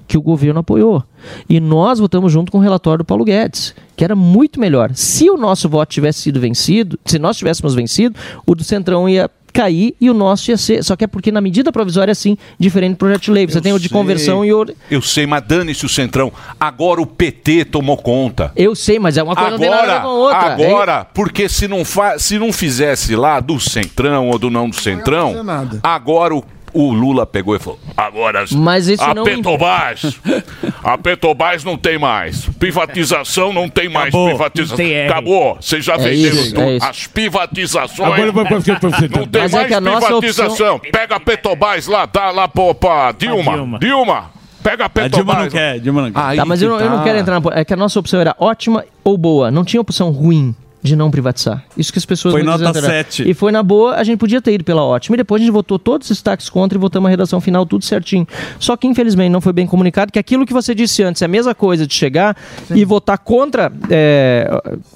que o governo apoiou. E nós votamos junto com o relatório do Paulo Guedes, que era muito melhor. Se o nosso voto tivesse sido vencido, se nós tivéssemos vencido, o do Centrão ia... cair e o nosso ia ser... Só que é porque na medida provisória, sim, diferente do projeto de lei. Você eu tem o de sei. Conversão e o... Eu sei, mas dane-se o Centrão. Agora o P T tomou conta. Eu sei, mas é uma coisa agora, não tem nada com outra. Agora, é... porque se não, fa... se não fizesse lá do Centrão ou do não do Centrão, não nada. Agora o O Lula pegou e falou, agora mas isso a não Petrobras, imp... a Petrobras não tem mais, privatização não tem mais, acabou. Privatização, tem acabou, vocês já é venderam isso, é as privatizações, agora, não tem mas mais é privatização, opção... pega a Petrobras lá, dá lá pra Dilma, Dilma, Dilma, pega a Petrobras. A Dilma não quer, Dilma não quer. Aí tá, mas que eu, não, tá. eu não quero entrar, na... é que a nossa opção era ótima ou boa, não tinha opção ruim. De não privatizar. Isso que as pessoas... Foi nota sete. E foi na boa, a gente podia ter ido pela ótima. E depois a gente votou todos os destaques contra e votamos a redação final, tudo certinho. Só que, infelizmente, não foi bem comunicado, que aquilo que você disse antes é a mesma coisa de chegar sim. e votar contra... É...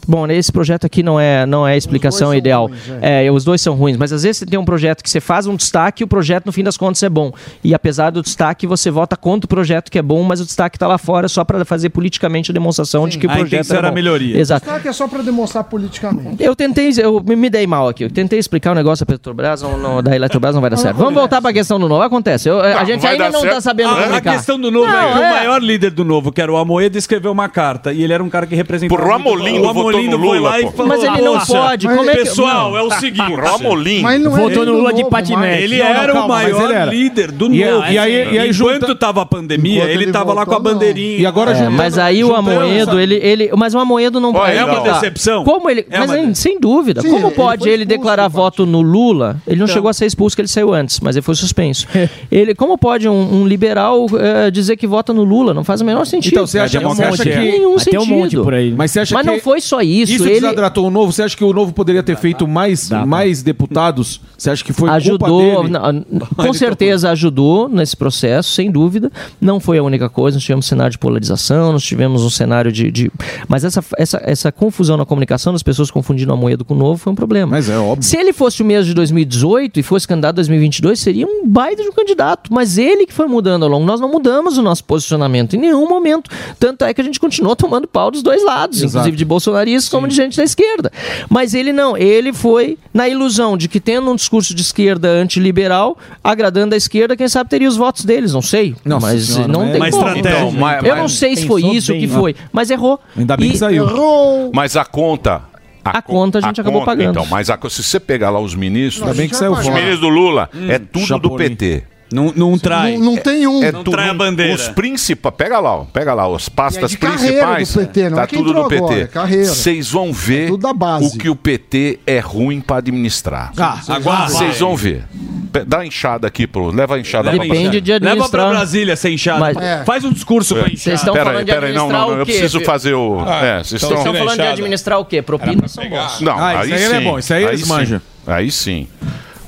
Bom, esse projeto aqui não é, não é a explicação ideal. Ruins, é. É, os dois são ruins, mas às vezes você tem um projeto que você faz um destaque e o projeto, no fim das contas, é bom. E apesar do destaque, você vota contra o projeto que é bom, mas o destaque está lá fora só para fazer politicamente a demonstração sim. de que o projeto era bom. A melhoria. Exato. O destaque é só para demonstrar politicamente. Eu tentei, eu me dei mal aqui. Eu tentei explicar o negócio da Petrobras, não, não, da Eletrobras, não vai dar certo. Vamos voltar para a questão do Novo. Acontece. Eu, não, a gente ainda não está sabendo ah, comunicar. A questão do Novo não, é que é. O maior líder do Novo, que era o Amoedo, escreveu uma carta. E ele era um cara que representava... Por Amolino votou no Lula, lá e falou, mas ele não pode. Como é que... Pessoal, é o seguinte. Por Amolino votou no Lula de patinete. Ele era o maior líder do Novo. E aí, enquanto estava a pandemia, ele estava lá com a bandeirinha. E agora... Mas aí o Amoedo, ele... Mas o Amoedo não pode... É uma decepção. Como ele, é, mas, mas sem dúvida, sim, como pode ele, ele expulso, declarar voto no Lula? Ele não então. Chegou a ser expulso, que ele saiu antes, mas ele foi suspenso. Ele, como pode um, um liberal uh, dizer que vota no Lula? Não faz o menor sentido. Então você acha, um você acha que não tem nenhum sentido. Um monte por aí. Mas, você acha mas que não foi só isso. Isso ele... desidratou o Novo. Você acha que o Novo poderia ter feito mais, dá, mais deputados? Você acha que foi ajudou, culpa dele? Não, com certeza ajudou nesse processo, sem dúvida. Não foi a única coisa. Nós tivemos um cenário de polarização, nós tivemos um cenário de... de... Mas essa, essa, essa confusão na comunicação das pessoas confundindo Amoedo com o Novo foi um problema. Mas é óbvio. Se ele fosse o mesmo de dois mil e dezoito e fosse candidato em dois mil e vinte e dois, seria um baita de um candidato. Mas ele que foi mudando ao longo. Nós não mudamos o nosso posicionamento em nenhum momento. Tanto é que a gente continuou tomando pau dos dois lados, exato. Inclusive de bolsonaristas como de gente da esquerda. Mas ele não. Ele foi na ilusão de que tendo um discurso de esquerda antiliberal, agradando a esquerda, quem sabe teria os votos deles. Não sei. Nossa mas senhora, não mas tem como. Então, mas, eu não sei se foi isso bem, que foi. Não. Mas errou. Ainda bem e que saiu. Errou. Mas a conta A, a conta a gente a acabou conta, pagando. Então, mas a, se você pegar lá os ministros, Nossa, bem que saiu os ministros do Lula, hum, é tudo Chapolin. Do P T. Não, não trai. Não, não tem um. É, é não tu, trai a bandeira. Os principais. Pega lá, ó, pega lá. As pastas é principais. Do P T, não. Tá tudo do P T. Vocês vão ver é o que o P T é ruim para administrar. Ah, agora vocês vão ver. Dá a enxada aqui, pro, leva a enxada leva pra Brasília. De leva pra Brasília sem enxada. Mas, é. Faz um discurso pra enxada. Vocês peraí, peraí, não, não, não. Eu preciso fazer o. Ah, é, vocês estão falando enxada. De administrar o quê? Propina são bons. Não, ah, aí, aí sim. É bom, isso aí, aí eles manjam. Aí sim.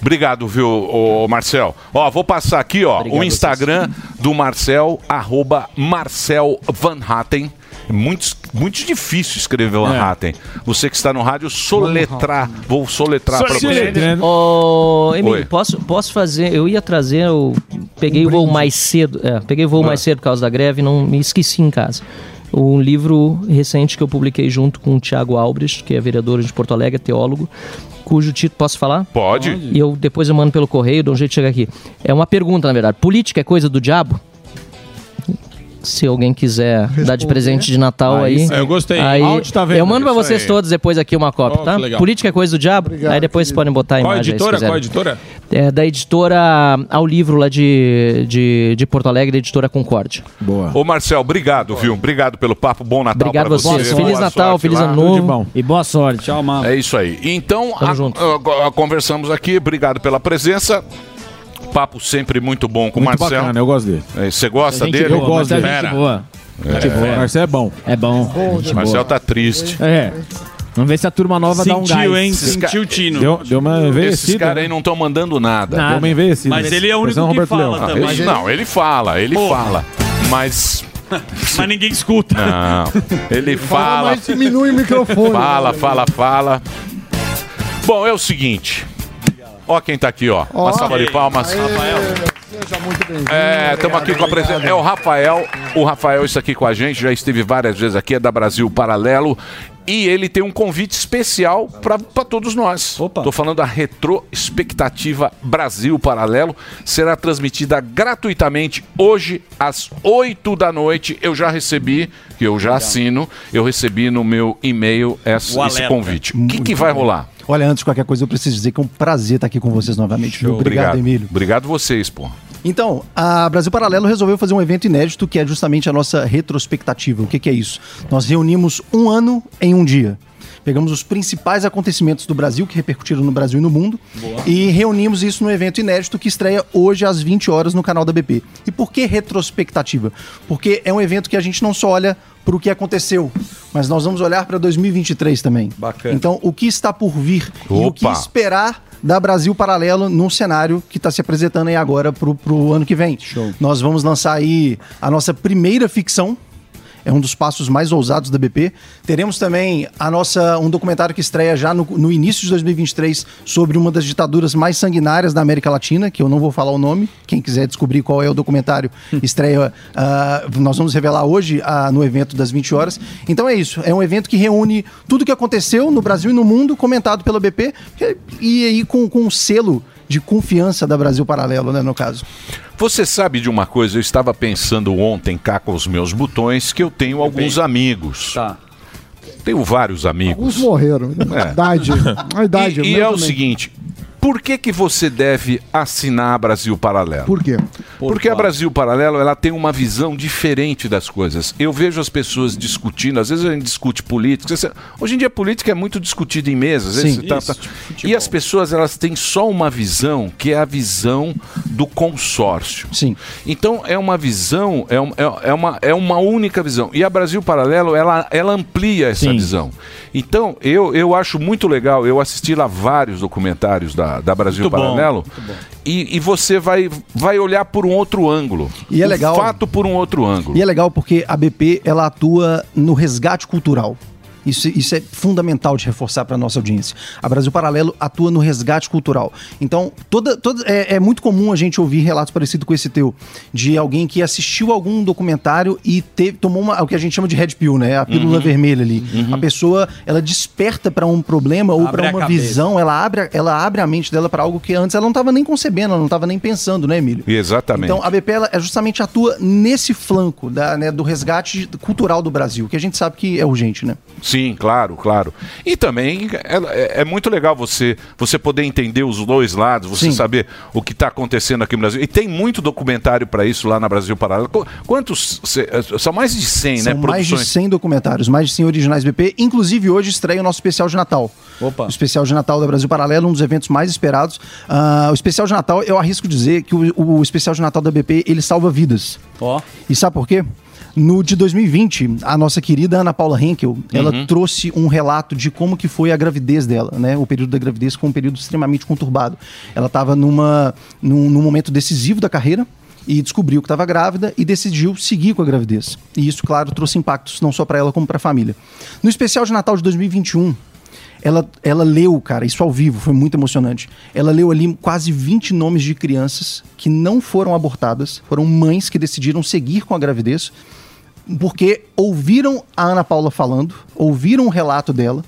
Obrigado, viu, ô, Marcel. Ó, vou passar aqui, ó, obrigado, o Instagram vocês. Do Marcel, arroba Marcel Van Hatten. Muito, muito difícil escrever Van Hatten. É. Você que está no rádio, soletrar. Vou soletrar para você. Oh, Emílio, posso, posso fazer? Eu ia trazer, eu peguei um o voo mais cedo. É, peguei o voo ah. mais cedo por causa da greve e não me esqueci em casa. Um livro recente que eu publiquei junto com o Tiago Albrecht, que é vereador de Porto Alegre, teólogo, cujo título, posso falar? Pode. E eu depois eu mando pelo correio, dou um jeito de chegar aqui. É uma pergunta, na verdade. Política é coisa do diabo? Se alguém quiser Responder. dar de presente de Natal aí. aí eu gostei. Aí, tá vendo eu mando pra vocês aí. todos depois aqui uma cópia, oh, tá? Política é coisa do diabo. Obrigado, aí depois querido. vocês podem botar a Qual imagem. Editora? Aí, Qual editora? É da editora ao livro lá de, de, de Porto Alegre, editora Concorde. Boa. Ô, Marcel, obrigado, boa. viu? Obrigado pelo papo. Bom Natal. Obrigado pra vocês. vocês. Feliz boa Natal, feliz ano novo. Bom. E boa sorte. Tchau, mano. É isso aí. Então, a, a, a, conversamos aqui. Obrigado pela presença. Papo sempre muito bom com o Marcel. Bacana, eu gosto dele. Você gosta dele? Boa, eu gosto dele. Gente boa. Gente é. boa. Marcel é bom. É bom. É, Marcel tá triste. É. Vamos ver se a turma nova Sentiu, dá um gás. Sentiu, hein? Sentiu o Tino. Deu, deu uma envelhecida. Esses caras aí não estão mandando nada. nada. Deu uma envelhecida. Mas ele é o único que fala também. Ele, não, ele fala, ele Porra. fala. Mas... mas ninguém escuta. Não. Ele fala... mas diminui o microfone. Fala, fala, fala. Bom, é o seguinte... Ó quem tá aqui, ó. Oh, uma salva de palmas. Aê, Rafael. Seja muito bem-vindo. É, estamos aqui com a presença. É o Rafael. O Rafael está aqui com a gente, já esteve várias vezes aqui, é da Brasil Paralelo. E ele tem um convite especial para todos nós. Opa. Tô falando da Retrospectativa Brasil Paralelo. Será transmitida gratuitamente hoje às oito da noite. Eu já recebi, que eu já Legal. assino, eu recebi no meu e-mail essa, esse convite. O que, que vai rolar? Olha, antes de qualquer coisa, eu preciso dizer que é um prazer estar aqui com vocês novamente. Obrigado, obrigado, Emílio. Obrigado vocês, pô. Então, a Brasil Paralelo resolveu fazer um evento inédito, que é justamente a nossa retrospectativa. O que, que é isso? Nós reunimos um ano em um dia. Pegamos os principais acontecimentos do Brasil, que repercutiram no Brasil e no mundo, Boa. e reunimos isso no evento inédito que estreia hoje às vinte horas no canal da B P. E por que retrospectativa? Porque é um evento que a gente não só olha para o que aconteceu, mas nós vamos olhar para dois mil e vinte e três também. Bacana. Então, o que está por vir Opa. e o que esperar da Brasil Paralelo num cenário que está se apresentando aí agora para o ano que vem. Show. Nós vamos lançar aí a nossa primeira ficção. É um dos passos mais ousados da B P. Teremos também a nossa, um documentário que estreia já no, no início de dois mil e vinte e três sobre uma das ditaduras mais sanguinárias da América Latina, que eu não vou falar o nome. Quem quiser descobrir qual é o documentário, estreia. Uh, nós vamos revelar hoje uh, no evento das vinte horas. Então é isso. É um evento que reúne tudo o que aconteceu no Brasil e no mundo, comentado pela B P, e aí com, com um selo de confiança da Brasil Paralelo, né, no caso. Você sabe de uma coisa? Eu estava pensando ontem cá com os meus botões que eu tenho alguns Bem, amigos. Tá. Tenho vários amigos. Alguns morreram. É. Idade. A idade. E, e é também. o seguinte, por que que você deve assinar a Brasil Paralelo? Por quê? Por Porque claro. a Brasil Paralelo, ela tem uma visão diferente das coisas. Eu vejo as pessoas discutindo, às vezes a gente discute política. Hoje em dia a política é muito discutida em mesas. Sim, tá, tá. E as pessoas, elas têm só uma visão, que é a visão do consórcio. Sim. Então é uma visão, é, um, é, é, uma, é uma única visão. E a Brasil Paralelo, ela, ela amplia essa Sim. visão. Então eu, eu acho muito legal, eu assisti lá vários documentários da Da Brasil muito Paralelo bom, bom. E, e você vai, vai olhar por um outro ângulo. E é legal. O fato por um outro ângulo. E é legal porque a B P, ela atua no resgate cultural. Isso, isso é fundamental de reforçar para a nossa audiência. A Brasil Paralelo atua no resgate cultural. Então, toda, toda, é, é muito comum a gente ouvir relatos parecidos com esse teu, de alguém que assistiu algum documentário e teve, tomou uma, o que a gente chama de red pill, né? A pílula uhum. vermelha ali. Uhum. A pessoa, ela desperta para um problema ou para uma visão, ela abre, ela abre a mente dela para algo que antes ela não estava nem concebendo, ela não estava nem pensando, né, Emílio? Exatamente. Então, a B P, ela justamente atua nesse flanco da, né, do resgate cultural do Brasil, que a gente sabe que é urgente, né? Sim, claro, claro. E também é, é, é muito legal você, você poder entender os dois lados, você Sim. saber o que está acontecendo aqui no Brasil. E tem muito documentário para isso lá na Brasil Paralelo. Quantos? Cê, são mais de cem, são né? São mais de cem documentários, mais de cem originais B P. Inclusive hoje estreia o nosso especial de Natal. Opa. O especial de Natal da Brasil Paralelo, um dos eventos mais esperados. Uh, o especial de Natal, eu arrisco dizer que o, o especial de Natal da B P, ele salva vidas. Oh. E sabe por quê? No de dois mil e vinte, a nossa querida Ana Paula Henkel, uhum. ela trouxe um relato de como que foi a gravidez dela, né? O período da gravidez foi um período extremamente conturbado. Ela estava numa, num, num momento decisivo da carreira e descobriu que estava grávida e decidiu seguir com a gravidez. E isso, claro, trouxe impactos não só para ela como para a família. No especial de Natal de dois mil e vinte e um, ela, ela leu, cara, isso ao vivo, foi muito emocionante. Ela leu ali quase vinte nomes de crianças que não foram abortadas, foram mães que decidiram seguir com a gravidez, porque ouviram a Ana Paula falando, ouviram o relato dela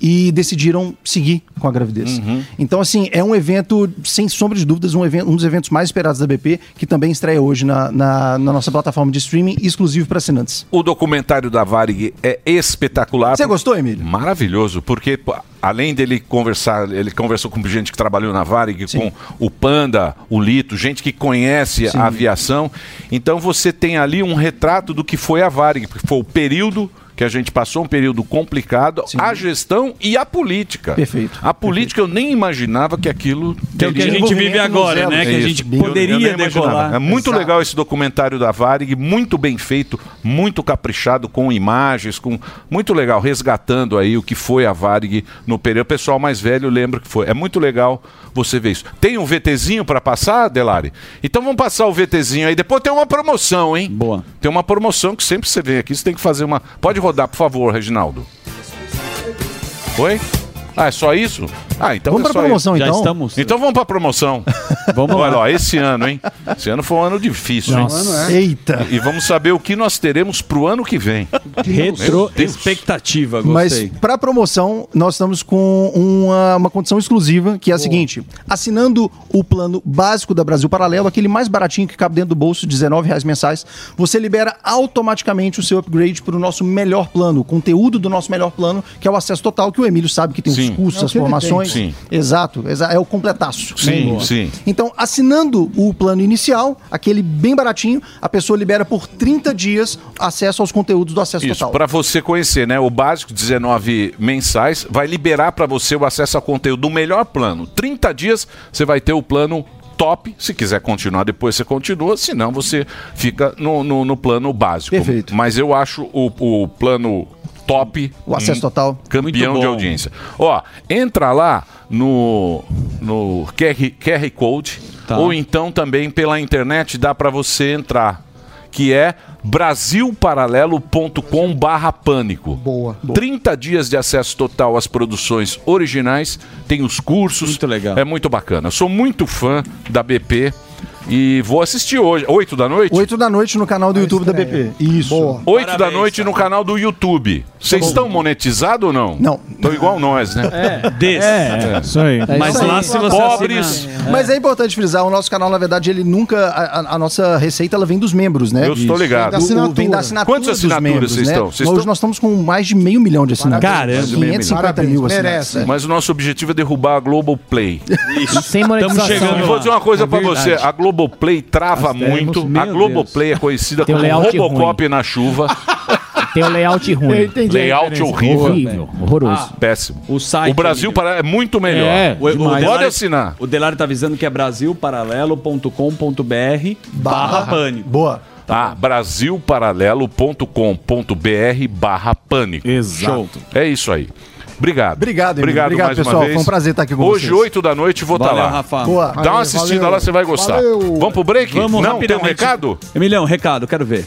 e decidiram seguir com a gravidez. Uhum. Então, assim, é um evento, sem sombra de dúvidas, um, evento, um dos eventos mais esperados da B P, que também estreia hoje na, na, na nossa plataforma de streaming, exclusivo para assinantes. O documentário da Varig é espetacular. Você gostou, Emílio? Maravilhoso, porque além dele conversar, ele conversou com gente que trabalhou na Varig, Sim. com o Panda, o Lito, gente que conhece Sim. a aviação. Então, você tem ali um retrato do que foi a Varig, porque foi o período que a gente passou, um período complicado, Sim. a gestão e a política. Perfeito. A política Perfeito. Eu nem imaginava que aquilo... Que, que a gente vive agora, né? É que a gente poderia eu, eu decolar. É muito Exato. Legal esse documentário da Varig, muito bem feito, muito caprichado, com imagens, com... muito legal, resgatando aí o que foi a Varig no período. O pessoal mais velho lembra que foi. É muito legal você ver isso. Tem um VTzinho para passar, Delari? Então vamos passar o VTzinho aí. Depois tem uma promoção, hein? Boa. Tem uma promoção que sempre você vem aqui, você tem que fazer uma... Pode rodar, por favor, Reginaldo. Oi? Ah, é só isso? Ah, então vamos é para a promoção, isso. Então. Já estamos... Então vamos para a promoção. Vamos lá. Olha, ó, esse ano, hein? Esse ano foi um ano difícil, hein? Ano é. Eita! E vamos saber o que nós teremos para o ano que vem. Retroexpectativa, gostei. Mas para a promoção, nós estamos com uma, uma condição exclusiva, que é a Boa. seguinte. Assinando o plano básico da Brasil Paralelo, aquele mais baratinho que cabe dentro do bolso, dezenove reais mensais, você libera automaticamente o seu upgrade para o nosso melhor plano, o conteúdo do nosso melhor plano, que é o acesso total, que o Emílio sabe que tem Sim. os cursos, é as formações. Sim. Exato, é o completaço. Sim, sim. Então, assinando o plano inicial, aquele bem baratinho, a pessoa libera por trinta dias acesso aos conteúdos do Acesso Isso, Total. Isso, para você conhecer, né? O básico, dezenove mensais, vai liberar para você o acesso ao conteúdo do melhor plano. trinta dias, você vai ter o plano top. Se quiser continuar, depois você continua, senão você fica no, no, no plano básico. Perfeito. Mas eu acho o, o plano... top, o acesso total, campeão de audiência. Ó, entra lá no, no Q R Code, tá. ou então também pela internet dá para você entrar, que é brasil paralelo ponto com barra pânico. Boa. trinta dias de acesso total às produções originais, tem os cursos. Muito legal. É muito bacana. Eu sou muito fã da B P. E vou assistir hoje, oito da noite? oito da noite no canal do YouTube da B P. Isso. Boa. oito da noite no canal do YouTube. Vocês estão monetizados ou não? Não. Estão igual nós, né? É, desse. É, é. Isso aí. É. Mas lá se você Pobres. É. Mas é importante frisar, o nosso canal, na verdade, ele nunca... A, a nossa receita, ela vem dos membros, né? Eu estou ligado. Vem da, o, vem da assinatura. Quantas assinaturas vocês estão? Né? Hoje estão... nós estamos com mais de meio milhão de assinaturas. Caramba. quinhentos e cinquenta mil assinaturas. Mas o nosso objetivo é derrubar a Globoplay. Isso. Sem monetização. Estamos chegando. Eu vou dizer uma coisa pra você. A Globo Globoplay trava Nossa, muito. Deus, a Globoplay Deus. É conhecida como Robocop ruim. Na chuva. Tem um layout ruim. Eu entendi. Layout horrível. Horrível. Horroroso. Ah, péssimo. O, site o Brasil é, para... é muito melhor. É, o, o Delari, pode assinar. O Delari tá avisando que é brasil paralelo ponto com ponto b r barra pânico. Boa. Tá, brasil paralelo ponto com ponto b r barra pânico. Exato. Show. É isso aí. Obrigado. Obrigado, Obrigado, Obrigado mais pessoal. Uma vez. Foi um prazer estar aqui com Hoje, vocês. Hoje, oito da noite, vou estar tá lá. Rafa. Boa. Dá uma assistida valeu. Lá, você vai gostar. Valeu. Vamos pro break? Vamos Não, tem um recado? Emilhão, recado, quero ver.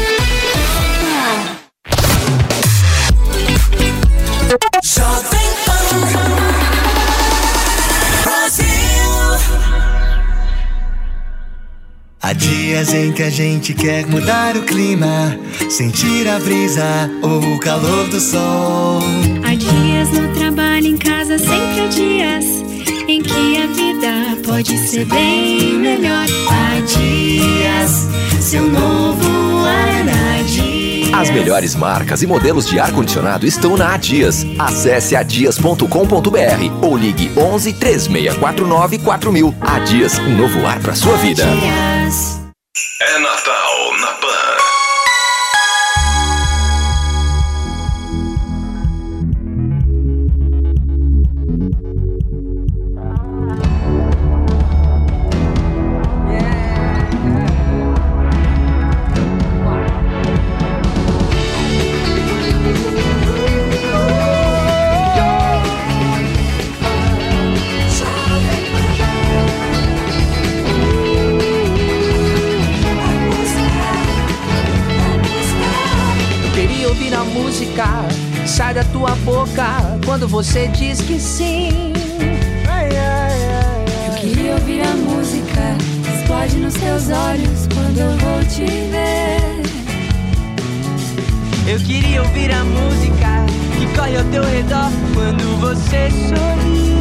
Há dias em que a gente quer mudar o clima, sentir a brisa ou o calor do sol. Há dias no trabalho, em casa, sempre há dias em que a vida pode ser bem melhor. Há dias, seu novo ar, há dias. As melhores marcas e modelos de ar-condicionado estão na Adias. Acesse adias ponto com ponto b r ou ligue onze, três seis quatro nove, quatro mil. Adias, um novo ar para sua vida. É Natal na sai da tua boca quando você diz que sim. Ai, ai, ai, ai. Eu queria ouvir a música que explode nos teus olhos quando eu vou te ver. Eu queria ouvir a música que corre ao teu redor quando você sorri.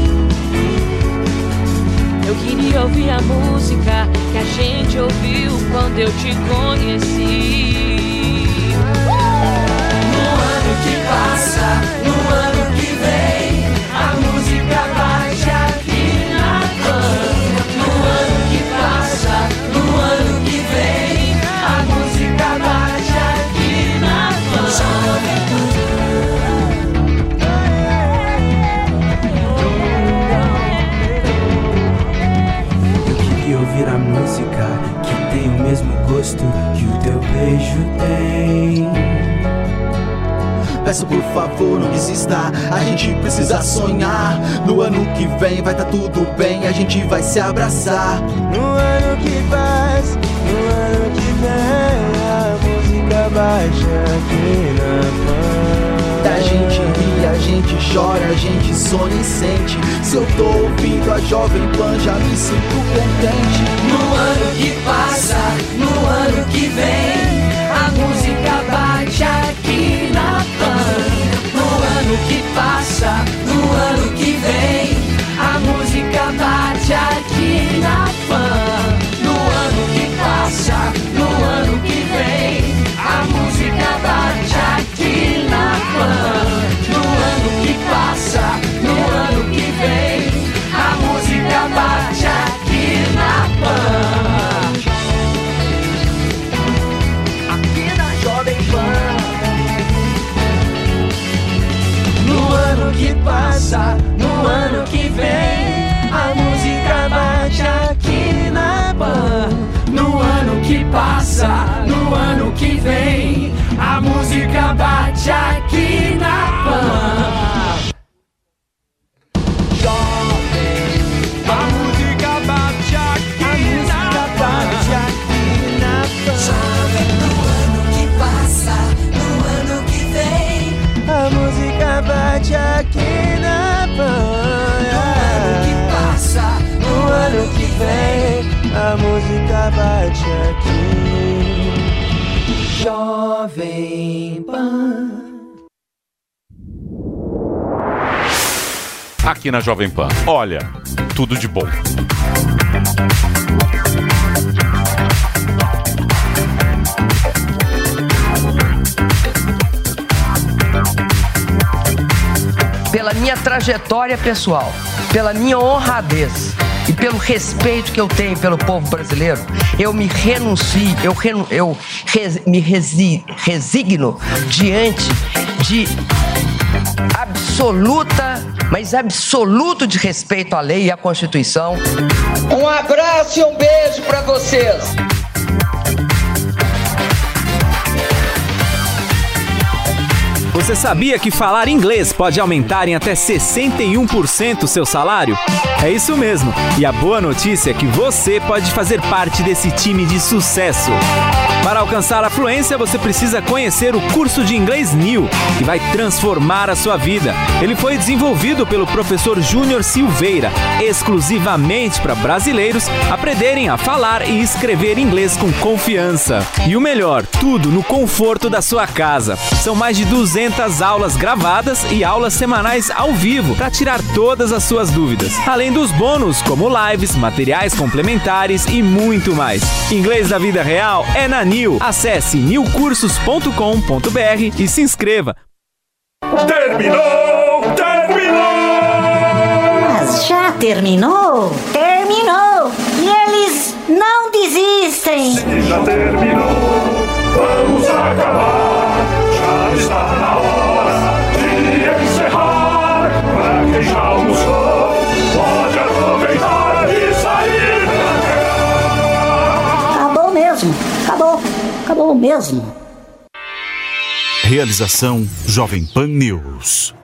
Eu queria ouvir a música que a gente ouviu quando eu te conheci. No ano que passa, no ano que vem, a música bate aqui na Pan. No ano que passa, no ano que vem, a música bate aqui na Pan. Eu queria ouvir a música que tem o mesmo gosto que o teu beijo tem. Peço por favor, não desista, a gente precisa sonhar. No ano que vem vai tá tudo bem, a gente vai se abraçar. No ano que passa, no ano que vem, a música baixa aqui na Pan. A gente ri, a gente chora, a gente sonha e sente. Se eu tô ouvindo a Jovem Pan, já me sinto contente. No ano que passa, no ano que vem, a música bate aqui na Pan. No ano que passa, no ano que vem, a música bate aqui na Pan. No ano que passa, no ano que vem, a música bate aqui na Pan. No ano que passa, no ano que vem, a música bate aqui na Pan. No ano que passa, no ano que vem, a música bate aqui na Pan. No ano que passa, no ano que vem, a música bate aqui na Pan. Aqui na Pan. No ano que passa, no ano que vem, a música bate aqui. Jovem Pan. Aqui na Jovem Pan, olha, tudo de bom. Pela minha trajetória pessoal, pela minha honradez e pelo respeito que eu tenho pelo povo brasileiro, eu me renuncio, eu, renu, eu res, me resi, resigno diante de absoluta, mas absoluto de respeito à lei e à Constituição. Um abraço e um beijo para vocês. Você sabia que falar inglês pode aumentar em até sessenta e um por cento o seu salário? É isso mesmo, e a boa notícia é que você pode fazer parte desse time de sucesso. Para alcançar a fluência, você precisa conhecer o curso de inglês New, que vai transformar a sua vida. Ele foi desenvolvido pelo professor Júnior Silveira, exclusivamente para brasileiros aprenderem a falar e escrever inglês com confiança. E o melhor, tudo no conforto da sua casa. São mais de duzentos aulas gravadas e aulas semanais ao vivo para tirar todas as suas dúvidas. Além dos bônus, como lives, materiais complementares e muito mais. Inglês da vida real é na New. Acesse new cursos ponto com ponto b r e se inscreva. Terminou! Terminou! Mas já terminou? Terminou! E eles não desistem! Se já terminou, vamos acabar! Já está na hora de encerrar. Pra quem já almoçou, pode aproveitar e sair pra cá. Acabou mesmo, acabou, acabou mesmo. Realização Jovem Pan News.